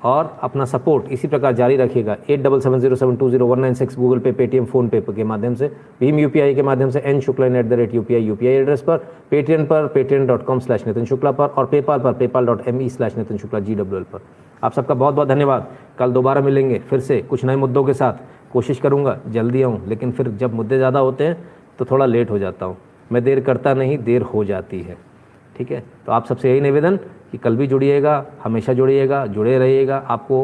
और अपना सपोर्ट इसी प्रकार जारी रखिएगा। 8770720196 गूगल पे, पेटीएम, फ़ोनपे के माध्यम से, भीम UPI के माध्यम से n.shukla@UPI UPI एड्रेस पर, पेटीएम पर patreon.com/nitin-shukla पर, और पेपाल पर paypal.me/nitin-shukla GWL पर। आप सबका बहुत बहुत धन्यवाद। कल दोबारा मिलेंगे फिर से कुछ नए मुद्दों के साथ, कोशिश करूँगा जल्दी आऊँ, लेकिन फिर जब मुद्दे ज़्यादा होते हैं तो थोड़ा लेट हो जाता हूँ, मैं देर करता नहीं, देर हो जाती है। ठीक है, तो आप सबसे यही निवेदन कि कल भी जुड़िएगा, हमेशा जुड़िएगा, जुड़े रहिएगा। आपको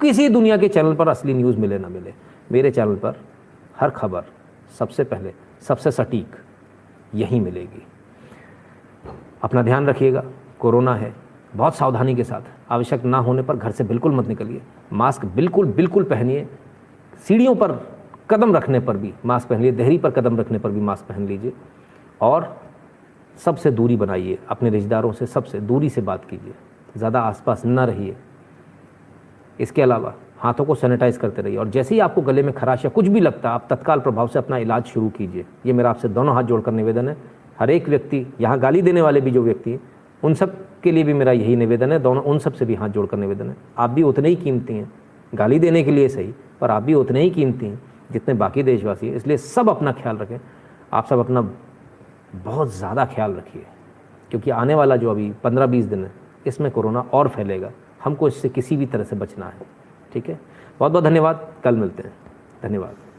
किसी दुनिया के चैनल पर असली न्यूज़ मिले ना मिले, मेरे चैनल पर हर खबर सबसे पहले, सबसे सटीक यही मिलेगी। अपना ध्यान रखिएगा, कोरोना है, बहुत सावधानी के साथ, आवश्यक ना होने पर घर से बिल्कुल मत निकलिए, मास्क बिल्कुल बिल्कुल पहनिए, सीढ़ियों पर कदम रखने पर भी मास्क पहन लीजिए, देहरी पर कदम रखने पर भी मास्क पहन लीजिए, और सबसे दूरी बनाइए, अपने रिश्तेदारों से सबसे दूरी से बात कीजिए, ज़्यादा आसपास ना रहिए। इसके अलावा हाथों को सैनिटाइज करते रहिए, और जैसे ही आपको गले में खराश या कुछ भी लगता है, आप तत्काल प्रभाव से अपना इलाज शुरू कीजिए। ये मेरा आपसे दोनों हाथ जोड़कर निवेदन है। हर एक व्यक्ति, यहाँ गाली देने वाले भी जो व्यक्ति हैं, उन सब के लिए भी मेरा यही निवेदन है, दोनों उन सब से भी हाथ जोड़कर निवेदन है, आप भी उतने ही कीमती हैं, गाली देने के लिए सही, पर आप भी उतने ही कीमती हैं जितने बाकी देशवासी हैं। इसलिए सब अपना ख्याल रखें, आप सब अपना बहुत ज़्यादा ख्याल रखिए, क्योंकि आने वाला जो अभी 15-20 दिन है, इसमें कोरोना और फैलेगा, हमको इससे किसी भी तरह से बचना है। ठीक है, बहुत बहुत धन्यवाद, कल मिलते हैं, धन्यवाद।